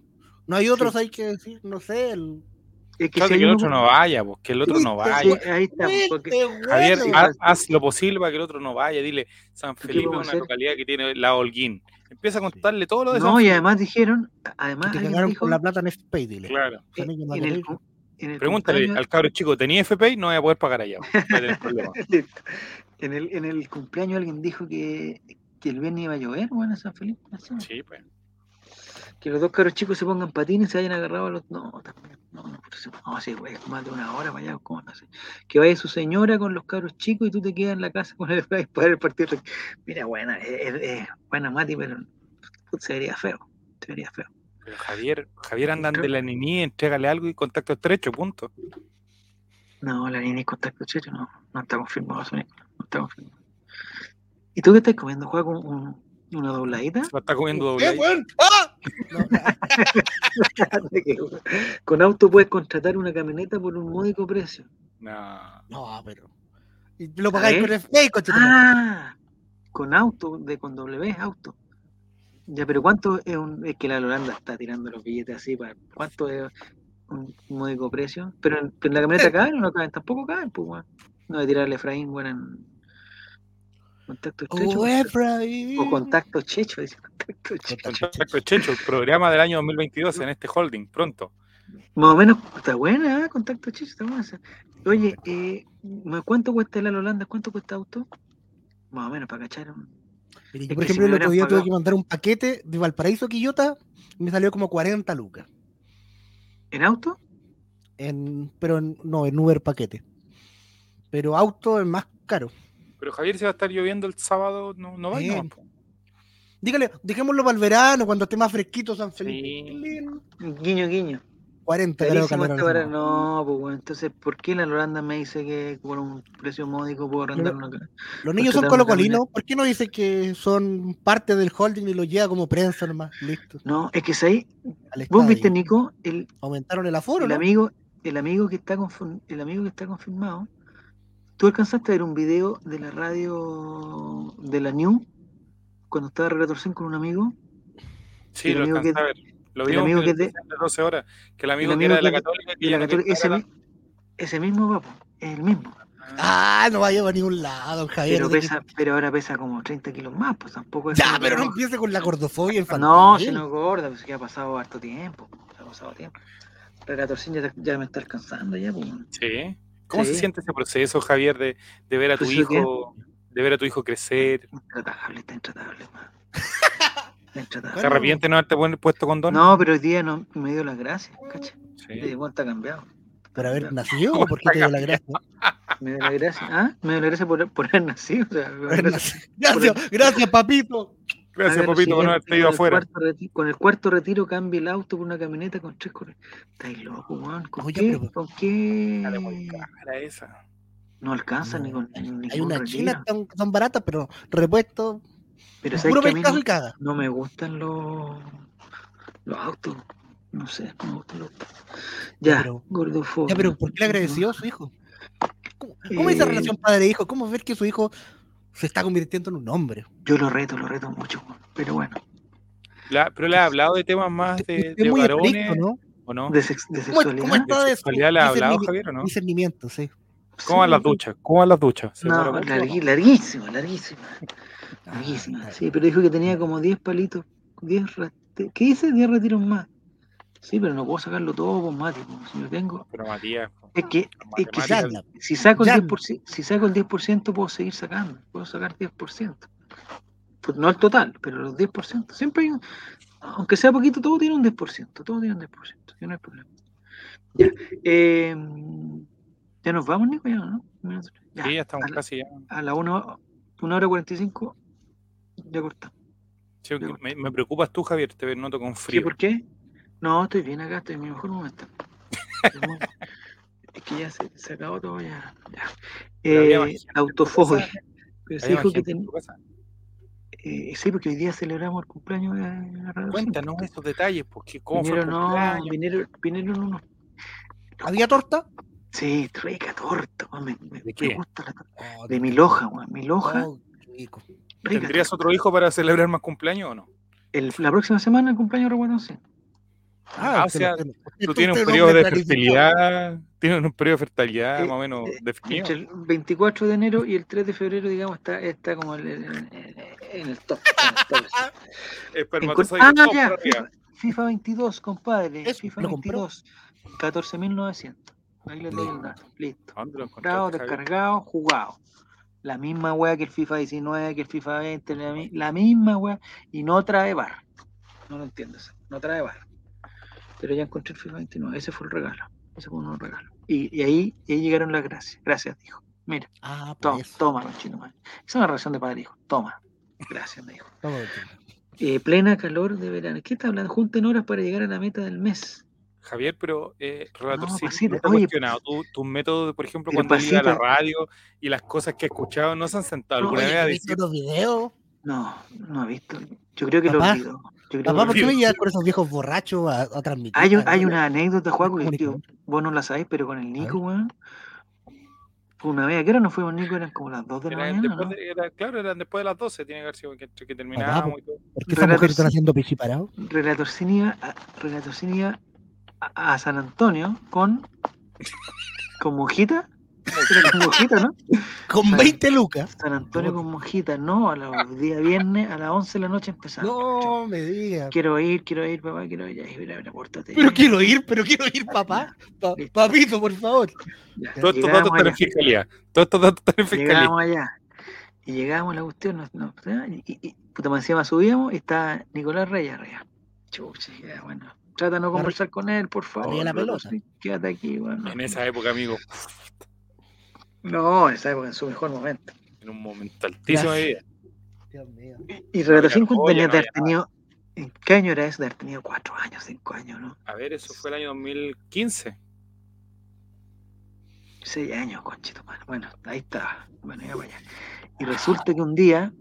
No hay otros, sí. Hay que decir, no sé, es que, si que el otro no vaya, pues, que el otro no vaya. Ahí está, porque... Javier, haz lo posible para que el otro no vaya. Dile, San Felipe es una localidad que tiene la Holguín. Empieza a contarle todo lo de eso. No, y además dijeron, además alguien dijo, la plata en FPay, dile. Claro. En el pregúntale cumpleaños... al cabro chico, ¿tenía FPay? No voy a poder pagar allá. En el cumpleaños alguien dijo que el viernes iba a llover, bueno, San Felipe. Sí, pues. Que los dos cabros chicos se pongan patines y se hayan agarrado a los... No, sí, güey, más de una hora para allá, ¿cómo no sé? Que vaya su señora con los cabros chicos y tú te quedas en la casa con el para ver el partido. Mira, buena Mati, pero se vería feo, Pero Javier andan de la niñez, entrégale algo y contacto estrecho, punto. No, la niñez contacto estrecho, no está confirmado, ¿Y tú qué estás comiendo? ¿Juega con una dobladita? Se está comiendo dobladita. Con auto puedes contratar una camioneta por un módico precio. No, pero lo pagáis con FPay, con auto, con W es auto. Ya, pero ¿cuánto es es que la Holanda está tirando los billetes así para cuánto es un módico precio? Pero en la camioneta caben o no caben, tampoco caben, pues bueno. No de tirarle Efraín, bueno, en Contacto Checho. O Contacto Checho, dice Contacto Checho. Contacto Checho, el programa del año 2022 en este holding, pronto. Más o menos, está buena, Contacto Checho, está buena. Oye, ¿cuánto cuesta la Holanda? ¿Cuánto cuesta auto? Más o menos, para cachar. Yo, por ejemplo, el otro día tuve que mandar un paquete de Valparaíso a Quillota y me salió como 40 lucas. ¿En auto? No, en Uber paquete. Pero auto es más caro. Pero Javier, se va a estar lloviendo el sábado, no va a ir. Dígale, dejémoslo para el verano, cuando esté más fresquito San Felipe. Sí. Guiño. 40 grados calor. No, pues bueno, entonces, ¿por qué la Holanda me dice que por un precio módico puedo rentar una casa? Los niños son colocolinos, ¿por qué no dice que son parte del holding y los lleva como prensa nomás? Listo. No, es que es ahí. ¿Vos viste, Nico? Aumentaron el aforo, ¿no? El amigo que está confirmado. ¿Tú alcanzaste a ver un video de la radio de la New cuando estaba Relatorcin con un amigo? Sí, lo alcanzé a ver. Lo vi de 12 horas. Que el amigo que era de la Católica. Ese mismo, papo. Es el mismo. No va a llevar a ningún lado, don Javier. Pero ahora pesa como 30 kilos más, pues tampoco es. Ya, pero no empiece con la gordofobia infantil. No, si no gorda, pues que ha pasado harto tiempo. Relatorcin ya me está alcanzando ya, pues. Sí. ¿Cómo se siente ese proceso, Javier, de ver a tu hijo, de ver a tu hijo crecer? Está intratable, man. ¿Te arrepientes de no haberte puesto condón? No, pero hoy día no me dio las gracias, ¿cachai? Sí. Está cambiado. ¿Pero haber nacido o por qué te dio la gracia? Me dio la gracia. Me dio la gracia por haber nacido. O sea, gracias, papito. Gracias, papito, por no haber ido afuera. Con el cuarto retiro cambia el auto por una camioneta con tres correas. Estáis loco, weón. ¿Con qué? Dale, muy cara esa. No alcanza ni con. Hay una china tan barata, pero repuesto. Pero puro pescado y caga. No me gustan los autos. No sé, no me gustan los autos. Ya, gordofobia. Ya, pero ¿por qué le agradeció a su hijo? ¿Cómo es esa relación padre-hijo? ¿Cómo ver que su hijo se está convirtiendo en un hombre? Yo lo reto mucho, pero bueno. Pero le ha hablado de temas más de varones, estricto, ¿no? ¿O no? De sexualidad. ¿Cómo de sexualidad le ha hablado, Javier, o no? Discernimiento, sí. ¿Cómo van las duchas? No, larguísima, sí, pero dijo que tenía como 10 palitos, 10 retiros más. Sí, pero no puedo sacarlo todo con Mati, si no tengo... Pero Matías... Es que si saco el 10%, si saco el 10% puedo seguir sacando, puedo sacar 10%. Pues no el total, pero los 10%. Siempre hay un... Aunque sea poquito, todo tiene un 10%. Todo tiene un 10%, ya no hay problema. Ya, ya nos vamos, Nico, ya, ¿no? Ya, sí, ya estamos casi ya. A la 1:45 ya cortamos. Sí, ya cortamos. Me preocupas tú, Javier, te noto con frío. ¿Sí, por qué? No, estoy bien acá, estoy en mi mejor momento. Es que ya se acabó todo ya. Autofogos. Pero se dijo que tenía. Sí, porque hoy día celebramos el cumpleaños de la radio. Cuéntanos esos detalles, porque cómo vinieron unos. ¿Había torta? Sí, rica torta, me gusta la torta. Oh, de Miloja, güey. Miloja. Oh, rico. ¿Tendrías torta. Otro hijo para celebrar más cumpleaños o no? La próxima semana el cumpleaños Reguadoncín. O sea, tú tienes un periodo de fertilidad, más o menos definido. Entre el 24 de enero y el 3 de febrero, digamos, está como en el top. Ya, FIFA 22, compadre. FIFA 22, 14.900. Ahí le doy el dato. Listo. Comprado, descargado, jugado. La misma wea que el FIFA 19, que el FIFA 20, la misma wea. Y no trae barra. No lo entiendo, no trae barra. Pero ya encontré el FIFA 29, ese fue el regalo. Ese fue un regalo. Y ahí llegaron las gracias. Gracias, dijo. Mira, toma, chino. Man. Esa es una relación de padre, hijo. Toma. Gracias, me dijo. Plena calor de verano. ¿Qué está hablando? Junten horas para llegar a la meta del mes. Javier, pero relator, no, sí, no te he cuestionado. Tus métodos, por ejemplo, cuando llega a la radio y las cosas que he escuchado, ¿no se han sentado alguna vez a decir? ¿Los videos? No ha visto. Yo creo que lo olvidó. Papá, ¿por qué me llevas con esos viejos borrachos a transmitir? Hay una anécdota, Juaco, que tío, vos no la sabés, pero con el Nico, weón. Una vez, ¿a qué hora nos fuimos, Nico? Eran como las 2 de la mañana, ¿no? Eran después de las 12, tiene que haber sido que terminábamos. ¿Por qué esas mujeres están haciendo pichi parado? Relatorcini iba a San Antonio con Mojita. Era con Mojita, ¿no? Con 20 lucas. San Antonio con Mojita, no, a los días viernes, a las 11 de la noche empezamos. No, me digas. Quiero ir, papá, quiero ir. Mira, pórtate. Pero quiero ir, papá. Papito, por favor. Todos estos datos están en fiscalía. Llegamos allá. Y llegamos a la cuestión. Puta, encima subíamos y está Nicolás Reyes. Chucha, ya, bueno. Trata de no conversar con él, por favor. La pelota. Quédate aquí, bueno. En esa época, amigo. No, en esa época, en su mejor momento. En un momento altísimo de vida. Dios mío. Y Relatorcini tenía de haber tenido. ¿En qué año era eso? De haber tenido 4 años, 5 años, ¿no? A ver, eso fue el año 2015. 6 años, conchito, mano. Bueno, ahí está. Bueno, ya vaya. Y resulta que un día.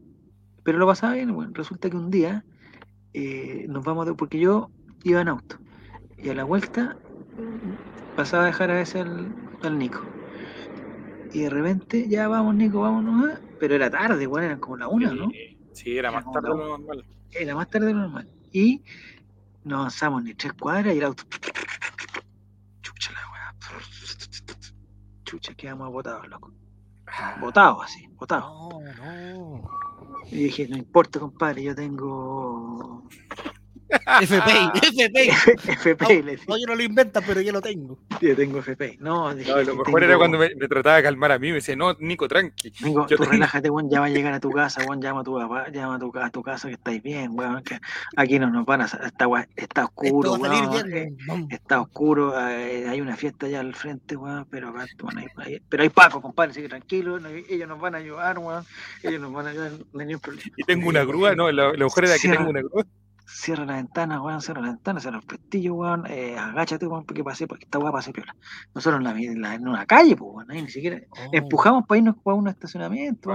Pero lo pasaba bien, bueno. Resulta que un día. Nos vamos de. Porque yo iba en auto. Y a la vuelta. Pasaba a dejar a veces al Nico. Y de repente, ya vamos, Nico, vámonos. Pero era tarde, bueno, eran como la 1, ¿no? Sí, era más tarde de lo normal. Era más tarde de lo normal. Y no avanzamos ni 3 cuadras y el auto. Chucha la weá. Chucha, quedamos botados, loco. Botados así, botados. No. Y dije, no importa, compadre, yo tengo. FPI. No, yo no lo invento, pero yo lo tengo. Yo tengo FPI. No, dije, lo mejor era cuando me trataba de calmar a mí. Me decía, no, Nico, tranqui. Nico, tú relájate, Juan, ya va a llegar a tu casa, Juan, llama a tu papá, llama a tu casa que estáis bien, weón. Aquí no nos van a... Está oscuro, weón. Está oscuro, hay una fiesta allá al frente, weón, pero hay Paco, compadre, así que tranquilo, ellos nos van a ayudar, weón. Ellos nos van a ayudar, no hay ningún problema. Y tengo una grúa, no, la mujer de aquí tengo una grúa. Cierra la ventana, weón, cierra la ventana, cierra los pestillos, weón, agáchate, weón, porque esta weá pase piola. Nosotros en una calle, pues, weón, ahí ni siquiera empujamos para irnos para un estacionamiento.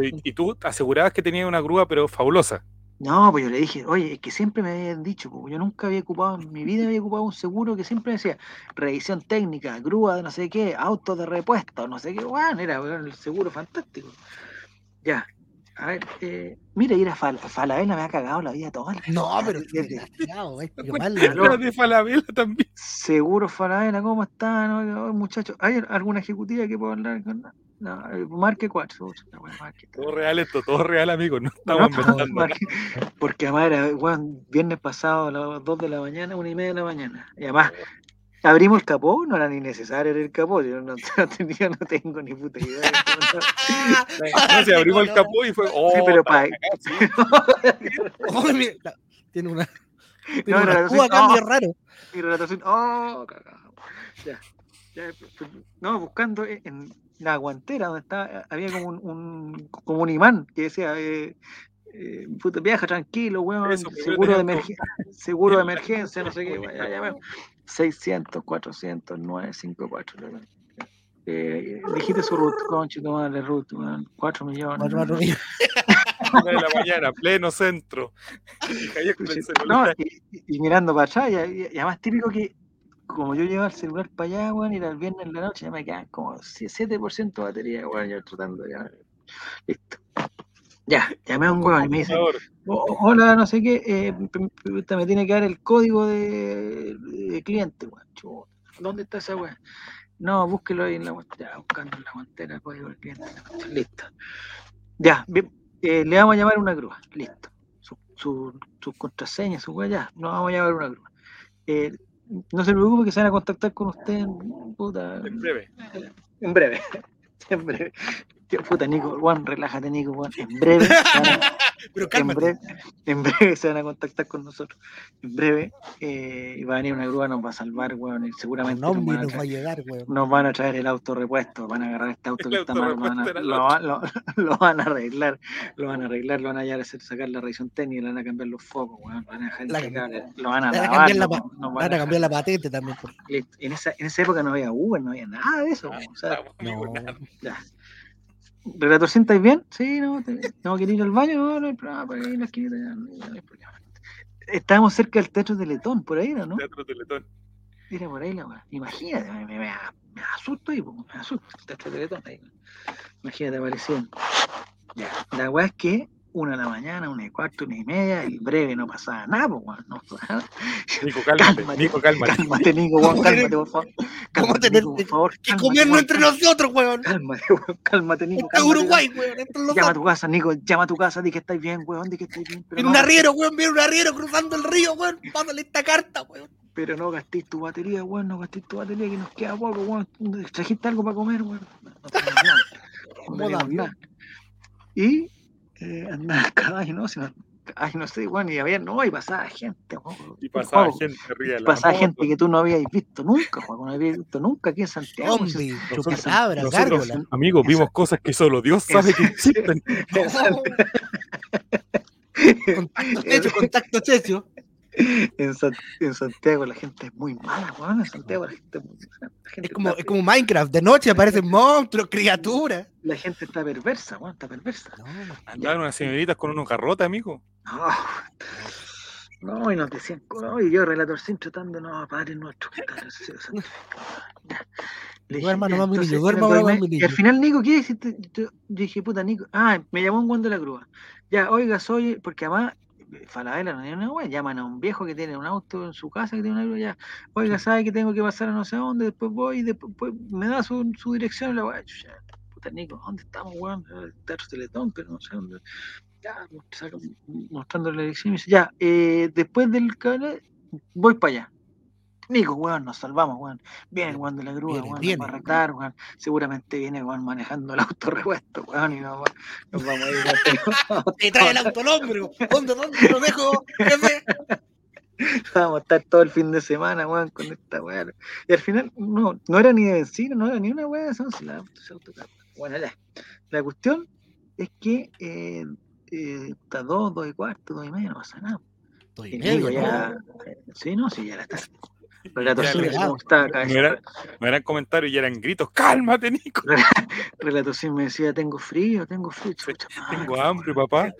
Y tú asegurabas que tenías una grúa, pero fabulosa. No, pues yo le dije, oye, es que siempre me habían dicho, porque yo nunca había ocupado, en mi vida había ocupado un seguro que siempre decía, revisión técnica, grúa de no sé qué, autos de repuesto, no sé qué, weón, era el seguro fantástico. Ya. A ver, mira, ir a Falabella me ha cagado la vida toda. No, pero de Falabella también. Seguro Falabella, ¿cómo están? Muchachos, ¿hay alguna ejecutiva que pueda hablar con No, marque 4. Todo real esto, todo real, amigo. No estamos inventando. Porque además era, bueno, viernes pasado a las 2 de la mañana, 1 y media de la mañana. Y además, abrimos el capó, no era ni necesario el capó. Yo no tengo ni puta idea. Si abrimos el capó y fue. Oh, sí, pero para. Tiene una. No, una cuba cambio raro. Y relatación. Oh, cagado. Ya. No, buscando en la guantera donde estaba, había como un imán que decía puta, viaja tranquilo, weón, eso, seguro de emergencia, no sé qué, ya, 600, 400, 954, dijiste su root, conche, tomarle root, weón, 4 millones. 4 millones. De la mañana, pleno centro. Y mirando para allá, y además típico que como yo llevaba el celular para allá, weón, y era el viernes en la noche, ya me quedan como 7% de batería, weón, yo tratando ya. Listo. Ya, llamé a un weón y me dice, hola, no sé qué, me tiene que dar el código de cliente, weón. ¿Dónde está esa weón? No, búsquelo ahí en la guantera, buscando en la guantera el código del cliente. Listo. Ya, le vamos a llamar una grúa, listo. Sus contraseñas, sus weón, ya, nos vamos a llamar una grúa. No se preocupe que se van a contactar con usted en breve. Puta, Nico, Juan, relájate, Nico, Juan. En breve. Pero cálmate. En breve se van a contactar con nosotros. En breve va a venir una grúa, nos va a salvar, weón. Y seguramente nos va a llegar, weón. Nos van a traer el auto repuesto. Van a agarrar este auto que está mal, lo van a arreglar, lo van a hallar, sacar la revisión técnica, le van a cambiar los focos, weón. Van a dejar lo van a lavar. Van a cambiar la patente también. Listo. En esa época no había Uber, no había nada de eso, weón. O sea, ya. ¿Relator, sientas bien? Sí, no, tengo que ir al baño, no hay problema, por ahí en la esquina, no hay problema. Estábamos cerca del Teatro Teletón, por ahí era, ¿no? Teatro Teletón. Era por ahí la weá. Imagínate, me asusto ahí, me asusto, el Teatro Teletón ahí. Imagínate, aparecieron. Ya, la weá es que 1 de la mañana, 1:15, 1:30, el breve no pasaba nada, pues, weón, no pasaba nada. Nico, cálmate, Nico, por favor. Cálmate, por favor. Que comernos entre nosotros, weón. Cálmate, Nico. Está Uruguay, weón. Llama a tu casa, Nico, di que estáis bien, weón, Pero no, viene un arriero cruzando el río, weón, pásale esta carta, weón. Pero no gastéis tu batería, weón, que nos queda poco, weón. ¿Trajiste algo para comer, weón? No tenemos nada. Y andaba el caballo, ¿no? Y había, no, y pasaba gente, weón. Pasaba gente que tú no habías visto nunca, Juan, aquí en Santiago. Nosotros, amigos, vimos cosas que solo Dios sabe que existen. Contacto hecho. En Santiago la gente es muy mala, weón. Es como Minecraft, de noche aparecen monstruos, criaturas. La gente está perversa, weón, No, andaban unas señoritas con unos garrotes, amigo. No, y nos decían, y yo, relatorcín, tratando, no, padre nuestro, que está gracioso. Duerma, mamá, mi niño. Y al final, Nico, ¿qué hiciste? Yo dije, puta, Nico, me llamó un guan de la grúa. Ya, oiga, porque además Falabella no tiene una hueá, llaman a un viejo que tiene un auto en su casa que tiene una grúa, oiga, sabe que tengo que pasar a no sé dónde, después voy, me da su dirección y la hueá, puta Nico, ¿dónde estamos, weón? El Teatro Teletón, pero no sé dónde, ya, mostrándole la dirección y me dice, ya, después del canal, voy para allá. Nico, weón, nos salvamos, weón. Viene el weón de la grúa, weón, para retar, weón. Seguramente viene, weón, manejando el auto repuesto, weón, y nos vamos a ir. Y trae el auto al hombro, ¿dónde lo dejo, jefe? Vamos a estar todo el fin de semana, weón, con esta weón. Y al final, no era ni de vecino, no era ni una weón, bueno, la cuestión es que está 2:15, 2:30, no pasa nada. 2:30, ya. Sí, no, sí, ya la está. Relatorcín, ¿cómo está? No eran comentarios, ya eran gritos. ¡Cálmate, Nico! Relatorcín me decía, tengo frío. Tengo hambre, papá.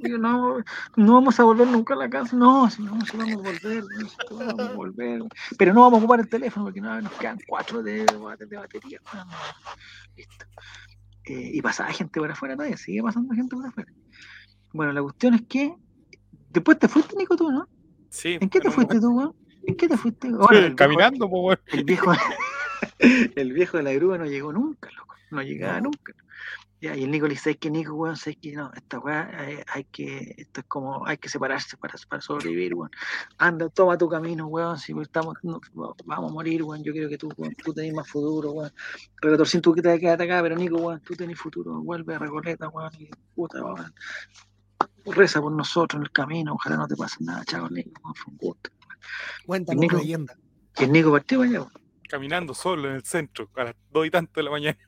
No vamos a volver nunca a la casa. No, sí vamos a volver. Pero no vamos a ocupar el teléfono porque nos quedan 4 de batería. Listo. Y pasaba gente por afuera todavía, sigue pasando gente por afuera. Bueno, la cuestión es que después te fuiste, Nico, tú, ¿no? Sí. ¿En qué te fuiste tú, weón? Caminando, po, weón. El viejo de la grúa no llegó nunca, loco. no llegaba nunca. Ya, y el Nico le dice, weón, sabes que no, esta weá, esto es como, hay que separarse para sobrevivir, weón. Anda, toma tu camino, weón, si estamos, no, vamos a morir, weón, yo creo que tú tenés más futuro, weón. Retorcín, tú que te quedas acá, pero Nico, weón, tú tenés futuro, vuelve a Recoleta, weón, y puta, weón. Reza por nosotros en el camino, ojalá no te pase nada, chavo, Nico, weón, fue un gusto. Cuéntanos la leyenda. El Nico partió para allá, weón. Caminando solo en el centro, a las 2:00 de la mañana.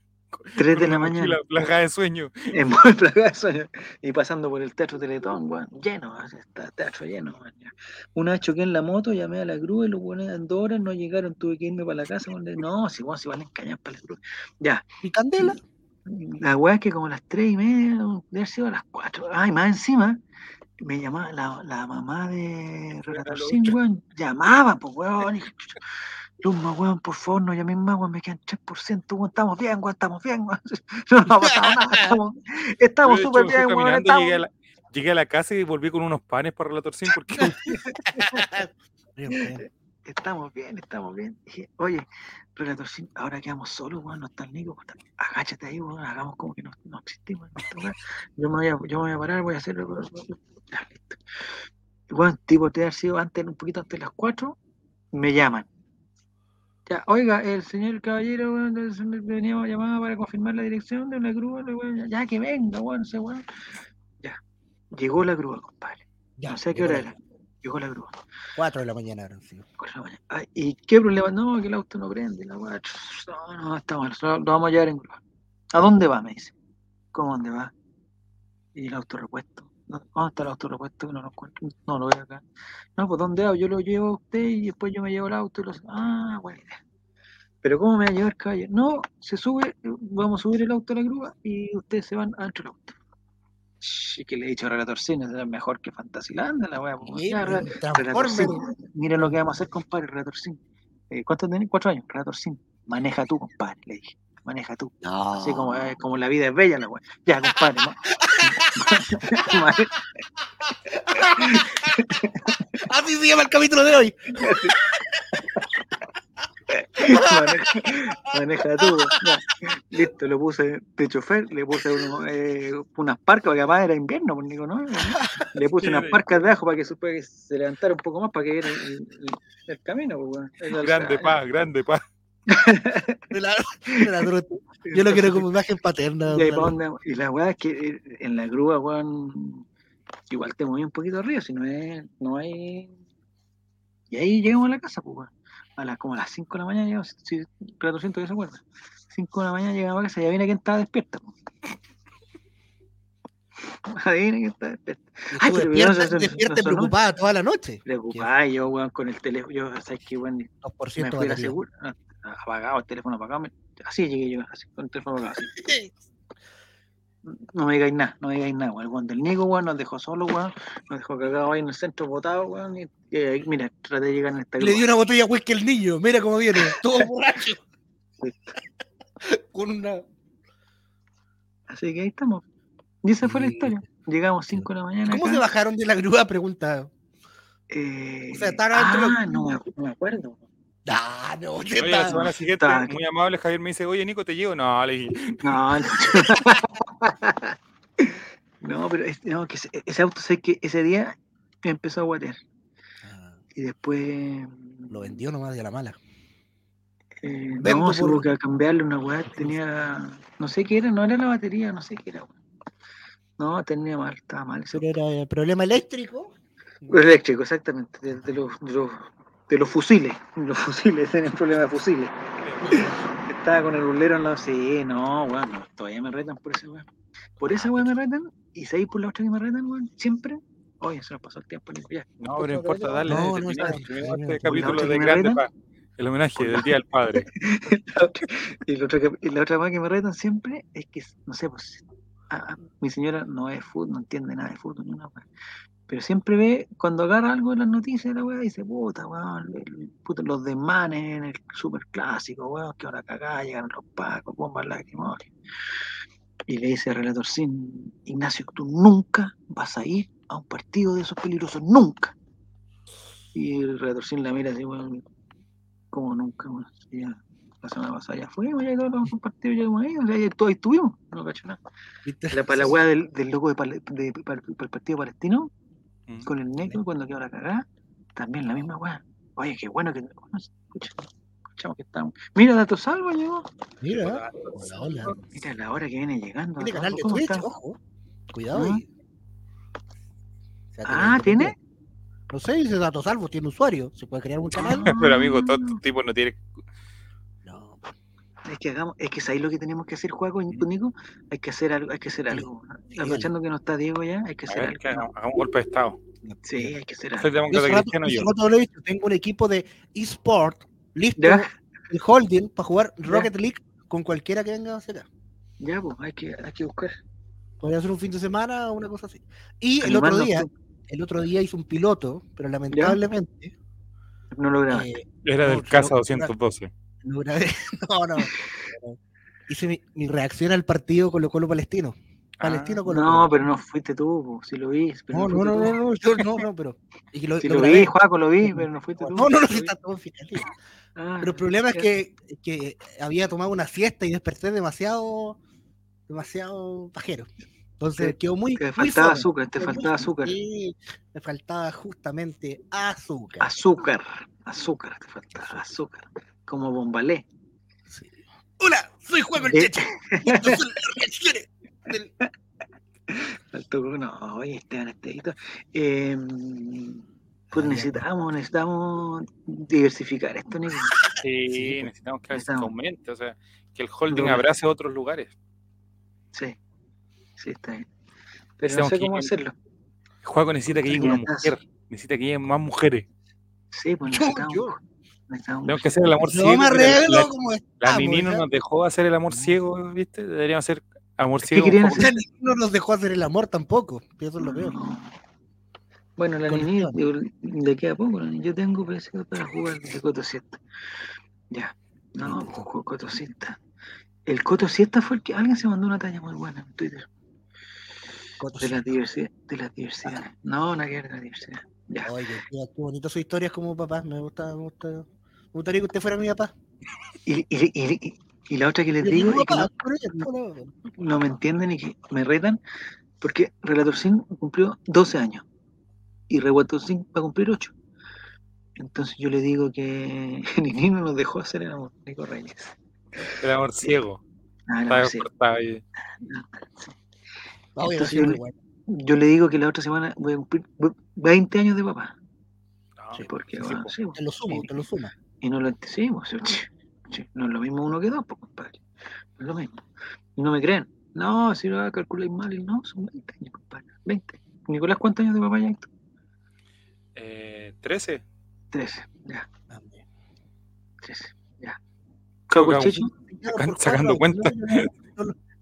3 de la mañana. Plagada de sueño. En plagada de sueño. Y pasando por el Teatro Teletón, weón. Lleno, está teatro lleno, weón. Una vez choqué en la moto, llamé a la grúa y los weones en 2 horas no llegaron, tuve que irme para la casa. No, si weón, si van a encañar para la grúa. Ya. ¿Y candela? La weá es que como a las 3:30, debe haber sido a las 4. Ay, más encima. Me llamaba la mamá de Relatorcín, weón. Llamaba, pues, weón. Luma, weón, por favor, no llamen más, weón, me quedan 3%, weón, estamos bien, weón, no nos ha pasado nada, estamos súper bien, weón, estamos... Llegué a la casa y volví con unos panes para Relatorcín, porque... Estamos bien, dije, oye, Relatorcín, ahora quedamos solos, weón, no está el Nico, agáchate ahí, weón, hagamos como que no existimos, weón. Yo me voy a parar, voy a hacerlo, weón, listo. Weón, tipo, te ha sido antes, un poquito antes de las 4, me llaman. Ya, oiga, el señor caballero, bueno, veníamos llamada para confirmar la dirección de una grúa, bueno, ya que venga, bueno, ese bueno. Ya, llegó la grúa, compadre. Ya, no sé a qué hora era. Llegó la grúa. 4:00 a.m. eran, sí. 4:00 a.m. Ah, ¿y qué problema? No, que el auto no prende. No, está mal, lo vamos a llevar en grúa. ¿A dónde va? Me dice. ¿Cómo dónde va? Y el auto repuesto. ¿Dónde está el auto repuesto? No lo encuentro, no lo veo acá. No, pues ¿dónde hago? Yo lo llevo a usted y después yo me llevo el auto y lo... Ah, buena idea. ¿Pero cómo me va a llevar, caballero? No, se sube, vamos a subir el auto a la grúa y ustedes se van adentro del auto. Y que le he dicho a Relatorcín, es mejor que Fantasilanda, la voy a poner. Miren lo que vamos a hacer, compadre, Relatorcín. ¿Cuántos tenés? 4 años, Relatorcín. Maneja tú, compadre, le dije. Maneja tú. No. Así como la vida es bella, la weá. Ya, compadre. Así se llama el capítulo de hoy. Maneja tú. No. Listo, lo puse de chofer, le puse unas parcas, porque además era invierno, por Nico, ¿no? Le puse unas parcas de ajo para que se levantara un poco más, para que viera el camino. Grande paz. de la bruta. Yo lo quiero como imagen paterna. Y la weá es que en la grúa, weón, igual te moví un poquito arriba, si no hay. Y ahí llegamos a la casa, pues, weón. Como a las 5 de la mañana llegamos, si Relatorcín se acuerda. 5 de la mañana llegamos a la casa, ya viene quien estaba despierta, pues. Adivina que está despierta. Ay, pero despierta preocupada toda la noche. Preocupada, y yo, weón, con el teléfono, yo, ¿sabes qué, weón? Me fui a la segura. Apagado, el teléfono apagado, así llegué yo, así, con el teléfono apagado, así. No me digáis nada, weón. Cuando el Nico, weón, nos dejó solo, weón, nos dejó cagado ahí en el centro, botado, weón, y mira, traté de llegar en esta grúa. Le dio una botella de whisky al niño, mira cómo viene, todo borracho. Sí. Con una... Así que ahí estamos. Y esa fue la historia. Llegamos 5 de la mañana. ¿Cómo acá se bajaron de la grúa? Pregunta. O sea, estaban no me acuerdo. Oye, la semana siguiente, muy amable, Javier me dice, oye, Nico, ¿te llevo? No, le dije. No, pero que ese auto, sé que ese día empezó a guatear. Y después... Lo vendió nomás de la mala. Se tuvo que cambiarle una weá, tenía... No sé qué era, no era la batería, no sé qué era. No, estaba mal. Pero era problema eléctrico. Eléctrico, exactamente, de los fusiles. Los fusiles, tienen problema de fusiles. Estaba con el burlero en la... Sí, no, bueno, todavía me retan por esa weá. Por esa weá me retan, y seguís por la otra que me retan, weón, siempre. Oye, se nos pasó el tiempo, Nico, ya. No, pero no importa, dale. Este capítulo de Grande Paz, el homenaje del Día del Padre. Y la otra weá que me retan siempre es que, no sé, pues... mi señora no es fútbol, no entiende nada de fútbol, ni una weá. Pero siempre ve, cuando agarra algo en las noticias de la weá, dice, puta, weón, los desmanes en el superclásico, weón, que ahora cagá, llegaron los pacos, bombas lacrimógenas. Y le dice al Relatorcín, Ignacio, tú nunca vas a ir a un partido de esos peligrosos, nunca. Y el Relatorcín la mira así, weón, como nunca, weón, la semana pasada ya fuimos, ya acabamos un partido, ya como ahí, ya todos estuvimos, no cacho nada. Para la weá del loco del partido palestino, con el negro, cuando quedó la cagada, también la misma weá. Oye, qué bueno que. Bueno, escuchamos que estamos. Mira, Dato Salvo llegó. Mira, hola. Mira la hora que viene llegando. Tiene canal de Twitch, ojo. Cuidado. Ah, ¿tiene? No sé, dice Dato Salvo, tiene usuario. Se puede crear un canal. Pero amigo, todo tipo no tiene. No. Es que sabéis lo que tenemos que hacer, Juaco, Nico. Hay que hacer algo. Aprovechando que no está Diego ya, hay que hacer algo. Hagamos un golpe de estado. Sí, hay que hacer algo. Tengo un equipo de eSport listo, el holding, para jugar Rocket League con cualquiera que venga a hacer acá. Ya, pues, hay que buscar. Podría ser un fin de semana o una cosa así. Y el otro día hizo un piloto, pero lamentablemente no lo grabé. Era del Casa 212. No grabé. Hice mi reacción al partido con los Colo Palestino. No, pero no fuiste tú, si lo vi. Pero si lo vi, Juaco, lo vi, pero no fuiste tú. No, está todo finalista. Pero el problema es que había tomado una siesta y desperté demasiado pajero. Entonces quedó muy... Te faltaba azúcar. Sí, me faltaba justamente azúcar. Como Bombalé. Sí. Hola, soy Juan Mercheche. Estas son las reacciones del... Faltó uno. Oye, Esteban Estevito. Pues necesitamos diversificar esto, Nico. Sí, necesitamos que se aumente, o sea, que el holding abrace otros lugares. Sí. Sí, está bien. Pero no sé cómo hacerlo. Juaco necesita que llegue una mujer. Necesita que lleguen más mujeres. Sí, pues necesitamos. Tenemos que hacer el amor ciego. La Ninino nos dejó hacer el amor ciego, ¿viste? Deberíamos hacer amor ciego. La Ninino nos dejó hacer el amor tampoco. Eso es lo peor. Bueno, la Ninino, le queda poco. Yo tengo precio para jugar de Coto Siesta. Ya. No, Coto Siesta. El Coto Siesta fue el que... Alguien se mandó una talla muy buena en Twitter. De la diversidad. Ah. No, nada que ver de la diversidad. Ya. Oye, qué bonito sus historias como papá. Me gustaría que usted fuera mi papá. Y la otra que les digo... No me entienden y que me retan, porque Relatorcín cumplió 12 años y Reguatorcín va a cumplir 8. Entonces yo le digo que Ninino nos dejó hacer el amor, Nico Reyes. El amor ciego. Entonces, yo le digo que la otra semana voy a cumplir 20 años de papá. No, sí, porque, bueno, sí, te lo sumo. Y no lo antecipamos. Sí, no es lo mismo uno que dos, compadre. No es lo mismo. Y no me creen. No, si lo calculáis mal, y no, son 20 años, compadre. 20. Nicolás, ¿cuántos años de papá ya hay tú? 13. 13, ya. 13, ya. Sacando cuenta.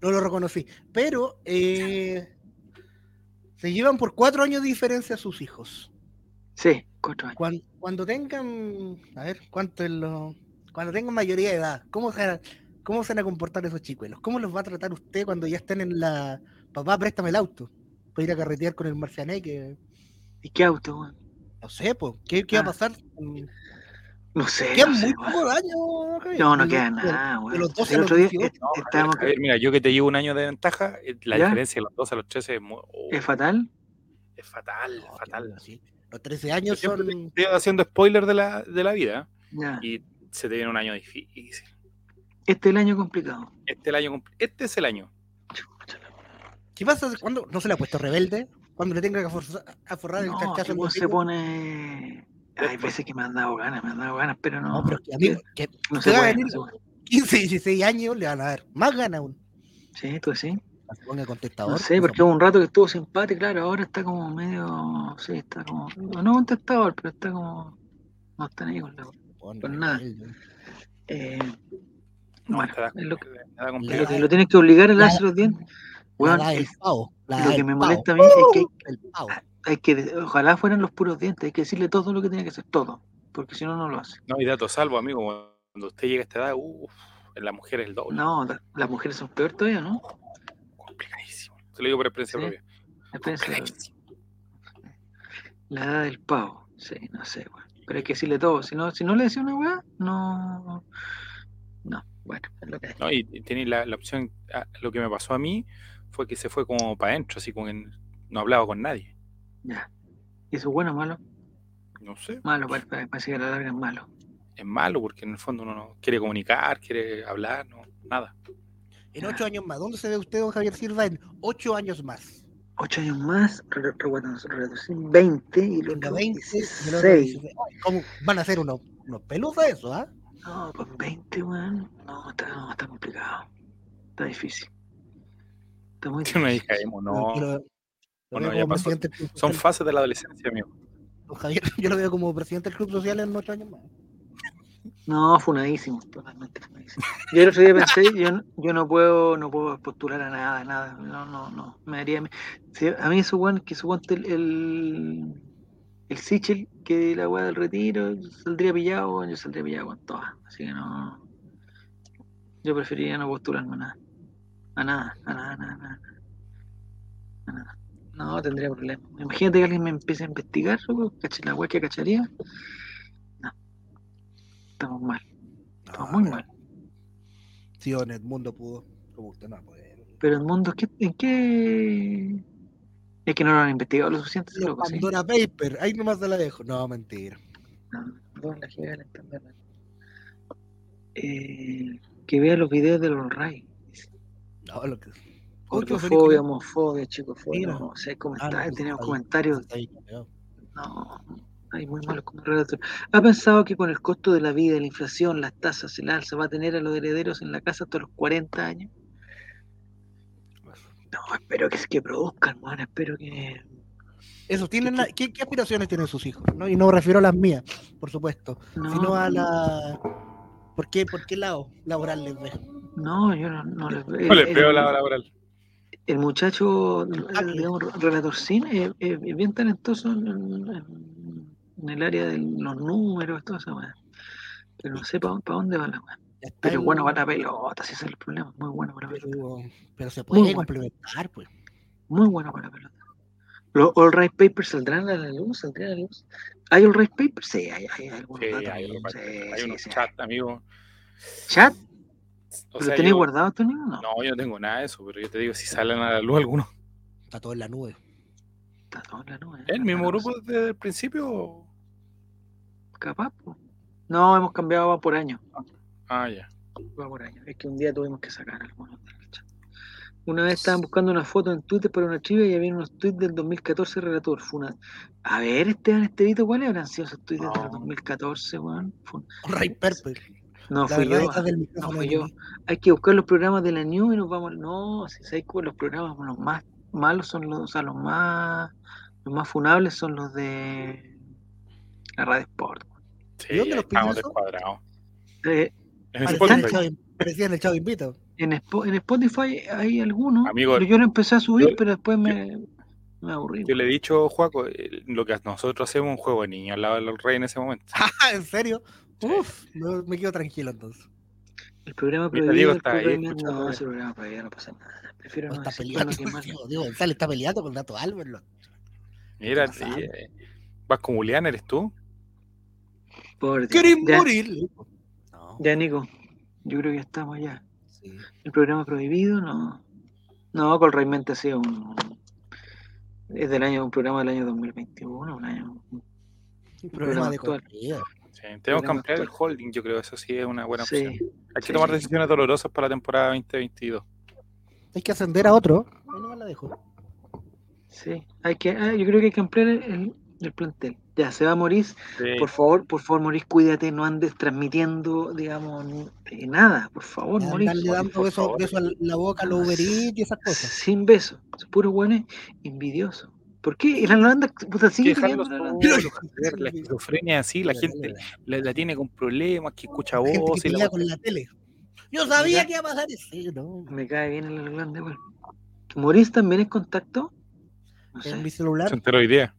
No lo reconocí, pero se llevan por 4 años de diferencia a sus hijos. Sí, 4 años. Cuando tengan, a ver, cuando tengan mayoría de edad, ¿cómo se van a comportar esos chicuelos? ¿Cómo los va a tratar usted cuando ya estén en la... Papá, préstame el auto para ir a carretear con el marcianeque. ¿Y qué auto, man? No sé, pues, ¿qué va a pasar? No sé. Quedan muy pocos años. No queda nada, güey. El otro día estábamos... A ver, mira, yo que te llevo un año de ventaja, la diferencia de los 12 a los 13 es muy... Oh. ¿Es fatal? Es fatal, no, fatal. Sí. Los 13 años yo son... Estoy haciendo spoiler de la vida ya. Y se te viene un año difícil. Este es el año complicado. Este es el año. ¿Qué pasa cuando no se le ha puesto rebelde? Cuando le tenga que forrar el cachazo. No, se pone... Hay veces que me han dado ganas, pero no. No, pero que a mí, que no se puede, venir, no se 15, 16 años le van a dar más ganas aún. Sí, tú sí. No sé, porque hubo un rato que estuvo sin pate, claro, ahora está como medio. Sí, está como. No contestador, pero está como. No están ahí con nada. Bueno, lo tienes que obligar a lavarse los dientes. Bueno, lo que me molesta a mí es que. El pavo. Ojalá fueran los puros dientes, hay que decirle todo lo que tiene que hacer, todo, porque si no, no lo hace. No, y Dato Salvo, amigo, cuando usted llega a esta edad, la mujer es el doble. No, las mujeres son peor todavía, ¿no? Complicadísimo, te lo digo por experiencia propia. Complicadísimo. La edad del pavo, sí, no sé, güey. Pero hay que decirle todo, si no le decía una weá, no... no, bueno, es lo que hay. No, y tenés la opción, lo que me pasó a mí fue que se fue como para adentro, así como que no hablaba con nadie. Ya. ¿Eso es bueno o malo? No sé. Malo, parece que a la larga es malo. Es malo porque en el fondo uno no quiere comunicar, quiere hablar, no, nada. En 8 años más, ¿dónde se ve usted, don Javier Silva, en 8 años más? 8 años más, reducir 20 y los 26. ¿Cómo van a hacer unos peludos eso, ah? No, pues 20, weón. No, está complicado. Está difícil. Está muy difícil. Ya pasó. Son fases de la adolescencia, amigo. Don Javier, yo lo veo como presidente del Club Social en 8 años más. No, funadísimo, totalmente funadísimo. Yo el otro día pensé, yo no puedo postular a nada, no, me daría... A mí suponte el Sichel, que la weá del retiro, yo saldría pillado con todas, así que no... Yo preferiría no postularme a nada. No, tendría problema. Imagínate que alguien me empiece a investigar, la weá que cacharía... Estamos mal, estamos muy mal. Sí, don Edmundo pudo, como usted no puede. Pero Edmundo, ¿en qué? Es que no lo han investigado lo suficiente. La Pandora Paper, ahí nomás se la dejo. No, mentira. No, la gira de la Pandora. Que vea los videos de los Ray. No, lo que... Gordofobia, homofobia, chicofobia, no sé, comentarios, tenemos comentarios. No... Hay muy malos comentarios. ¿Ha pensado que con el costo de la vida, la inflación, las tasas, el alza, va a tener a los herederos en la casa hasta los 40 años? No, espero que produzcan, man, espero que... Eso, ¿qué aspiraciones tienen sus hijos? ¿No? Y no me refiero a las mías, por supuesto, sino a la... ¿Por qué lado laboral les veo? No, yo no les veo. No les veo lado laboral. El muchacho, digamos, Relatorcín, es bien talentoso en el área de los números, toda esa weá. Pero no sé para dónde va la weá. Pero bueno, va la pelota, si ese es el problema. Muy bueno para la pelota. Pero se puede complementar, pues. Muy bueno para la pelota. ¿Los All Right Papers saldrán a la luz? ¿Hay All Right Papers? Sí, hay algunos. Sí, hay unos chats, amigo. ¿Chat? ¿Lo tenés guardado tú ninguno? No, yo no tengo nada de eso, pero yo te digo, si salen a la luz algunos. Está todo en la nube. ¿El mismo grupo desde el principio? Capaz, pues. No, hemos cambiado, va por año. Ah, ya. Va por año. Es que un día tuvimos que sacar algunos del chat. Una vez estaban buscando una foto en Twitter para una trivia y había unos tweets del 2014 relator. Fue una... A ver, Esteban Estevito, ¿cuáles habrán sido esos tweets del 2014, weón? Ray Purple. No fui yo. Hay que buscar los programas de la New y nos vamos. No, si sabéis cuáles los programas los más malos son los, o sea, los más funables son los de la Radio Sport. Sí, ¿dónde los pillas? En Spotify. Parecía en el Chavo Invito. En Spotify hay algunos. Amigo, yo lo empecé a subir, pero después me aburrí. Yo le he dicho, Joaco, lo que nosotros hacemos es un juego de niños al lado del rey en ese momento. ¿En serio? Uf, me quedo tranquilo entonces. El programa prohibido, ese programa prohibido no pasa nada. Prefiero no estar peleando. Diego González está peleando con Dato Álvarez. Mira, vas con Julián, ¿eres tú? ¿Querés morir? No. Ya, Nico, yo creo que estamos ya. Sí. El programa prohibido, no. No, con realmente ha sido un programa del año 2021, un programa de contenido. Sí, tenemos que ampliar el holding, yo creo, eso sí es una buena opción. Hay que tomar decisiones dolorosas para la temporada 2022. Hay que ascender a otro. Ahí no me la dejo. Sí, yo creo que hay que ampliar el plantel. Ya, se va Morís. Sí. Por favor, Morís, cuídate, no andes transmitiendo, digamos, nada, por favor, Morís. Dale dando besos a la boca a los Uberit y esas cosas. Sin besos, puros buenos envidiosos. ¿Por qué? Y la Holanda, pues así. La esquizofrenia así, la gente la tiene con problemas, que escucha voz. Que con la tele. Yo sabía que iba a pasar eso. No. Me cae bien el Holanda, güey. ¿Morís también es contacto? No sé. En mi celular. Se enteró hoy día.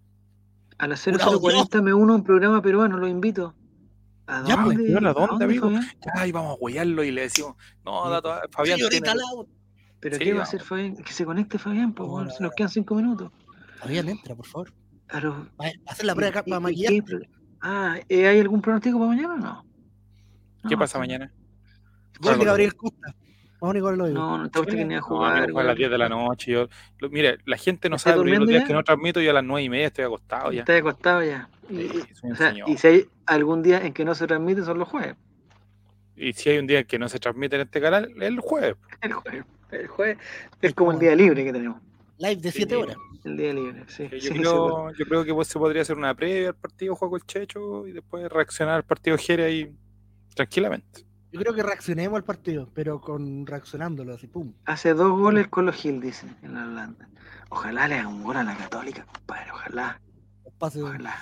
A las 00:40 me uno a un programa peruano, lo invito. ¿A dónde? Ya, pues, ¿a dónde, amigo? Ay, vamos a huellarlo y le decimos, no, Fabián. Sí, tiene... Pero ¿qué va a hacer Fabián? Que se conecte Fabián, pues, bueno, se nos quedan 5 minutos. Fabián, entra, por favor. Claro. Hacer la prueba acá para mañana. ¿Hay algún pronóstico para mañana o no? ¿Qué pasa mañana? Gol de Gabriel Costa. No tengo que venir a jugar. A las 10 de la noche. Mira, la gente no sabe los días que no transmito. Yo a las 9:30 estoy acostado ya. Estoy acostado ya. Y si hay algún día en que no se transmite, son los jueves. Y si hay un día en que no se transmite en este canal, es el jueves. El jueves es como el día libre que tenemos. Live de 7 horas. El día libre, sí. Yo creo que se podría hacer una previa al partido Juan Colchecho y después reaccionar al partido Jere ahí tranquilamente. Yo creo que reaccionemos al partido, pero reaccionándolo así, pum. Hace 2 goles con los Gil, dicen, en la Holanda. Ojalá le hagan un gol a la Católica, compadre, ojalá. Ojalá.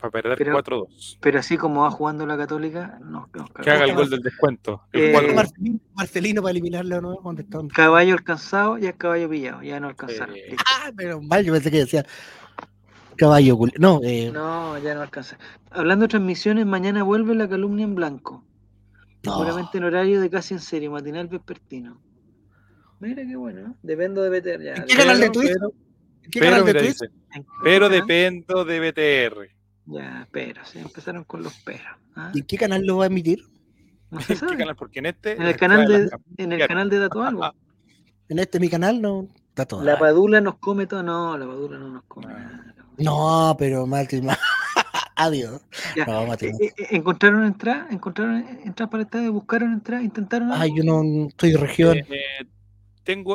Para perder 4-2. Pero así como va jugando la Católica, no. Que haga el gol del descuento. Marcelino para eliminarlo, ¿no? Caballo alcanzado y el caballo pillado, ya no alcanzaron. Pero mal, yo pensé que decía caballo. No, ya no alcanza. Hablando de transmisiones, mañana vuelve la calumnia en blanco. Seguramente en horario de Casi en Serio, matinal vespertino. Mira qué bueno, ¿eh? Dependo de BTR. ¿En qué canal de Twitch? Pero dependo de BTR. Ya, pero, se empezaron con los peros. ¿Ah? ¿Y qué canal lo va a emitir? No se sabe. ¿Qué canal? Porque en este... En el canal de Dato Algo. En este, mi canal, no. Dato Algo. La Padula nos come todo. No, la Padula no nos come nada. No, pero Máxima. Adiós. ¿Encontraron entradas para el estadio? ¿Buscaron entradas? ¿Intentaron algo? Yo no estoy de región.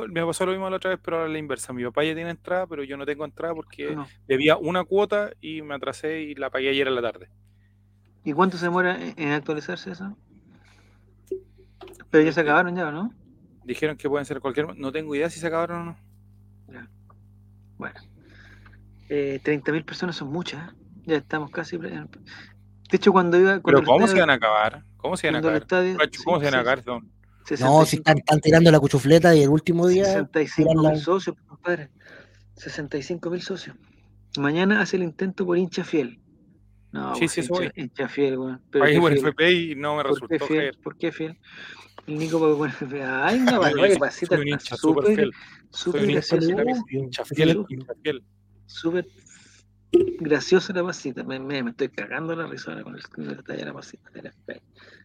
Me pasó lo mismo la otra vez, pero ahora la inversa. Mi papá ya tiene entrada, pero yo no tengo entrada porque debía una cuota y me atrasé y la pagué ayer a la tarde. ¿Y cuánto se demora en actualizarse eso? Pero ya se acabaron ya, ¿no? Dijeron que pueden ser cualquier... No tengo idea si se acabaron o no. Ya. Bueno. 30.000 personas son muchas, ¿eh? Ya estamos casi. De hecho, cuando iba. Pero, ¿cómo se van a acabar? ¿Cómo se van a acabar? No, si están tirando la cuchufleta y el último día. 65.000 socios, compadre. 65.000 socios. Mañana hace el intento por hincha fiel. No, sí, sí, soy. Hincha fiel, weón. Ahí por el FPI y no me resultó fiel. ¿Por qué fiel? El Nico para poner FPI. Ay, una barbaridad que pasita. Soy un hincha súper fiel. Soy un hincha fiel. Súper graciosa la pasita, me estoy cagando la risa con el detalle de la pasita.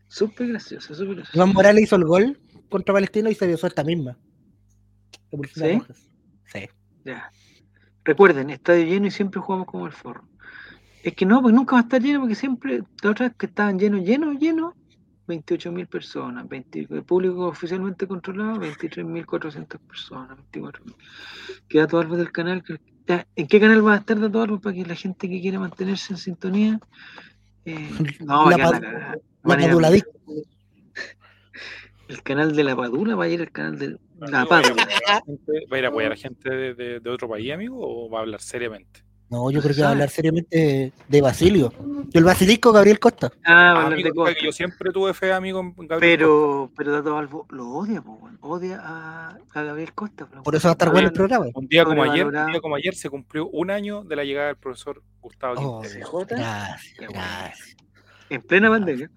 Súper graciosa, súper graciosa. Juan Morales hizo el gol contra Palestino y se besó esta misma. Sí. Ya. Recuerden, estadio lleno y siempre jugamos como el forro. Es que no, pues nunca va a estar lleno porque siempre, las otras que estaban llenos, 28.000 personas, el público oficialmente controlado, 23.400 personas, 24.000. Queda todo algo del canal que... ¿En qué canal va a estar Dato Árbol para que la gente que quiera mantenerse en sintonía? La Paduladita. El canal de La Padula va a ir al canal de La Padula. ¿Va a ir a apoyar a gente de otro país, amigo, o va a hablar seriamente? No, yo creo que va a hablar seriamente de Basilio. Yo el basilisco Gabriel Costa. Yo siempre tuve fe, amigo, en Gabriel Costa. Pero Dato Albo lo odia, po, bueno. Odia a Gabriel Costa. Por eso va a estar bueno el programa. Un día como ayer se cumplió 1 año de la llegada del profesor Gustavo Quintero. Gracias. En plena pandemia.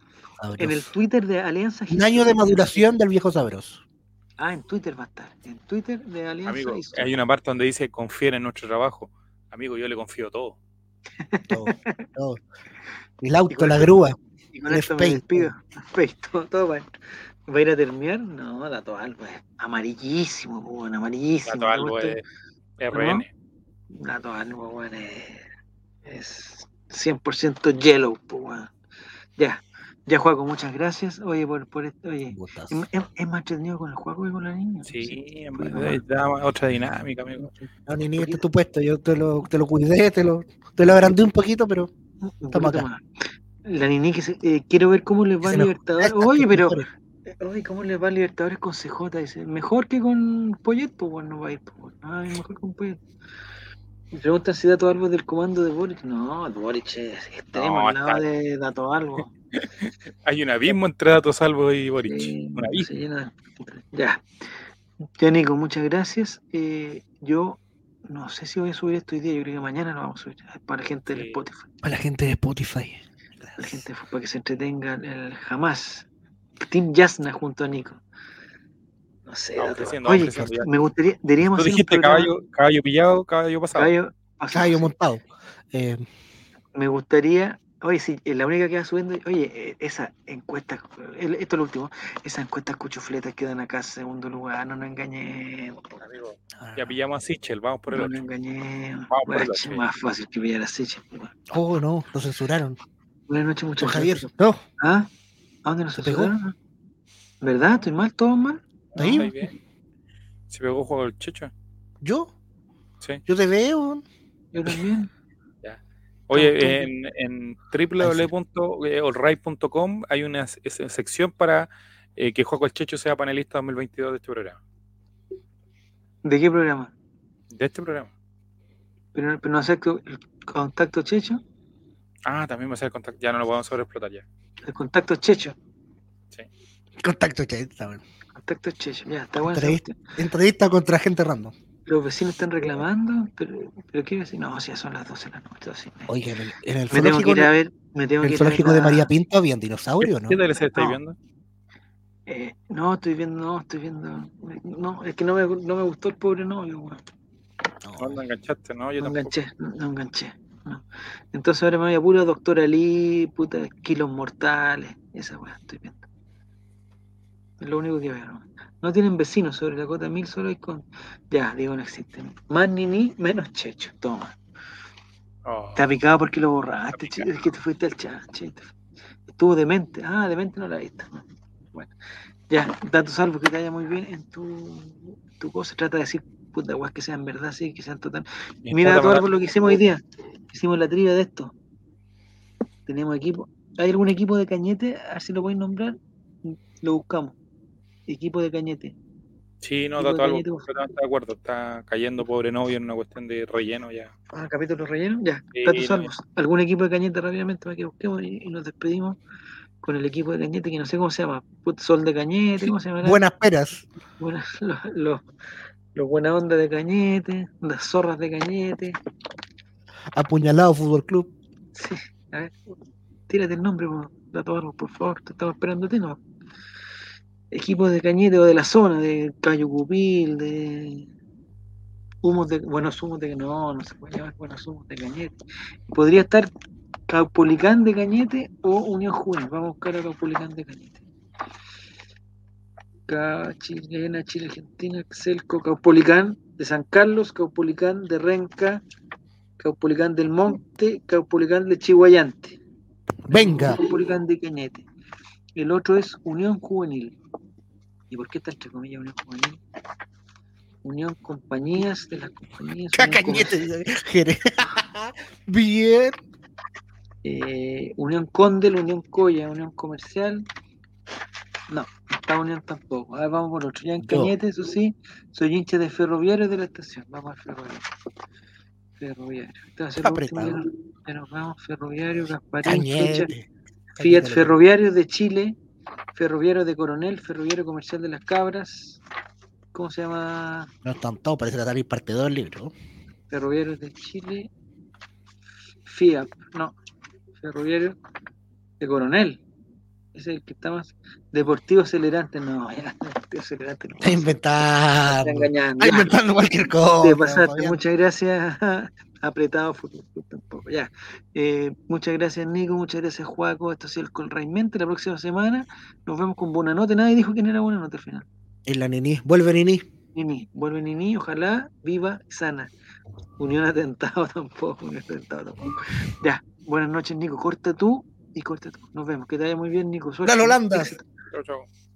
En el Twitter de Alianza. Un año de maduración del viejo sabroso. En Twitter va a estar. En Twitter de Alianza. Amigo, hay una parte donde dice confíen en nuestro trabajo. Amigo, yo le confío todo. Todo. El auto, la grúa. Y con el esto space, me despido. Todo ¿va a ir a terminar? No, Dato Albo es amarillísimo, bueno, amarillísimo. Dato Albo es RN. ¿No? Dato Albo, bueno, es 100% yellow, pues, bueno. Ya, Juaco, muchas gracias. Oye, por esto, oye. ¿Es más entretenido con el Juaco y con la niña? Sí, en verdad, da otra dinámica, amigo. No, niña, este es tu puesto. Yo te lo cuidé, te lo agrandé un poquito, pero estamos acá. Más. La niña, quiero ver cómo les va a Libertadores. Oye, pero... Oye, ¿cómo les va a Libertadores con CJ? Dice, mejor que con Poyet, pues bueno, no va a ir. Pues, mejor con Poyet. Me preguntan si Dato Albo del comando de Boric. No, Boric es extremo, nada de Dato Albo. Hay un abismo entre Dato Salvo y Boric. Un abismo. Ya, Nico, muchas gracias. Yo no sé si voy a subir esto hoy día. Yo creo que mañana lo vamos a subir para la gente del Spotify. Para la gente de Spotify. La gente, para que se entretenga el jamás. Team Yasna junto a Nico. No sé. Oye, me gustaría. Deberíamos. Tú dijiste caballo pillado, caballo pasado. Caballo montado. Me gustaría Oye, sí, la única que va subiendo, oye, esa encuesta, esto es lo último, esas encuestas cuchufletas quedan acá en segundo lugar, no nos engañemos. Amigo, ya pillamos a Sichel, vamos por el otro. No nos engañemos, es más fácil que pillar a Sichel. Oh, no, lo censuraron. Buenas noches, muchachos. Javier, no. ¿Ah? ¿A dónde nos censuraron? ¿Verdad? ¿Estoy mal? ¿Todo mal? ¿Está bien? ¿Se pegó juego el Checho? ¿Yo? Sí. Yo te veo. Yo también. Oye, en www.allright.com hay una sección para que Joaco el Checho sea panelista 2022 de este programa. ¿De qué programa? De este programa. Pero no acepto el contacto Checho. Ah, también va a ser el contacto. Ya no lo podemos sobreexplotar ya. El contacto Checho. Sí. Contacto Checho, está bueno. Contacto Checho, ya, está bueno. Entrevista contra gente random. Los vecinos están reclamando, pero ¿qué vecinos? No, o sea, son las 12 de la noche. 12 de la noche. Oye, en el zoológico de María Pinto habían dinosaurios, ¿no? ¿Qué DLC estáis viendo? No, estoy viendo. No, es que no me gustó el pobre novio, weón. No enganchaste, ¿no? Yo tampoco. No enganché. No. Entonces ahora me voy a puro Doctor Ali, puta, Kilos Mortales. Esa weón estoy viendo. Es lo único que veo, ¿no? No tienen vecinos sobre la cota 1000, solo hay con... Ya, digo, no existen. Más ni menos Checho. Toma. Oh, te ha picado porque lo borraste, Checho. Es que te fuiste al chat, Checho. Estuvo demente. Ah, demente no la viste. Bueno. Ya, datos salvos, que te vaya muy bien en tu cosa. Trata de decir puta guas que sean verdad, sí, que sean total. Y mira todo algo lo que hicimos hoy día. Hicimos la trivia de esto. Tenemos equipo. ¿Hay algún equipo de Cañete? A ver si lo podéis nombrar. Lo buscamos. Equipo de Cañete. Sí, no, Dato Albo, completamente de acuerdo. Está cayendo pobre novio en una cuestión de relleno ya. Ah, capítulo relleno, ya. Dato Salvos. ¿Algún equipo de Cañete rápidamente para que busquemos y nos despedimos con el equipo de Cañete, que no sé cómo se llama? Sol de Cañete, ¿cómo se llama? Buenas peras. Los buena onda de Cañete, las zorras de Cañete. Apuñalado Fútbol Club. Sí, a ver, tírate el nombre, Dato Albo, por favor, te estamos esperando a ti, ¿no? Equipos de Cañete o de la zona, de Cayucupil, de Humos de... Buenos Humos de... No se puede llamar Buenos Humos de Cañete. Podría estar Caupolicán de Cañete o Unión Juvenil. Vamos a buscar a Caupolicán de Cañete. Chilena, Chile, Argentina, Excelco, Caupolicán de San Carlos, Caupolicán de Renca, Caupolicán del Monte, Caupolicán de Chihuayante. Venga. Caupolicán de Cañete. El otro es Unión Juvenil. ¿Y por qué está entre comillas Unión Juvenil? Unión Compañías de las Compañías. Cacañete. Bien. Unión Condel, Unión Colla, Unión Comercial. No, está Unión tampoco. A ver, vamos por otro. Ya en Cañete, eso sí. Soy hincha de Ferroviario de la estación. Vamos al Ferroviario. Entonces, nos vamos Ferroviario, Gasparín, Cañete. Fiat, Ferroviario de Chile, Ferroviario de Coronel, Ferroviario Comercial de las Cabras, ¿cómo se llama? No es tanto, parece que está bien parte 2 del libro. Ferroviario de Chile, FIAP, no, Ferroviario de Coronel, ese es el que está más. Deportivo Acelerante, no, ya, Deportivo Acelerante no. Está inventando. Está engañando. Está inventando cualquier cosa. Te pasaste, muchas gracias. Apretado fútbol tampoco, ya. Muchas gracias, Nico, muchas gracias, Joaco. Esto ha sido el Colraimente. La próxima semana nos vemos con Buenanote. Nadie dijo quién era Buenanote al final. Es la Nini, vuelve Nini. Vuelve Nini, ojalá viva y sana. Unión Atentado tampoco. Ya, buenas noches, Nico. Corta tú y corta tú. Nos vemos. Que te vaya muy bien, Nico. Suerte. La Holanda. Chao, chao.